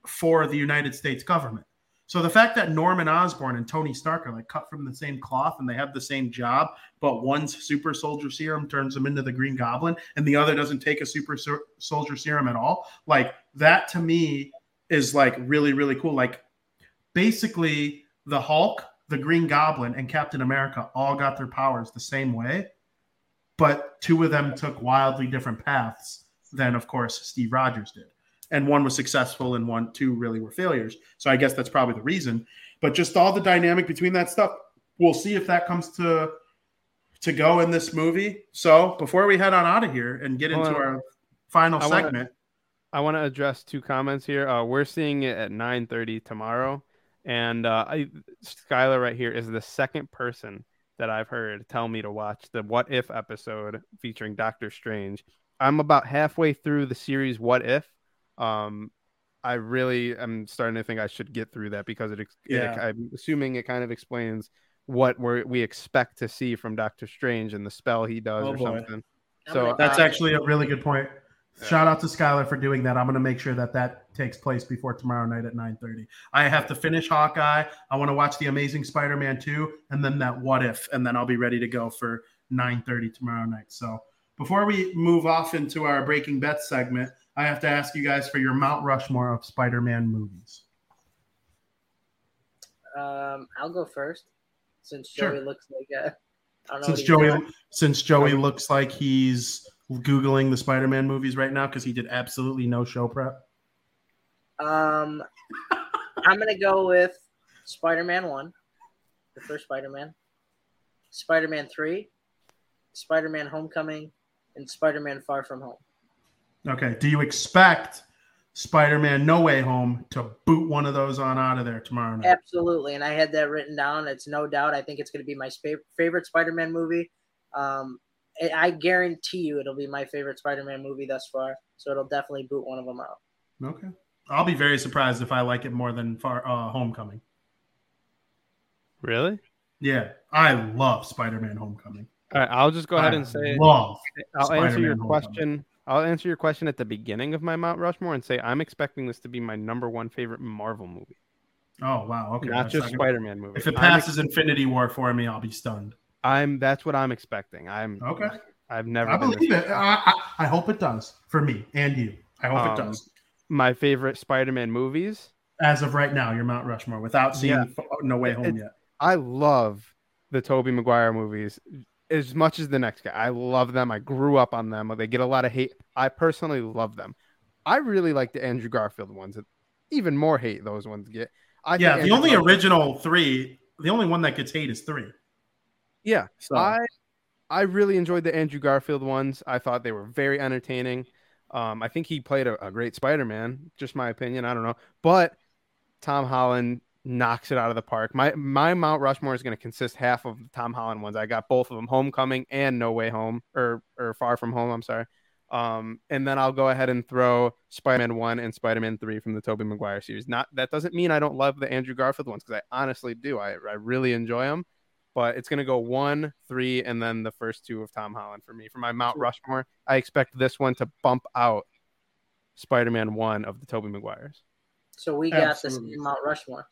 for the United States government. So the fact that Norman Osborn and Tony Stark are like cut from the same cloth and they have the same job, but one's super soldier serum turns them into the Green Goblin and the other doesn't take a super soldier serum at all. Like that to me is like really, really cool. Like basically the Hulk, the Green Goblin, and Captain America all got their powers the same way, but two of them took wildly different paths than of course Steve Rogers did. And one was successful and two really were failures. So I guess that's probably the reason. But just all the dynamic between that stuff, we'll see if that comes to go in this movie. So before we head on out of here and get into our final segment. I want to address two comments here. We're seeing it at 9:30 tomorrow. And Skylar right here is the second person that I've heard tell me to watch the What If episode featuring Doctor Strange. I'm about halfway through the series What If. I really am starting to think I should get through that because I'm assuming it kind of explains what we expect to see from Doctor Strange and the spell he does something. So that's actually a really good point. Yeah. Shout out to Skylar for doing that. I'm going to make sure that takes place before tomorrow night at 9:30. I have to finish Hawkeye. I want to watch The Amazing Spider-Man 2 and then that What If, and then I'll be ready to go for 9:30 tomorrow night. So before we move off into our Breaking Bets segment, I have to ask you guys for your Mount Rushmore of Spider-Man movies. I'll go first, since Joey looks like Joey looks like he's Googling the Spider-Man movies right now because he did absolutely no show prep. I'm gonna go with Spider-Man 1, the first Spider-Man, Spider-Man 3, Spider-Man Homecoming, and Spider-Man Far From Home. Okay, do you expect Spider-Man No Way Home to boot one of those on out of there tomorrow night? Absolutely, and I had that written down. It's no doubt. I think it's going to be my favorite Spider-Man movie. I guarantee you it'll be my favorite Spider-Man movie thus far, so it'll definitely boot one of them out. Okay. I'll be very surprised if I like it more than Homecoming. Really? Yeah, I love Spider-Man Homecoming. All right, I'll just go ahead and say I'll answer your question at the beginning of my Mount Rushmore and say I'm expecting this to be my number one favorite Marvel movie. Oh, wow. Okay. Not just Spider-Man movie. If it passes Infinity War for me, I'll be stunned. That's what I'm expecting. Okay. I've never. I believe it. I hope it does for me and you. I hope it does. My favorite Spider-Man movies. As of right now, your Mount Rushmore without seeing No Way Home yet. I love the Tobey Maguire movies. As much as the next guy, I love them. I grew up on them. They get a lot of hate. I personally love them. I really like the Andrew Garfield ones. Even more hate those ones get. The only original three, the only one that gets hate is three. Yeah, so. I really enjoyed the Andrew Garfield ones. I thought they were very entertaining. I think he played a great Spider-Man. Just my opinion. I don't know, but Tom Holland knocks it out of the park. My Mount Rushmore is going to consist half of the Tom Holland ones. I got both of them, Homecoming and No Way Home, or Far From Home, I'm sorry. And then I'll go ahead and throw Spider-Man 1 and Spider-Man 3 from the Tobey Maguire series. That doesn't mean I don't love the Andrew Garfield ones, because I honestly do. I really enjoy them, but it's going to go 1, 3, and then the first two of Tom Holland for me. For my Mount Rushmore, I expect this one to bump out Spider-Man 1 of the Tobey Maguires. So we got this Mount Rushmore.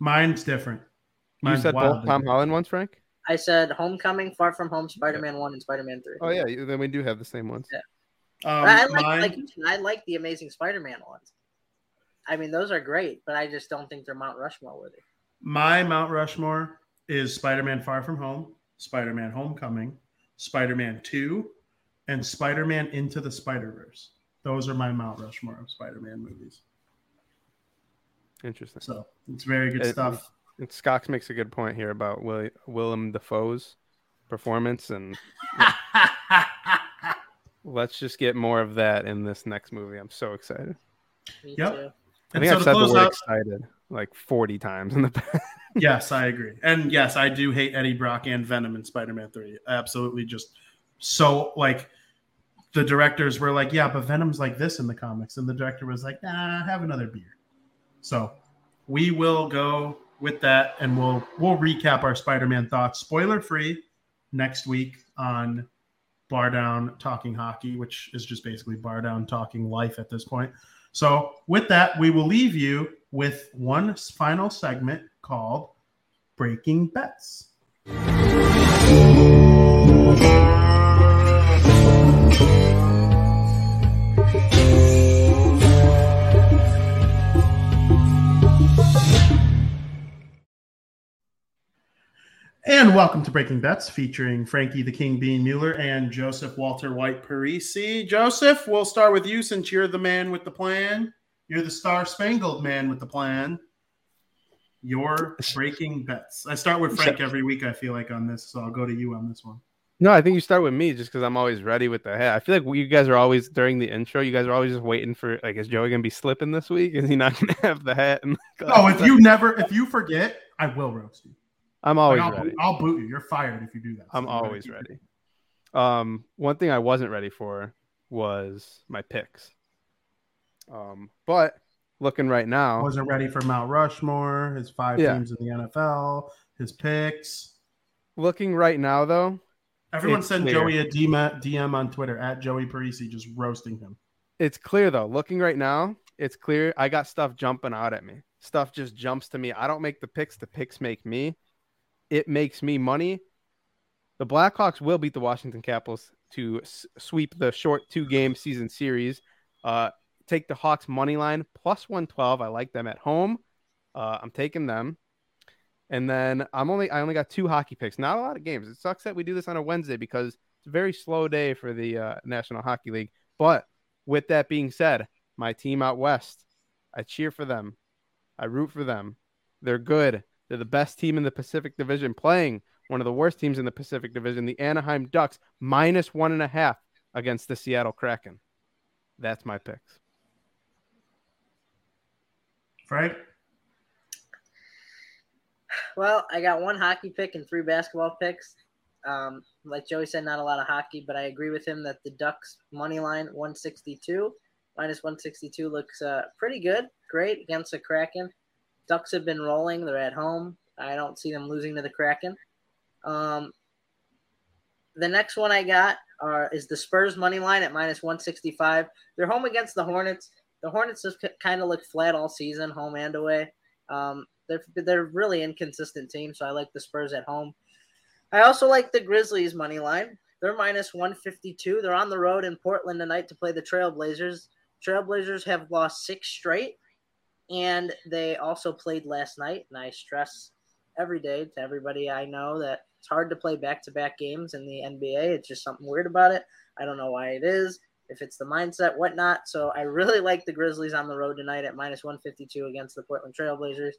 Mine's different. Mine's both Tom Holland ones, Frank? I said Homecoming, Far From Home, Spider-Man 1, and Spider-Man 3. Oh, yeah. Then we do have the same ones. Yeah. I like the Amazing Spider-Man ones. I mean, those are great, but I just don't think they're Mount Rushmore worthy. My Mount Rushmore is Spider-Man Far From Home, Spider-Man Homecoming, Spider-Man 2, and Spider-Man Into the Spider-Verse. Those are my Mount Rushmore of Spider-Man movies. Interesting. So it's very good stuff. And Scox makes a good point here about Willem Dafoe's performance, and let's just get more of that in this next movie. I'm so excited. Me too. I think I've said the word excited like 40 times in the past. Yes, I agree. And yes, I do hate Eddie Brock and Venom in Spider-Man 3. Absolutely. Just so like the directors were like, yeah, but Venom's like this in the comics. And the director was like, nah, have another beer. So we will go with that, and we'll recap our Spider-Man thoughts, spoiler-free, next week on Bar Down Talking Hockey, which is just basically Bar Down Talking Life at this point. So with that, we will leave you with one final segment called Breaking Bets. And welcome to Breaking Bets, featuring Frankie the King Bean Mueller and Joseph Walter White Parisi. Joseph, we'll start with you since you're the man with the plan. You're the star-spangled man with the plan. You're breaking bets. I start with Frank every week, I feel like, on this, so I'll go to you on this one. No, I think you start with me just because I'm always ready with the hat. I feel like you guys are always, during the intro, you guys are always just waiting for, like, is Joey going to be slipping this week? Is he not going to have the hat? If you forget, I will roast you. I'm always ready. I'll boot you. You're fired if you do that. I'm always ready. One thing I wasn't ready for was my picks. But looking right now, wasn't ready for Mount Rushmore, his five teams in the NFL, his picks. Looking right now, though, everyone send Joey a DM on Twitter at Joey Parisi, just roasting him. It's clear though. Looking right now, it's clear. I got stuff jumping out at me. Stuff just jumps to me. I don't make the picks. The picks make me. It makes me money. The Blackhawks will beat the Washington Capitals to sweep the short 2-game season series. Take the Hawks money line plus 112. I like them at home. I'm taking them. And then I only got 2 hockey picks. Not a lot of games. It sucks that we do this on a Wednesday because it's a very slow day for the National Hockey League. But with that being said, my team out west, I cheer for them. I root for them. They're good. They're the best team in the Pacific Division, playing one of the worst teams in the Pacific Division, the Anaheim Ducks, -1.5 against the Seattle Kraken. That's my picks. Frank? Well, I got 1 hockey pick and 3 basketball picks. Like Joey said, not a lot of hockey, but I agree with him that the Ducks money line, -162 looks pretty good. Great against the Kraken. Ducks have been rolling. They're at home. I don't see them losing to the Kraken. The next one I got is the Spurs money line at -165. They're home against the Hornets. The Hornets just kind of look flat all season, home and away. They're really inconsistent team, so I like the Spurs at home. I also like the Grizzlies money line. They're -152. They're on the road in Portland tonight to play the Trailblazers. Trailblazers have lost 6 straight. And they also played last night, and I stress every day to everybody I know that it's hard to play back-to-back games in the NBA. It's just something weird about it. I don't know why it is, if it's the mindset, whatnot. So I really like the Grizzlies on the road tonight at -152 against the Portland Trailblazers.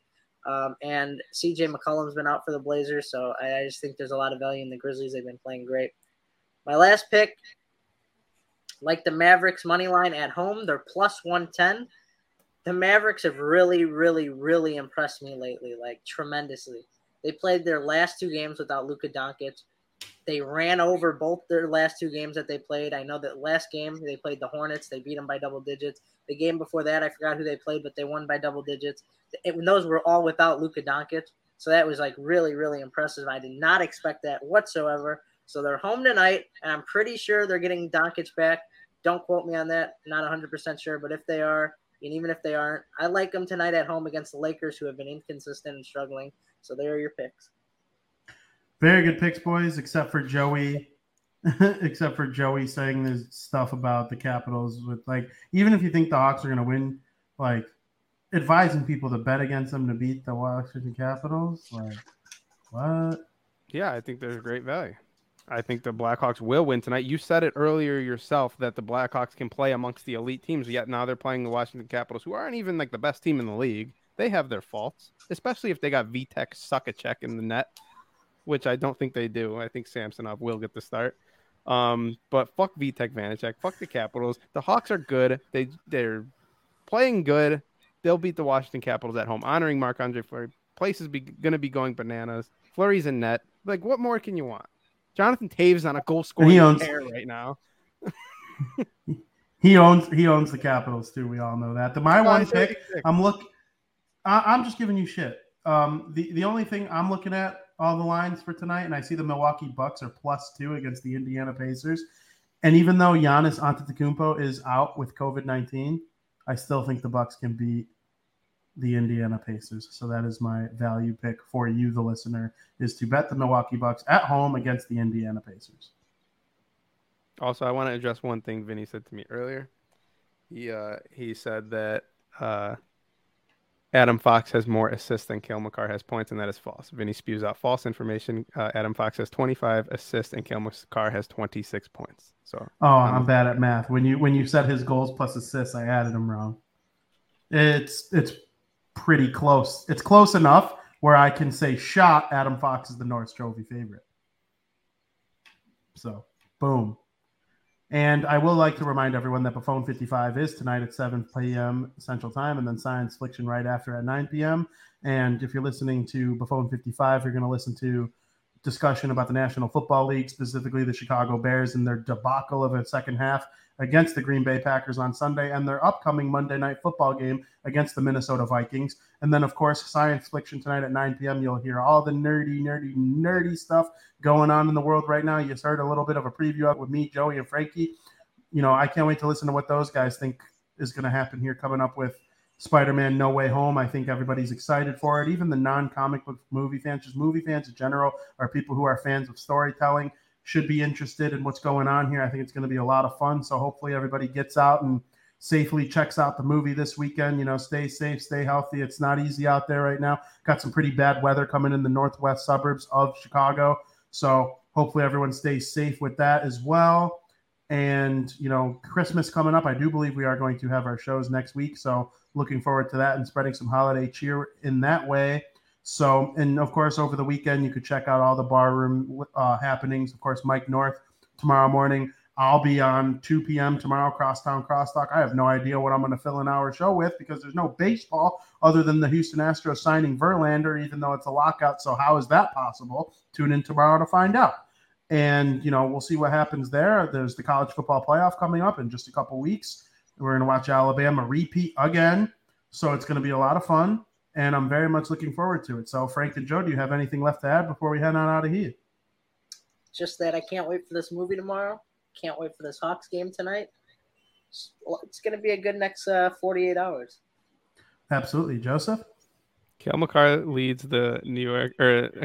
And CJ McCollum's been out for the Blazers, so I just think there's a lot of value in the Grizzlies. They've been playing great. My last pick, like the Mavericks money line at home, they're +110. The Mavericks have really, really, really impressed me lately, like tremendously. They played their last 2 games without Luka Doncic. They ran over both their last 2 games that they played. I know that last game they played the Hornets. They beat them by double digits. The game before that, I forgot who they played, but they won by double digits. And those were all without Luka Doncic. So that was like really, really impressive. I did not expect that whatsoever. So they're home tonight, and I'm pretty sure they're getting Doncic back. Don't quote me on that. Not 100% sure, but if they are, And even if they aren't, I like them tonight at home against the Lakers, who have been inconsistent and struggling. So there are your picks. Very good picks, boys, except for Joey. Except for Joey saying this stuff about the Capitals with, like, even if you think the Hawks are going to win, like, advising people to bet against them to beat the Washington Capitals. Like, what? Yeah, I think there's great value. I think the Blackhawks will win tonight. You said it earlier yourself that the Blackhawks can play amongst the elite teams, yet now they're playing the Washington Capitals, who aren't even, like, the best team in the league. They have their faults, especially if they got Vitek Suchacek in the net, which I don't think they do. I think Samsonov will get the start. But fuck Vitek Vanacek. Fuck the Capitals. The Hawks are good. They're playing good. They'll beat the Washington Capitals at home, honoring Marc-Andre Fleury. Place is going to be going bananas. Fleury's in net. Like, what more can you want? Jonathan Toews on a goal scoring tear right now. he owns the Capitals too. We all know that. My one pick. I'm just giving you shit. The only thing I'm looking at all the lines for tonight, and I see the Milwaukee Bucks are +2 against the Indiana Pacers. And even though Giannis Antetokounmpo is out with COVID-19, I still think the Bucks can beat the Indiana Pacers. So that is my value pick for you, the listener, is to bet the Milwaukee Bucks at home against the Indiana Pacers. Also, I want to address one thing Vinny said to me earlier. He said that Adam Fox has more assists than Cale Makar has points, and that is false. Vinny spews out false information. Adam Fox has 25 assists, and Cale Makar has 26 points. So, I'm bad at math. When you said his goals plus assists, I added them wrong. It's pretty close. It's close enough where I can say shot Adam Fox is the Norris Trophy favorite. So, boom. And I will like to remind everyone that Buffon 55 is tonight at 7 p.m. Central Time, and then Science Fiction right after at 9 p.m. And if you're listening to Buffon 55, you're going to listen to discussion about the National Football League, specifically the Chicago Bears and their debacle of a second half against the Green Bay Packers on Sunday, and their upcoming Monday night football game against the Minnesota Vikings. And then, of course, Science Fiction tonight at 9 p.m. You'll hear all the nerdy stuff going on in the world right now. You just heard a little bit of a preview up with me, Joey, and Frankie. You know, I can't wait to listen to what those guys think is going to happen here coming up with Spider-Man No Way Home. I think everybody's excited for it. Even the non-comic book movie fans, just movie fans in general, or people who are fans of storytelling, should be interested in what's going on here. I think it's going to be a lot of fun. So hopefully everybody gets out and safely checks out the movie this weekend. You know, stay safe, stay healthy. It's not easy out there right now. Got some pretty bad weather coming in the northwest suburbs of Chicago. So hopefully everyone stays safe with that as well. And, you know, Christmas coming up, I do believe we are going to have our shows next week. So looking forward to that and spreading some holiday cheer in that way. So, and of course, over the weekend, you could check out all the Bar Room happenings. Of course, Mike North tomorrow morning. I'll be on 2 p.m. tomorrow, Crosstown Crosstalk. I have no idea what I'm going to fill an hour show with because there's no baseball other than the Houston Astros signing Verlander, even though it's a lockout. So how is that possible? Tune in tomorrow to find out. And, you know, we'll see what happens there. There's the college football playoff coming up in just a couple weeks. We're going to watch Alabama repeat again. So it's going to be a lot of fun. And I'm very much looking forward to it. So, Frank and Joe, do you have anything left to add before we head on out of here? Just that I can't wait for this movie tomorrow. Can't wait for this Hawks game tonight. It's going to be a good next 48 hours. Absolutely. Joseph? Cale Makar leads the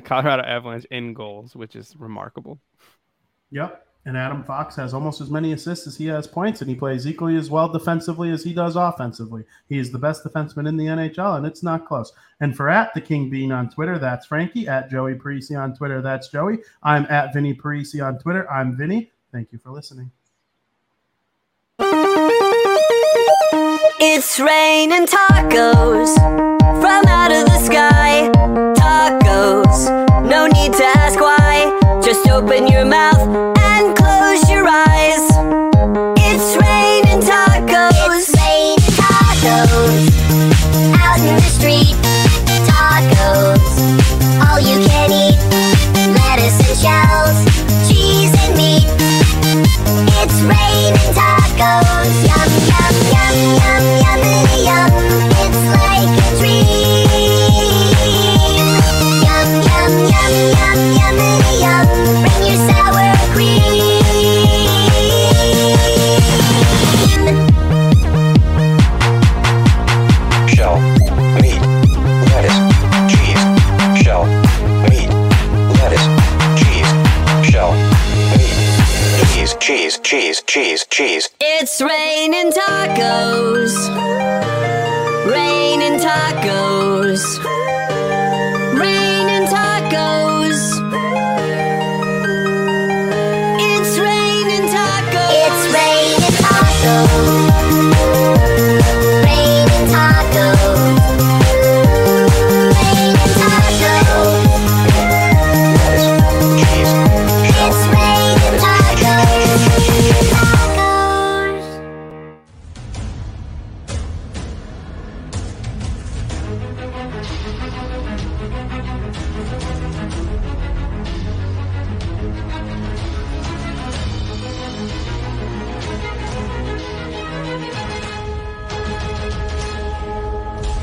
Colorado Avalanche in goals, which is remarkable. Yep. And Adam Fox has almost as many assists as he has points, and he plays equally as well defensively as he does offensively. He is the best defenseman in the NHL, and it's not close. And for @TheKingBean on Twitter, that's Frankie. @JoeyParisi on Twitter, that's Joey. I'm @VinnyParisi on Twitter. I'm Vinny. Thank you for listening. It's raining tacos from out of the sky. Tacos, no need to ask why. Just open your mouth and close your eyes. It's raining tacos. It's raining tacos out in the street. Tacos, all you can eat. Lettuce and shells, cheese and meat. It's raining tacos. Yum, yum, yum, yum, yummity, yum. It's like a dream. Yum, yum, yum, yum, yummity, yum. Bring your sour cream. cheese. It's raining tacos.